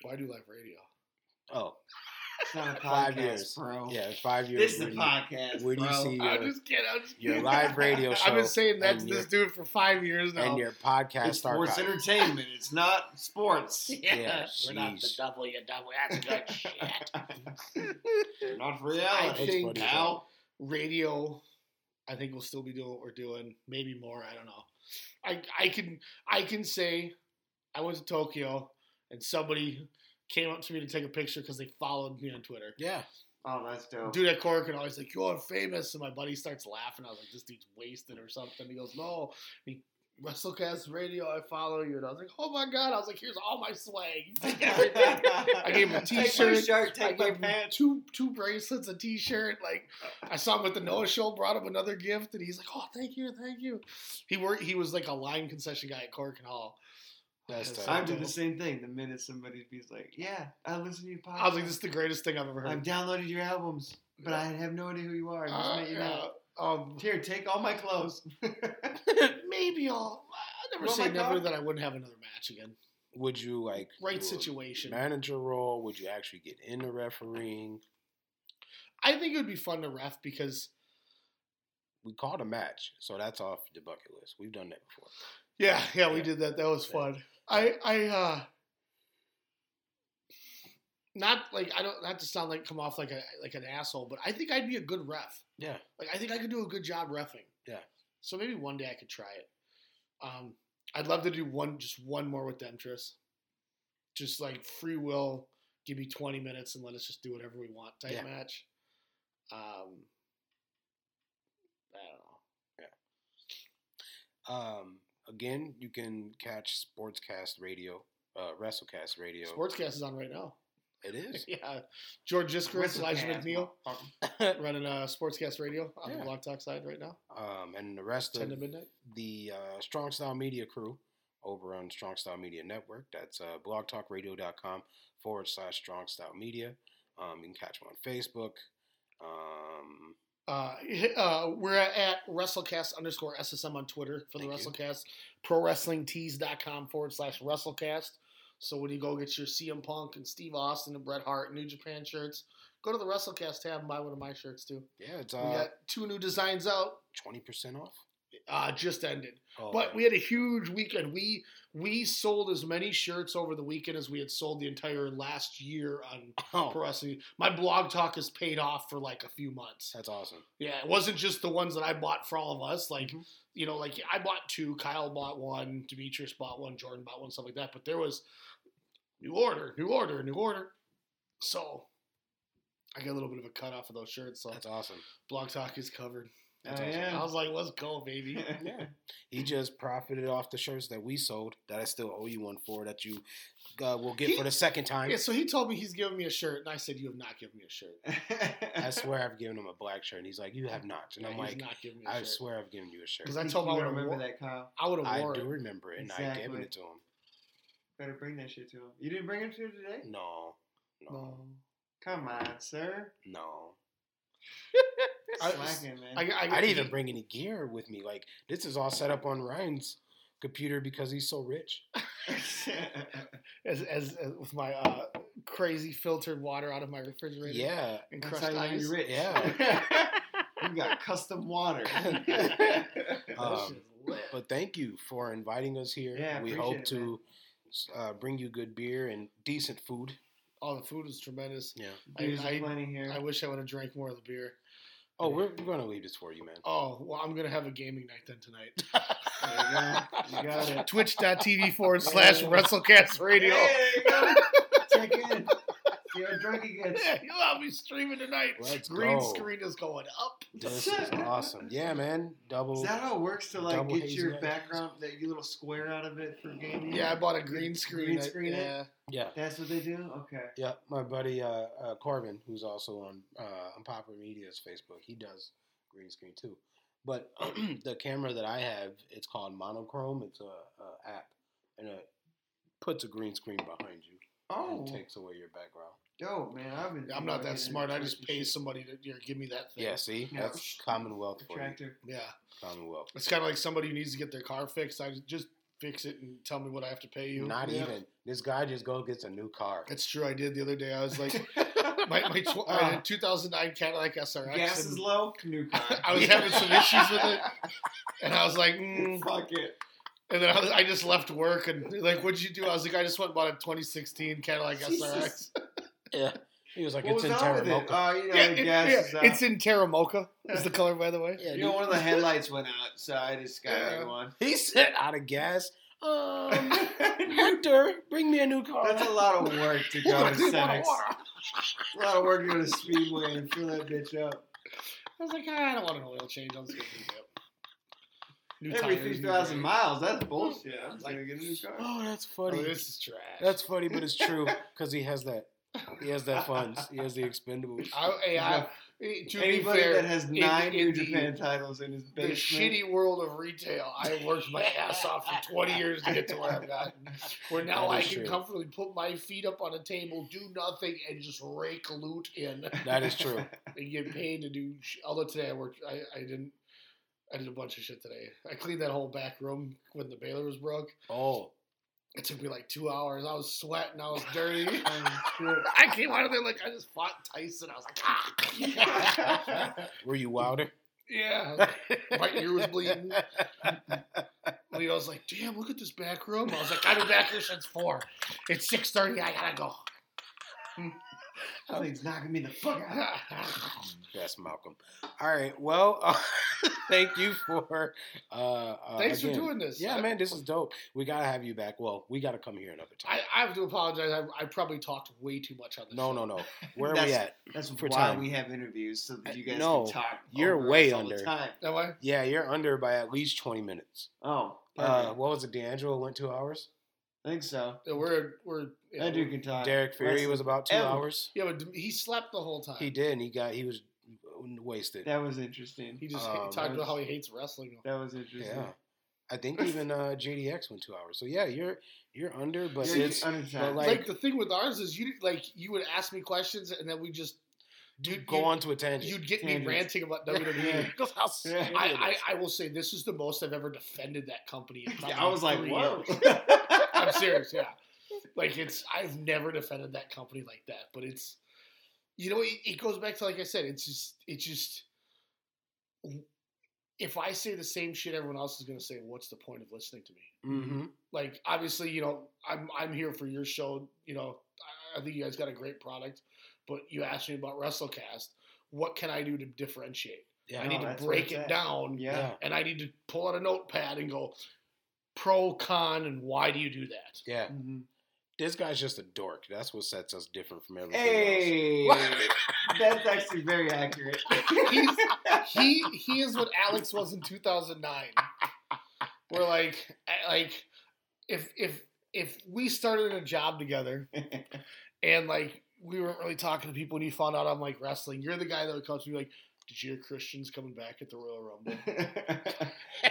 Why do live radio? Oh, it's not a podcast, five years, bro. Yeah, five years. This is a podcast. Where do you see your, I'm just kidding, I'm just kidding. Your live radio show? I've been saying that to your, this dude for five years now. And your podcast. It's sports archive. Entertainment. It's not sports. Yeah, yeah, we're not the W W E. That's good shit. We're not for reality. I think now radio. I think we'll still be doing what we're doing. Maybe more. I don't know. I I can I can say I went to Tokyo. And somebody came up to me to take a picture because they followed me on Twitter. Yeah. Oh, that's dope. Dude at Cork and always like, you're famous. And my buddy starts laughing. I was like, this dude's wasted or something. He goes, no. And he, WrestleCast Radio, I follow you. And I was like, oh, my God. I was like, here's all my swag. I gave him a T-shirt. Take my shirt, take I gave my him two, two bracelets, a T-shirt. Like, I saw him at the Noah show, brought him another gift. And he's like, oh, thank you, thank you. He worked. He was like a line concession guy at Cork and Hall. I do the same thing. The minute somebody be like, yeah, I listen to your podcast. I was like, this is the greatest thing I've ever heard. I've downloaded your albums, but yeah. I have no idea who you are. I just uh, met you yeah. now. Um, Here, take all my clothes. Maybe I'll. I never well, say never God. That I wouldn't have another match again. Would you, like, right situation. Manager role? Would you actually get into refereeing? I think it would be fun to ref because. We called a match, so that's off the bucket list. We've done that before. Yeah, yeah, yeah. We did that. That was yeah. fun. I, I, uh, not like I don't not to sound like come off like a like an asshole, but I think I'd be a good ref. Yeah, like I think I could do a good job reffing. Yeah, So maybe one day I could try it. Um, I'd love to do one, just one more with Demetrius. Just like free will, give me twenty minutes and let us just do whatever we want type yeah. match. Um, I don't know. Yeah. Um, again, you can catch Sportscast Radio, uh, WrestleCast Radio. Sportscast is on right now. It is. yeah. George Jiskowitz, Elijah McNeil running uh, Sportscast Radio on yeah. the Block Talk side right now. Um, and the rest of the uh, Strong Style Media crew over on Strong Style Media Network. That's uh, blogtalkradio.com forward slash Strong Style Media. Um, you can catch them on Facebook. Um, uh, uh, we're at WrestleCast underscore S S M on Twitter for the WrestleCast. You. Pro Wrestling Tees dot com forward slash WrestleCast. So when you go get your C M Punk and Steve Austin and Bret Hart and New Japan shirts, go to the WrestleCast tab and buy one of my shirts too. Yeah, it's uh, we got two new designs out. twenty percent off? Uh, just ended. Oh, but man. We had a huge weekend. We we sold as many shirts over the weekend as we had sold the entire last year on oh. Pro Wrestling. My blog talk has paid off for like a few months. That's awesome. Yeah, it wasn't just the ones that I bought for all of us. Like, mm-hmm. you know, like I bought two, Kyle bought one, Demetrius bought one, Jordan bought one, stuff like that. But there was... New order, new order, new order. So, I got a little bit of a cut off of those shirts. So that's awesome. Blog Talk is covered. That's I, awesome. Am. I was like, let's go, baby. yeah. He just profited off the shirts that we sold that I still owe you one for that you uh, will get he, for the second time. Yeah, so he told me he's giving me a shirt, and I said, you have not given me a shirt. I swear I've given him a black shirt, and he's like, you have not. And yeah, I'm like, not me a I shirt. Swear I've given you a shirt. Because I told him I would have remember wore, that, Kyle. I would have worn it. I do remember it, and exactly. I've given it to him. Better bring that shit to him. You didn't bring it to him today? No. No. no. Come on, sir. No. Slacking, man. I, I, I, I didn't even bring any gear with me. Like, this is all set up on Ryan's computer because he's so rich. as, as, as with my uh, crazy filtered water out of my refrigerator. Yeah. And crushed ice. Rich. Yeah. You got custom water. um, but thank you for inviting us here. Yeah, we hope it, to. Man. Uh, bring you good beer and decent food. Oh, the food is tremendous. Yeah. There's I, I, plenty here. I wish I would have drank more of the beer. Oh, yeah. we're, we're going to leave this for you, man. Oh, well, I'm going to have a gaming night then tonight. There you go. You got it. Twitch.tv forward slash WrestleCast Radio. Hey, you got it. Check in. You're drinking again. Yeah, you'll have me streaming tonight. Let's Green go. Screen is going up. This is awesome. Yeah, man. Double. Is that how it works to like get your light. Background, that your little square out of it for gaming? Yeah, I bought a green screen. Green screen. I, yeah. yeah. That's what they do? Okay. Yeah. My buddy uh, uh, Corbin, who's also on uh, Unpopular Media's Facebook, he does green screen too. But the camera that I have, it's called Monochrome. It's a, a app, and it puts a green screen behind you. Oh. And takes away your background. Yo, man, I've been I'm not that smart. I just pay somebody to you know, give me that thing. Yeah, see? Yeah. That's Commonwealth for you. Yeah. Commonwealth. It's kind of like somebody who needs to get their car fixed. I just fix it and tell me what I have to pay you. Not yeah. even. This guy just goes and gets a new car. That's true. I did the other day. I was like, my, my tw- uh, two thousand nine Cadillac S R X. Gas is low. New car. I was having some issues with it. And I was like, mm. Fuck it. And then I, was, I just left work and like, what'd you do? I was like, I just went and bought a twenty sixteen Cadillac S R X. Yeah. He was like, what it's was in Terramocha. Uh, you know, yeah, it, yeah. uh, it's in Terramocha. Is the color, by the way. Yeah, you dude. Know, one of the headlights went out, so I just got yeah. one. He said, out of gas. Um, Hector, bring me a new car. That's a lot of work to go to Senex. A lot of work to go to Speedway and fill that bitch up. I was like, ah, I don't want an oil change. I'm just going to do that. New Every three thousand miles, that's bullshit. I'm just like, going to get a new car. Oh, that's funny. Oh, this is trash. That's funny, but it's true because he has that. He has that funds. He has the Expendables. I, hey, I, to Anybody fair, that has nine New Japan titles in his basement. The shitty world of retail. I worked my ass off for twenty years to get to where I've gotten. Where now I can true. comfortably put my feet up on a table, do nothing, and just rake loot in. That is true. And get paid to do. Sh- Although today I worked, I, I didn't. I did a bunch of shit today. I cleaned that whole back room when the baler was broke. Oh. It took me like two hours. I was sweating. I was dirty. I came out of there like I just fought Tyson. I was like, ah. Were you Wilder? Yeah. My ear was bleeding. Leo's like, damn, look at this back room. I was like, I've been back here since four. It's six thirty. I gotta go. That thing's knocking me the fuck out. That's Malcolm. All right. Well. Uh- Thank you for uh, uh thanks again. for doing this. Yeah, I, man, this is dope. We gotta have you back. Well, we gotta come here another time. I, I have to apologize. I, I probably talked way too much on this. No, show. no, no. Where are we at? That's for why time? we have interviews, so that you guys no, can talk. You're over way us under. All the time. That way? Yeah, you're under by at least twenty minutes. Oh, uh, what was it? D'Angelo went two hours. I think so. Yeah, we're we're. Yeah, that dude can talk. Derek Fury was about two hours. Yeah, but he slept the whole time. He did. And he got. He was wasted. That was interesting. He just um, talked was, about how he hates wrestling. That was interesting. Yeah, I think even uh, J D X went two hours. So yeah, you're you're under, but yeah, it's under but like, like the thing with ours is you like you would ask me questions and then we just. Dude, go on to a tangent. You'd get Tangents. me ranting about W W E. Yeah. I, I, I will say this is the most I've ever defended that company. In yeah, I was like, whoa. I'm serious, yeah. Like, it's I've never defended that company like that. But it's, you know, it, it goes back to, like I said, it's just, it's just, if I say the same shit everyone else is going to say, what's the point of listening to me? Mm-hmm. Like, obviously, you know, I'm I'm here for your show. You know, I, I think you guys got a great product. But you asked me about WrestleCast. What can I do to differentiate? Yeah, I need no, to break it down. Yeah. And I need to pull out a notepad and go pro, con, and why do you do that? Yeah. Mm-hmm. This guy's just a dork. That's what sets us different from everything hey, else. That's actually very accurate. He's, he he is what Alex was in two thousand nine. We're like, like if if if we started a job together and like, we weren't really talking to people, and you found out I'm like wrestling. You're the guy that would come to me like, "Did you hear Christian's coming back at the Royal Rumble?"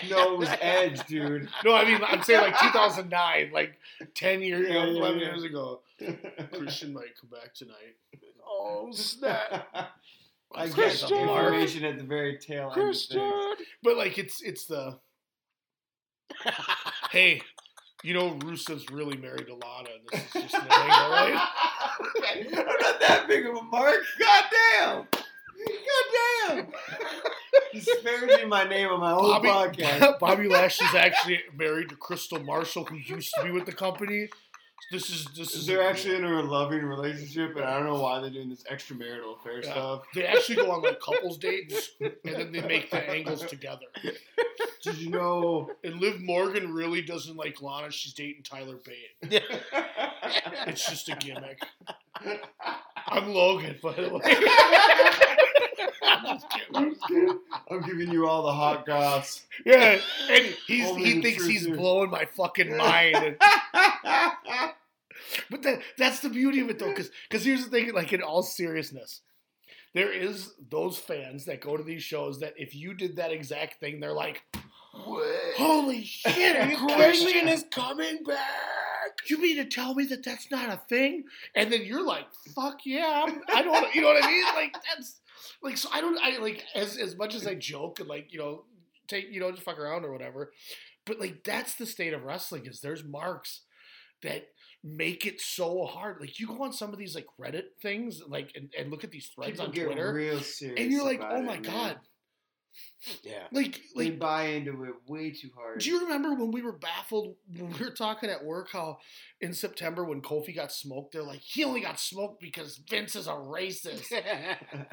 No, it was Edge, dude. No, I mean I'm saying like two thousand nine, like ten years, yeah, ago, yeah, eleven yeah. years ago. Christian might come back tonight. Oh snap! I Christian. Got the information at the very tail end. Christian, but like it's it's the hey. You know, Rusev's really married to Lana, and this is just an angle, right? I'm not that big of a mark. Goddamn! Goddamn! Disparaging my name on my own podcast. Bobby Lashley's actually married to Crystal Marshall, who used to be with the company. This is this is. They're actually in a loving relationship, and I don't know why they're doing this extramarital affair yeah. stuff. They actually go on like couples dates, and then they make the angles together. Did you know? And Liv Morgan really doesn't like Lana. She's dating Tyler Bate. It's just a gimmick. I'm Logan, by the way. I'm just kidding. I'm just kidding. I'm giving you all the hot goss. Yeah, and he's, he thinks he's here. blowing my fucking mind. And, but that, that's the beauty of it, though, because because here's the thing, like, in all seriousness, there is those fans that go to these shows that if you did that exact thing, they're like, what? Holy shit, Christian is coming back. You mean to tell me that that's not a thing? And then you're like, fuck yeah, I'm, I don't, you know what I mean? Like, that's, like, so I don't, I, like, as as much as I joke and, like, you know, take, you know, just fuck around or whatever, but, like, that's the state of wrestling is there's marks that make it so hard. Like, you go on some of these, like, Reddit things, like, and, and look at these threads People on get Twitter. Real serious and you're like, oh, my it, God. Man. Yeah. Like, like, they buy into it way too hard. Do you remember when we were baffled, when we were talking at work, how in September when Kofi got smoked, they're like, he only got smoked because Vince is a racist.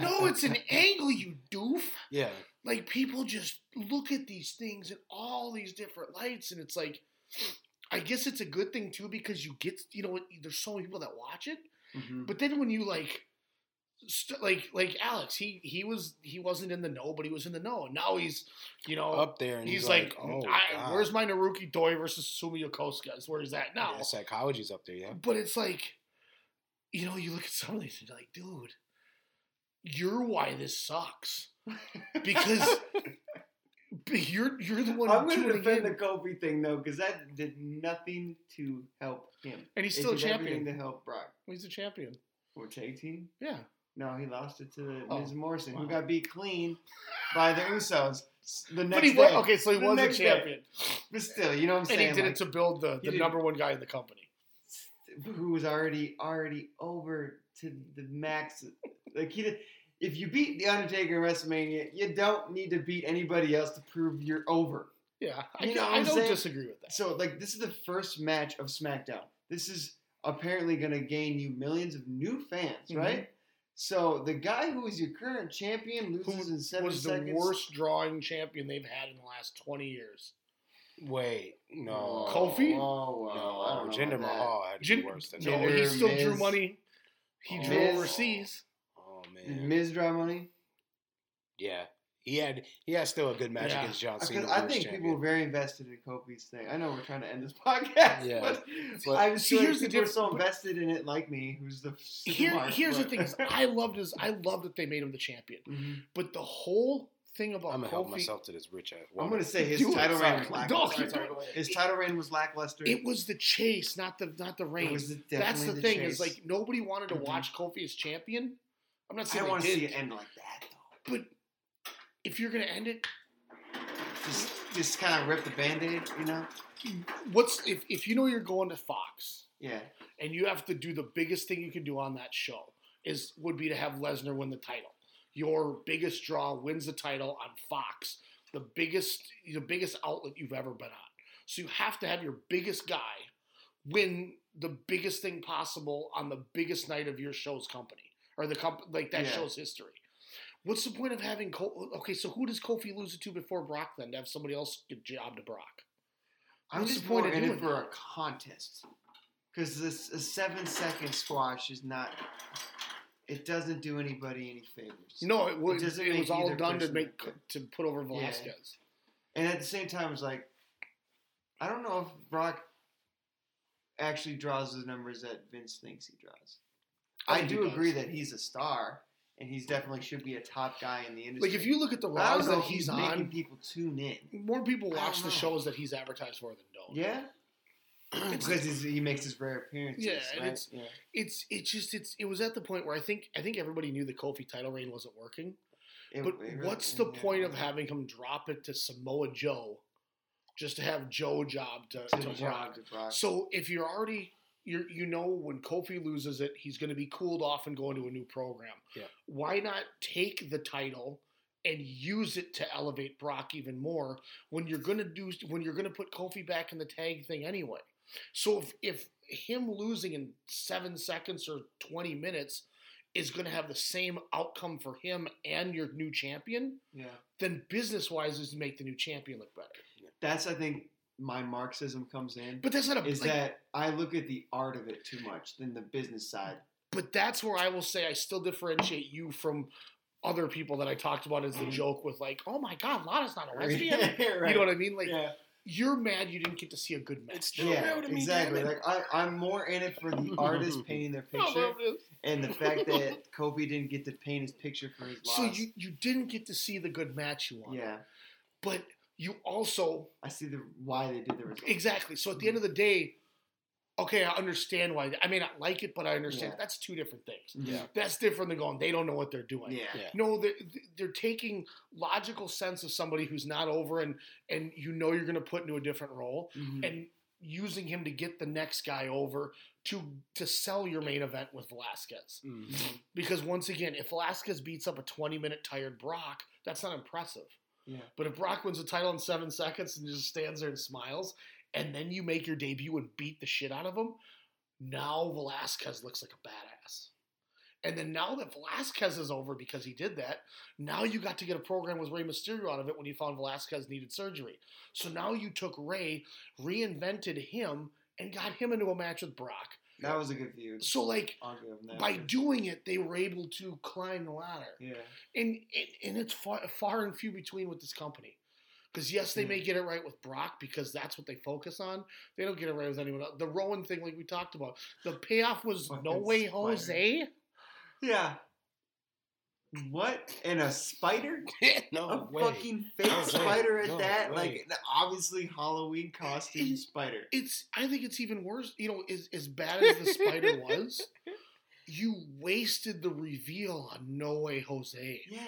No, it's an angle, you doof. Yeah. Like, people just look at these things in all these different lights, and it's like, I guess it's a good thing, too, because you get, you know, there's so many people that watch it. Mm-hmm. But then when you, like, St- like like Alex, he he was he wasn't in the know, but he was in the know. And now he's, you know, up there, and he's, he's like, like oh, I, where's my Naruki Doi versus Sumi Yokosuka? Is where he's at now. Yeah, psychology's up there, yeah. But it's like, you know, you look at some of these and you're like, dude, you're why this sucks because you're you're the one. I'm going to defend the Kobe thing though, because that did nothing to help him, and he's still it a did champion to help Brock. He's a champion for tag team, yeah. No, he lost it to oh, Miz Morrison, wow. who got beat clean by the Usos the next but he was, day. Okay, so he was a champion. Day. But still, you know what I'm and saying? And he did like, it to build the, the number one guy in the company. Who was already already over to the max. Like he did, if you beat The Undertaker in WrestleMania, you don't need to beat anybody else to prove you're over. Yeah, you I, know I don't saying? disagree with that. So, like, this is the first match of SmackDown. This is apparently going to gain you millions of new fans, mm-hmm. right? So the guy who is your current champion loses who in seven seconds. Was the worst drawing champion they've had in the last twenty years. Wait, no. Kofi? Oh, wow. No, Jinder Mahal had Jinder, worse than Jinder. No, he still Miz, drew money. He oh, drew Miz, overseas. Oh, man. Miz draw money? Yeah. He had he had still a good match yeah. against John Cena. I think champion. people were very invested in Kofi's thing. I know we're trying to end this podcast, yeah. but, but I'm sure here's people the are so invested in it, like me, who's the here, smart, Here's but. the thing: is I loved his, I love that they made him the champion, mm-hmm. but the whole thing about I'm gonna Kofi, help myself to this rich ass. I'm gonna say his Dude, title reign was lackluster. No, sorry, his title reign was lackluster. It was the chase, not the not the reign. It was the, That's the, the thing chase. Is like nobody wanted to mm-hmm. watch Kofi as champion. I'm not saying I want to see it end like that, though. but. If you're going to end it, just, just kind of rip the Band-Aid, you know? What's if, if you know you're going to Fox, yeah, and you have to do the biggest thing you can do on that show is would be to have Lesnar win the title. Your biggest draw wins the title on Fox, the biggest the biggest outlet you've ever been on. So you have to have your biggest guy win the biggest thing possible on the biggest night of your show's company or the comp- like that yeah. show's history. What's the point of having Kofi? Okay, so who does Kofi lose it to before Brock then? To have somebody else give job to Brock? I'm What's just the point more of in doing it for that? a contest because this a seven-second squash is not. It doesn't do anybody any favors. No, it was. It, it was all done to make to put over Velasquez. Yeah. And at the same time, it's like I don't know if Brock actually draws the numbers that Vince thinks he draws. I, I do agree that he's a star. And he's definitely should be a top guy in the industry. Like, if you look at the Raws that he's, he's on. Making people tune in. More people watch the shows that he's advertised for than don't. Yeah? Because he's, he makes his rare appearances. Yeah, right? and it's, yeah. it's it's just, it's it was at the point where I think I think everybody knew the Kofi title reign wasn't working. It, but it really, what's the yeah, point yeah. of having him drop it to Samoa Joe just to have Joe job to, to, to, Brock. to Brock? So if you're already... You you know when Kofi loses it, he's going to be cooled off and go into a new program. Yeah. Why not take the title and use it to elevate Brock even more when you're going to do when you're going to put Kofi back in the tag thing anyway? So if if him losing in seven seconds or twenty minutes is going to have the same outcome for him and your new champion, yeah. then business wise is to make the new champion look better. Yeah. That's I think. My Marxism comes in, but that's not a. Is like, that I look at the art of it too much than the business side. But that's where I will say I still differentiate you from other people that I talked about as the joke with like, oh my God, Lana's not a lesbian. yeah, right. You know what I mean? Like, yeah. you're mad you didn't get to see a good match. It's yeah, real to me, exactly. Like I, I'm more in it for the artist painting their picture and the fact that Kofi didn't get to paint his picture for his loss. So you you didn't get to see the good match you wanted. Yeah, but. You also... I see the why they did the results. Exactly. So at the end of the day, okay, I understand why. I may not like it, but I understand. Yeah. That's two different things. Yeah. That's different than going, they don't know what they're doing. Yeah. yeah. No, they're, they're taking logical sense of somebody who's not over and, and you know you're going to put into a different role mm-hmm. and using him to get the next guy over to, to sell your main event with Velasquez. Mm-hmm. Because once again, if Velasquez beats up a twenty-minute tired Brock, that's not impressive. Yeah. But if Brock wins the title in seven seconds and just stands there and smiles, and then you make your debut and beat the shit out of him, now Velasquez looks like a badass. And then now that Velasquez is over because he did that, now you got to get a program with Rey Mysterio out of it when you found Velasquez needed surgery. So now you took Rey, reinvented him, and got him into a match with Brock. That was a good view. So, like, by doing it, they were able to climb the ladder. Yeah. And and, and it's far, far and few between with this company. Because, yes, they mm. may get it right with Brock because that's what they focus on. They don't get it right with anyone else. The Rowan thing, like we talked about. The payoff was what No Way spider. Jose. Yeah. What? And a spider? no A way. fucking fake no spider way. at no that? Way. Like, an obviously Halloween costume it, spider. It's. I think it's even worse. You know, as, as bad as the spider was, you wasted the reveal on No Way Jose. Yeah.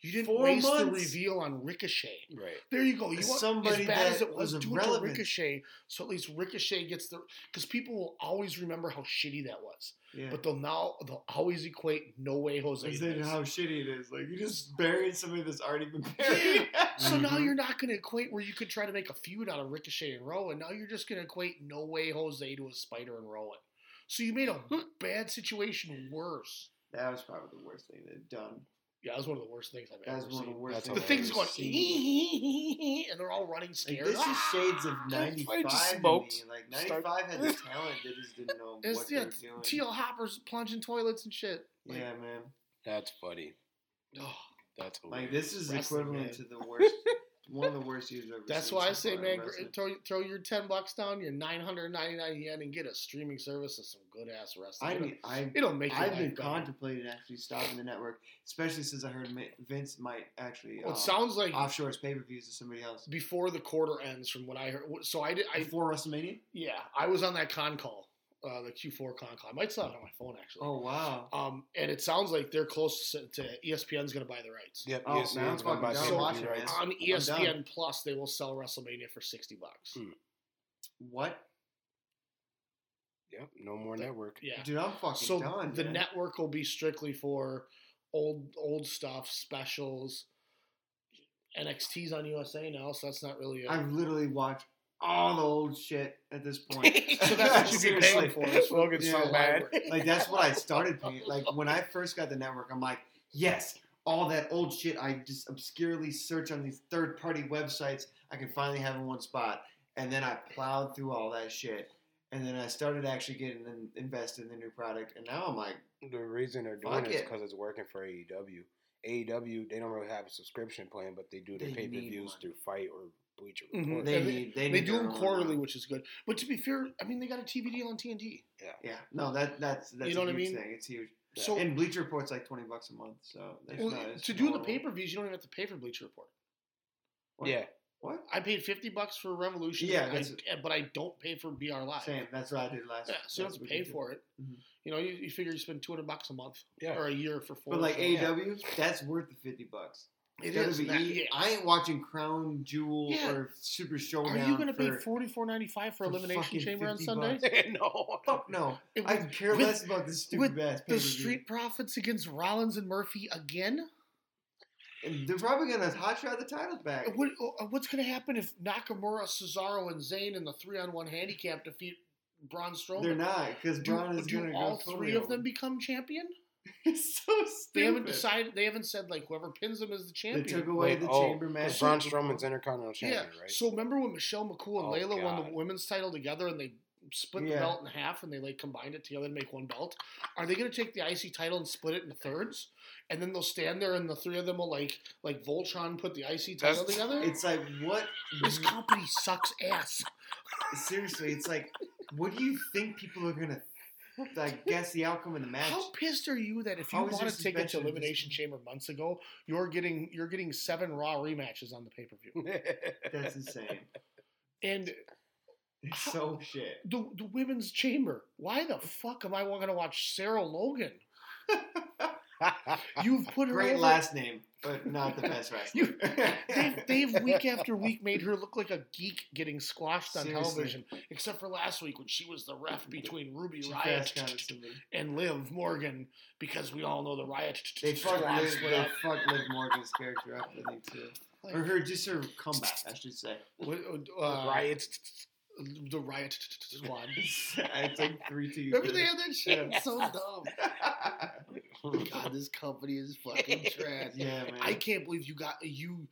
You didn't Four waste months. the reveal on Ricochet. Right. There you go. You want, Somebody as bad that as it was, was do it to Ricochet, so at least Ricochet gets the... Because people will always remember how shitty that was. Yeah. But they'll now they'll always equate No Way Jose. Is it how shitty it is? Like, you just buried somebody that's already been buried. Yeah. So mm-hmm. now you're not going to equate where you could try to make a feud out of Ricochet and Rowan. Now you're just going to equate No Way Jose to a spider and Rowan. So you made a bad situation worse. That was probably the worst thing they've done. Yeah, that was one of the worst things I've ever seen. One of the worst things. The thing's going, and they're all running scared. Like, this is shades of ninety-five to me. Like, ninety-five had the talent. They just didn't know what yeah, they were doing. Teal Hopper's plunging toilets and shit. Like, yeah, man. That's funny. Oh, that's hilarious. Like, this is Wrestling, equivalent man. to the worst, one of the worst years I've ever that's seen. That's why I say, man, throw, throw your ten bucks down, your nine hundred ninety-nine yen, and get a streaming service of some good-ass wrestling. I mean, I've, it'll make I've been better. contemplating actually stopping the network, especially since I heard Vince might actually well, it um, sounds like offshore his pay-per-views to somebody else. Before the quarter ends, from what I heard. So I did, I, before WrestleMania? Yeah. I was on that con call. Uh, the Q four con call. I might still have it on my phone, actually. Oh, wow. Um, and it sounds like they're close to, to E S P N's going to buy the rights. Yep, oh, E S P N's going to buy the rights. rights. On E S P N Plus, they will sell WrestleMania for sixty bucks. Hmm. What? Yep, no more the, network. Yeah. Dude, I'm fucking so done, the man. Network will be strictly for old old stuff, specials. N X T's on U S A now, so that's not really a... I've literally watched... all the old shit at this point. So that's what you're paying for. It's Logan yeah, so bad. Like, that's what I started paying. Like, when I first got the network, I'm like, yes, all that old shit I just obscurely search on these third-party websites, I can finally have in one spot. And then I plowed through all that shit. And then I started actually getting in, invested in the new product. And now I'm like, the reason they're doing it is because it's working for A E W. A E W, they don't really have a subscription plan, but they do their pay-per-views through Fight or... Mm-hmm. They, they, they, they do them quarterly, which is good. But to be fair, I mean, they got a T V deal on T N T. Yeah, yeah. No, that that's that's you know a huge I mean? thing. It's huge. Yeah. So and Bleacher Report's like twenty bucks a month. So well, not, to do normal. the pay per views, you don't even have to pay for Bleacher Report. What? Yeah. What? I paid fifty bucks for Revolution. Yeah, I, a, but I don't pay for B R Live. Same. That's what I did last. Yeah, so you don't have to pay for it. Mm-hmm. You know, you, you figure you spend two hundred bucks a month yeah. or a year for four. But like A E W, yeah. that's worth the fifty bucks. It is that, yeah. I ain't watching Crown Jewel yeah. or Super Showdown. Are you going to pay forty four ninety five for, for Elimination Chamber on Sunday? No, fuck no. It, I care with, less about this stupid ass pay-per-view. The Street Profits against Rollins and Murphy again. And they're probably going to hotshot the titles back. What, what's going to happen if Nakamura, Cesaro, and Zayn in the three on one handicap defeat Braun Strowman? They're not, because Braun is going to go. Do all three of them become champion? It's so stupid. They haven't decided. They haven't said like whoever pins them is the champion. They took away Wait, the oh, chamber match. Braun Strowman's Intercontinental Champion, yeah. right? So remember when Michelle McCool and oh, Layla God. won the women's title together, and they split yeah. the belt in half, and they like combined it together and make one belt? Are they going to take the I C title and split it into thirds, and then they'll stand there and the three of them will like like Voltron put the I C title That's, together? It's like what this company sucks ass. Seriously, it's like what do you think people are going to? I guess the outcome of the match. How pissed are you that if you bought a ticket to Elimination Chamber months ago, you're getting you're getting seven Raw rematches on the pay per view? That's insane. And it's how, so shit. The the women's chamber. Why the fuck am I going to watch Sarah Logan? You've put her great over. last name, but not the best wrestler. You, they've, they've week after week made her look like a geek getting squashed on Seriously. television, except for last week when she was the ref between Ruby she Riott and Liv Morgan, because we all know the Riott. They fucked Liv, they fuck Liv Morgan's character up, I think, too. Like, or her, just her comeback, I should say. What, uh, Riott. The Riott Squad. I think three two. Remember they had that shit? Yeah. So dumb. God, this company is fucking trash. Yeah, man. I can't believe you got you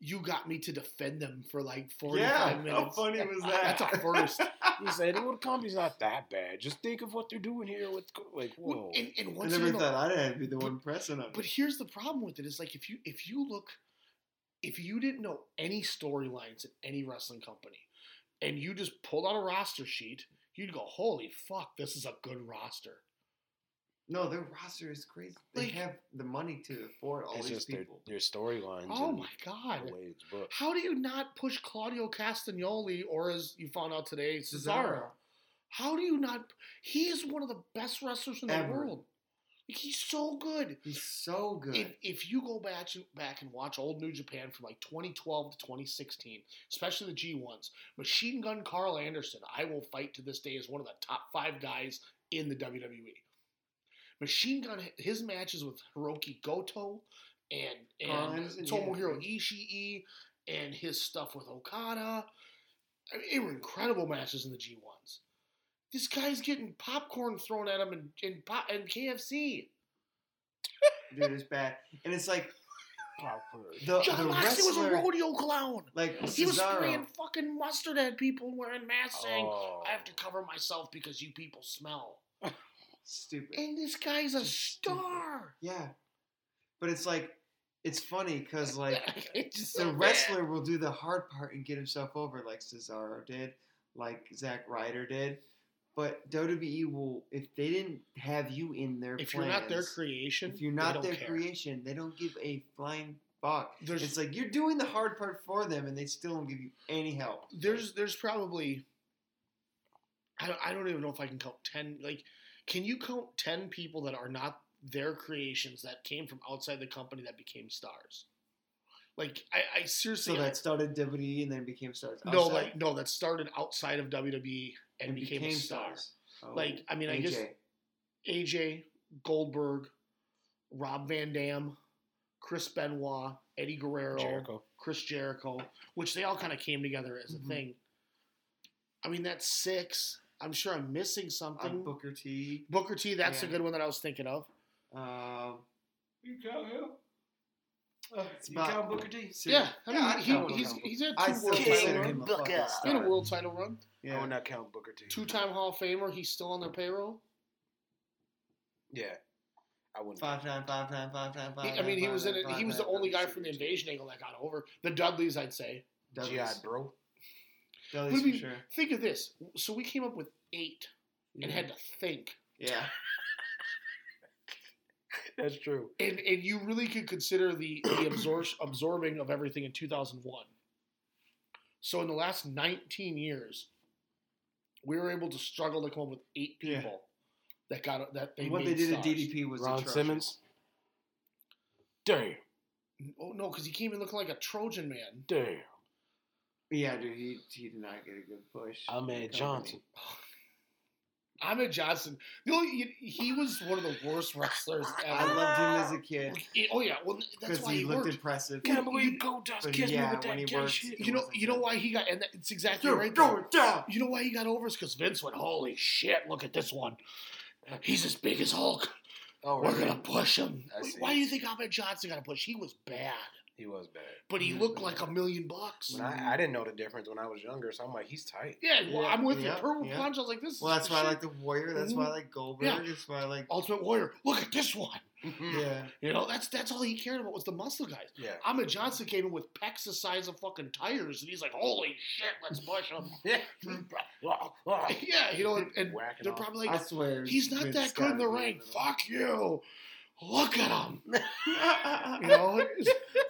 you got me to defend them for like forty-five yeah, minutes. How funny was that? That's a first. You said the company's not that bad. Just think of what they're doing here. With like whoa. And, and once I never thought know, I'd have to be the but, one pressing them. But here's the problem with it: is like if you if you look, if you didn't know any storylines at any wrestling company. And you just pulled out a roster sheet, you'd go, holy fuck, this is a good roster. No, their roster is crazy. They like, have the money to afford all these people. It's just their, their storylines. Oh, my God. The way it's booked. How do you not push Claudio Castagnoli, or as you found out today, Cesaro? How do you not? He is one of the best wrestlers in Ever. the world. He's so good. He's so good. If, if you go back, back and watch old New Japan from like twenty twelve to twenty sixteen, especially the G ones, Machine Gun Carl Anderson, I will fight to this day as one of the top five guys in the W W E. Machine Gun, his matches with Hiroki Goto and, and uh, Tomohiro yeah. Ishii and his stuff with Okada, I mean, they were incredible matches in the G ones. This guy's getting popcorn thrown at him in, in, in K F C. Dude, it's bad. And it's like, the, John the wrestler was a rodeo clown. Like Cesaro. He was spraying fucking mustard at people wearing masks, saying, oh. "I have to cover myself because you people smell." Stupid. And this guy's a star. Yeah, but it's like, it's funny because like it's so the wrestler bad. Will do the hard part and get himself over, like Cesaro did, like Zack Ryder did. But W W E will, if they didn't have you in their if plans, you're not their creation, if you're not their care. creation, they don't give a flying fuck. There's, it's like you're doing the hard part for them, and they still don't give you any help. There's, there's probably, I don't, I don't even know if I can count ten. Like, can you count ten people that are not their creations that came from outside the company that became stars? Like, I, I seriously. So that I, started W W E and then became stars. Outside? No, like no, that started outside of W W E. And, and became, became a star. Stars. Oh, like, I mean, I guess A J, Goldberg, Rob Van Dam, Chris Benoit, Eddie Guerrero, Jericho. Chris Jericho, which they all kind of came together as a mm-hmm. thing. I mean, that's six. I'm sure I'm missing something. I'm Booker T. Booker T, that's yeah. a good one that I was thinking of. Uh, you count him? Uh, you about, count Booker T? Seriously? Yeah. I mean, yeah, he, I he's, he's, he's had two world title runs. He had a world title run. Yeah. I would not count Booker T. Two-time Hall of Famer. He's still on their payroll. Yeah, I wouldn't. Five-time, five-time, five-time, five-time. I mean, he was in. He was the only guy from the Invasion angle that got over. The Dudleys, I'd say. G I bro. Dudleys for sure. Think of this. So we came up with eight and had to think. Yeah. That's true. And and you really could consider the the absor- absorbing of everything in two thousand one. So in the last nineteen years. We were able to struggle to come up with eight people yeah. that got that they. And what made they did at D D P was Ron Simmons. Damn. Oh no, because he came in looking like a Trojan man. Damn. Yeah, dude, he he did not get a good push. Ahmed Johnson. Ahmed Johnson. The only, he, he was one of the worst wrestlers ever. I loved him as a kid. Oh yeah, well that's why he, he looked worked. impressive. Can't believe you go dust kiss yeah, me with that cash shit. You know, you know why he got, and that, it's exactly You're right. There. Down. You know why he got over is because Vince went, holy shit, look at this one. He's as big as Hulk. Oh, right. We're gonna push him. Why do you think Ahmed Johnson got a push? He was bad. He was bad. But he looked like a million bucks. When I, I didn't know the difference when I was younger, so I'm like, he's tight. Yeah, well, yeah, I'm with yeah, you. Purple yeah. Punch, I was like, this is Well, that's why shit. I like the Warrior. That's why I like Goldberg. Yeah. That's why I like... Ultimate Warrior. Look at this one. Yeah. You know, that's that's all he cared about was the muscle guys. Yeah. Ahmed Johnson came in with pecs the size of fucking tires, and he's like, holy shit, let's push him. yeah. yeah, you know, and, and they're off. Probably like, I swear, he's not that good in the ring. Fuck you. Look at him. You know?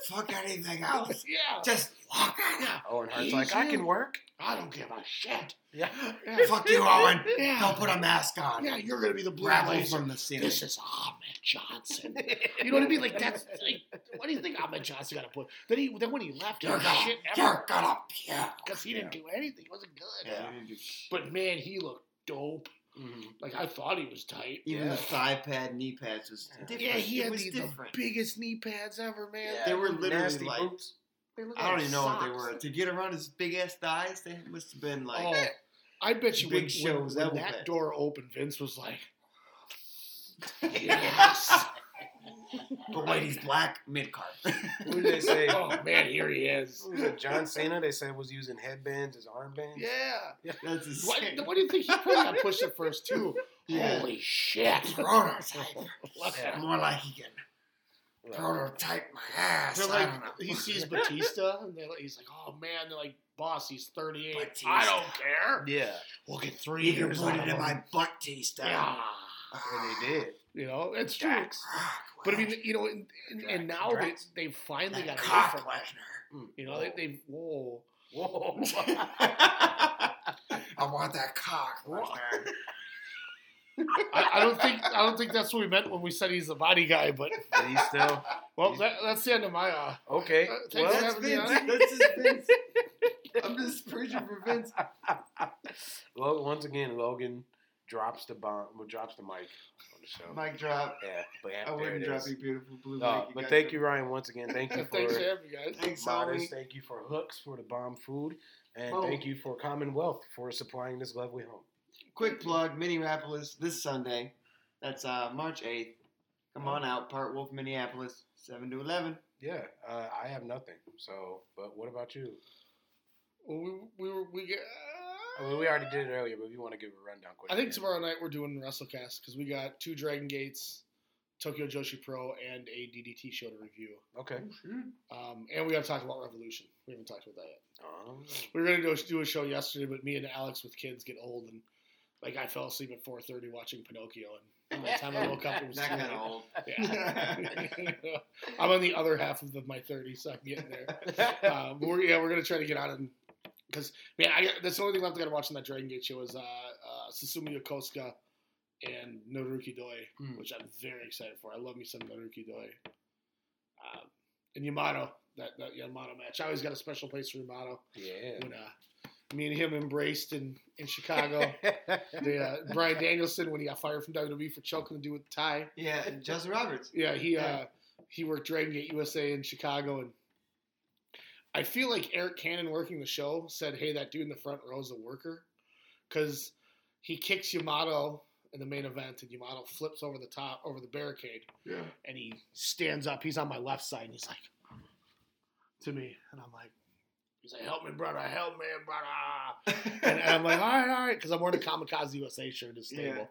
Fuck anything else. Yeah. Just walk on him. Owen Hart's like, I can work. I don't give a shit. Yeah. yeah. Fuck you, Owen. Yeah. Don't put a mask on. Yeah, you're going to be the blue laser. From the ceiling. This is Ahmed Johnson. You know what I mean? Like, that's, like, what do you think Ahmed Johnson got to put? Then, he, then when he left, he was shit everywhere. You're going to puke. Because he yeah. didn't do anything. He wasn't good. Yeah. Yeah. But, man, he looked dope. Mm-hmm. Like, I thought he was tight. Even yeah. the thigh pad, knee pads was different. Yeah, he had the, the biggest knee pads ever, man. Yeah, they were literally like, boots. They I don't like even know what they were. To get around his big-ass thighs, they must have been like... Oh, I bet you when, shows when, when that bed. door opened, Vince was like... Yes! But wait, he's black mid-card. What did they say? Oh, man, here he is. John Cena, they said, was using headbands as armbands. Yeah. yeah. That's insane. What, what do you think? He probably got pushed at first, too. Yeah. Holy shit. Prototype. Yeah. More like he can yeah. prototype my ass. Like, I don't know. He sees Batista, and like, he's like, oh, man. They're like, boss, he's thirty-eight. Batista. I don't care. Yeah. We'll get three you years can put it in my butt, Batista. Yeah. And ah. they did. You know, it's true. But I mean, you know, and, and, and now they they finally that got away from it. You know, they they whoa whoa. I want that cock. I, I don't think I don't think that's what we meant when we said he's a body guy, but yeah, he's still. Well, he's, that, that's the end of my. Uh, okay. Uh, well, that's Vince. That's just Vince. I'm just preaching for Vince. Well, once again, Logan. Drops the bomb. Well, drops the mic on the show. Mic drop. Yeah, but yeah, I wouldn't drop your beautiful blue. No, mic. You but thank you, Ryan, once again. Thank you for thanks for having you guys. Thanks, Modest. Thank you for Hooks for the bomb food, and oh. thank you for Commonwealth for supplying this lovely home. Quick plug: Minneapolis this Sunday. That's uh, March eighth. Come on out, Part Wolf, Minneapolis, seven to eleven. Yeah, uh, I have nothing. So, but what about you? Well, we we we uh, I mean, we already did it earlier, but if you want to give a rundown quick. I think tomorrow night we're doing WrestleCast because we got two Dragon Gates, Tokyo Joshi Pro, and a D D T show to review. Okay. Um, and we got to talk about Revolution. We haven't talked about that yet. Oh. We were going to do a show yesterday, but me and Alex with kids get old, and like I fell asleep at four thirty watching Pinocchio, and by the time I woke up, it was not that old. Yeah. I'm on the other half of the, my thirties, so I'm getting there. Uh, but we're, yeah, we're going to try to get out and because man, I, that's the only thing left I got to watch in that Dragon Gate show is uh, uh, Susumu Yokosuka and Naruki Doi, mm. which I'm very excited for. I love me some Naruki Doi. Uh, and Yamato, that, that Yamato match. I always got a special place for Yamato. Yeah. When uh, me and him embraced in, in Chicago. the, uh, Bryan Danielson, when he got fired from W W E for choking the dude with the tie. Yeah, and Justin Roberts. Yeah, he yeah. Uh, he worked Dragon Gate U S A in Chicago. And I feel like Eric Cannon working the show said, hey, that dude in the front row is a worker. Because he kicks Yamato in the main event, and Yamato flips over the top, over the barricade, yeah. and he stands up. He's on my left side, and he's like, to me, and I'm like, he's like, help me, brother, help me, brother. and, and I'm like, all right, all right, because I'm wearing a Kamikaze U S A shirt at stable. Yeah.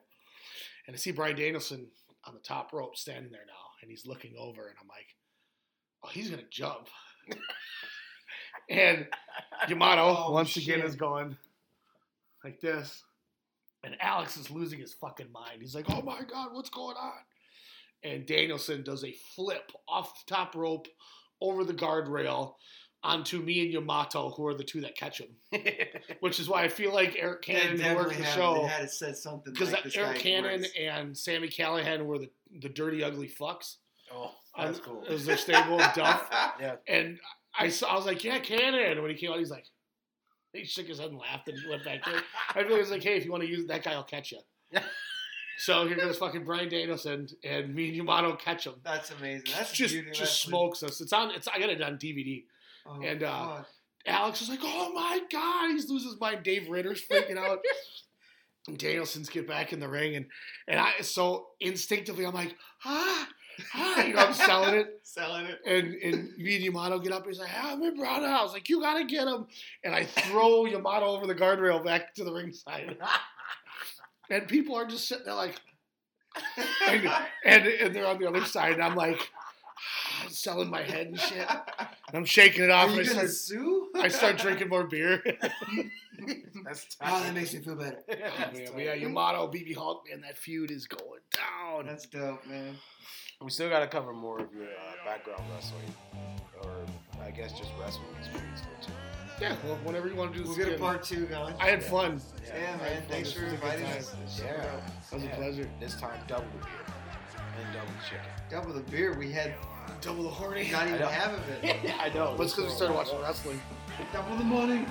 And I see Bryan Danielson on the top rope standing there now, and he's looking over, and I'm like, oh, he's going to jump. and Yamato, oh, once shit. again, is going like this. And Alex is losing his fucking mind. He's like, oh, my God, what's going on? And Danielson does a flip off the top rope over the guardrail onto me and Yamato, who are the two that catch him. Which is why I feel like Eric Cannon worked the show. They had to said something like this. Because Eric Cannon works. And Sami Callihan were the, the dirty, ugly fucks. Oh, that's um, cool. It was their stable Duff. Yeah. And I, saw, I was like, yeah, Cannon. And when he came out, he's like, he shook his head and laughed and went back there. I really was like, hey, if you want to use it, that guy, I'll catch you. so here goes fucking Bryan Danielson and me and Yamato catch him. That's amazing. That's just just lesson. Smokes us. It's on. It's I got it on D V D. Oh, and uh, Alex was like, oh my God, he's losing his mind. Dave Ritter's freaking out. and Danielson's get back in the ring, and and I so instinctively I'm like, ah. Hi, you know, I'm selling it. Selling it. And and me and Yamato get up and he's like, help me, brother. I was like, you gotta get him. And I throw Yamato over the guardrail back to the ringside. and people are just sitting there like and, and and they're on the other side and I'm like I'm selling my head and shit. And I'm shaking it off. Are you and I start, sue? I start drinking more beer. That's tough. Oh, that makes me feel better. Yeah, oh, man, yeah Yamato, B B Hulk, man, that feud is going down. That's dope, man. We still got to cover more of your uh, background wrestling, or I guess just wrestling experience too. Yeah, well, whenever you want to do this. We'll get a part two going. I had yeah. fun. Yeah, yeah man. Fun. Thanks for inviting us. Yeah. yeah. That was yeah. a pleasure. This time, double the beer. And double the chicken. Double the beer. We had double the horny. Not even half of it. yeah, I know. That's because we started watching wrestling. Double the money.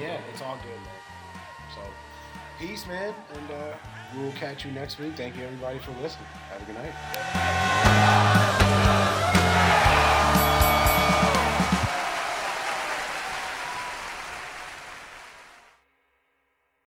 Yeah, it's all good, man. So, peace, man. And, uh... we'll catch you next week. Thank you, everybody, for listening. Have a good night.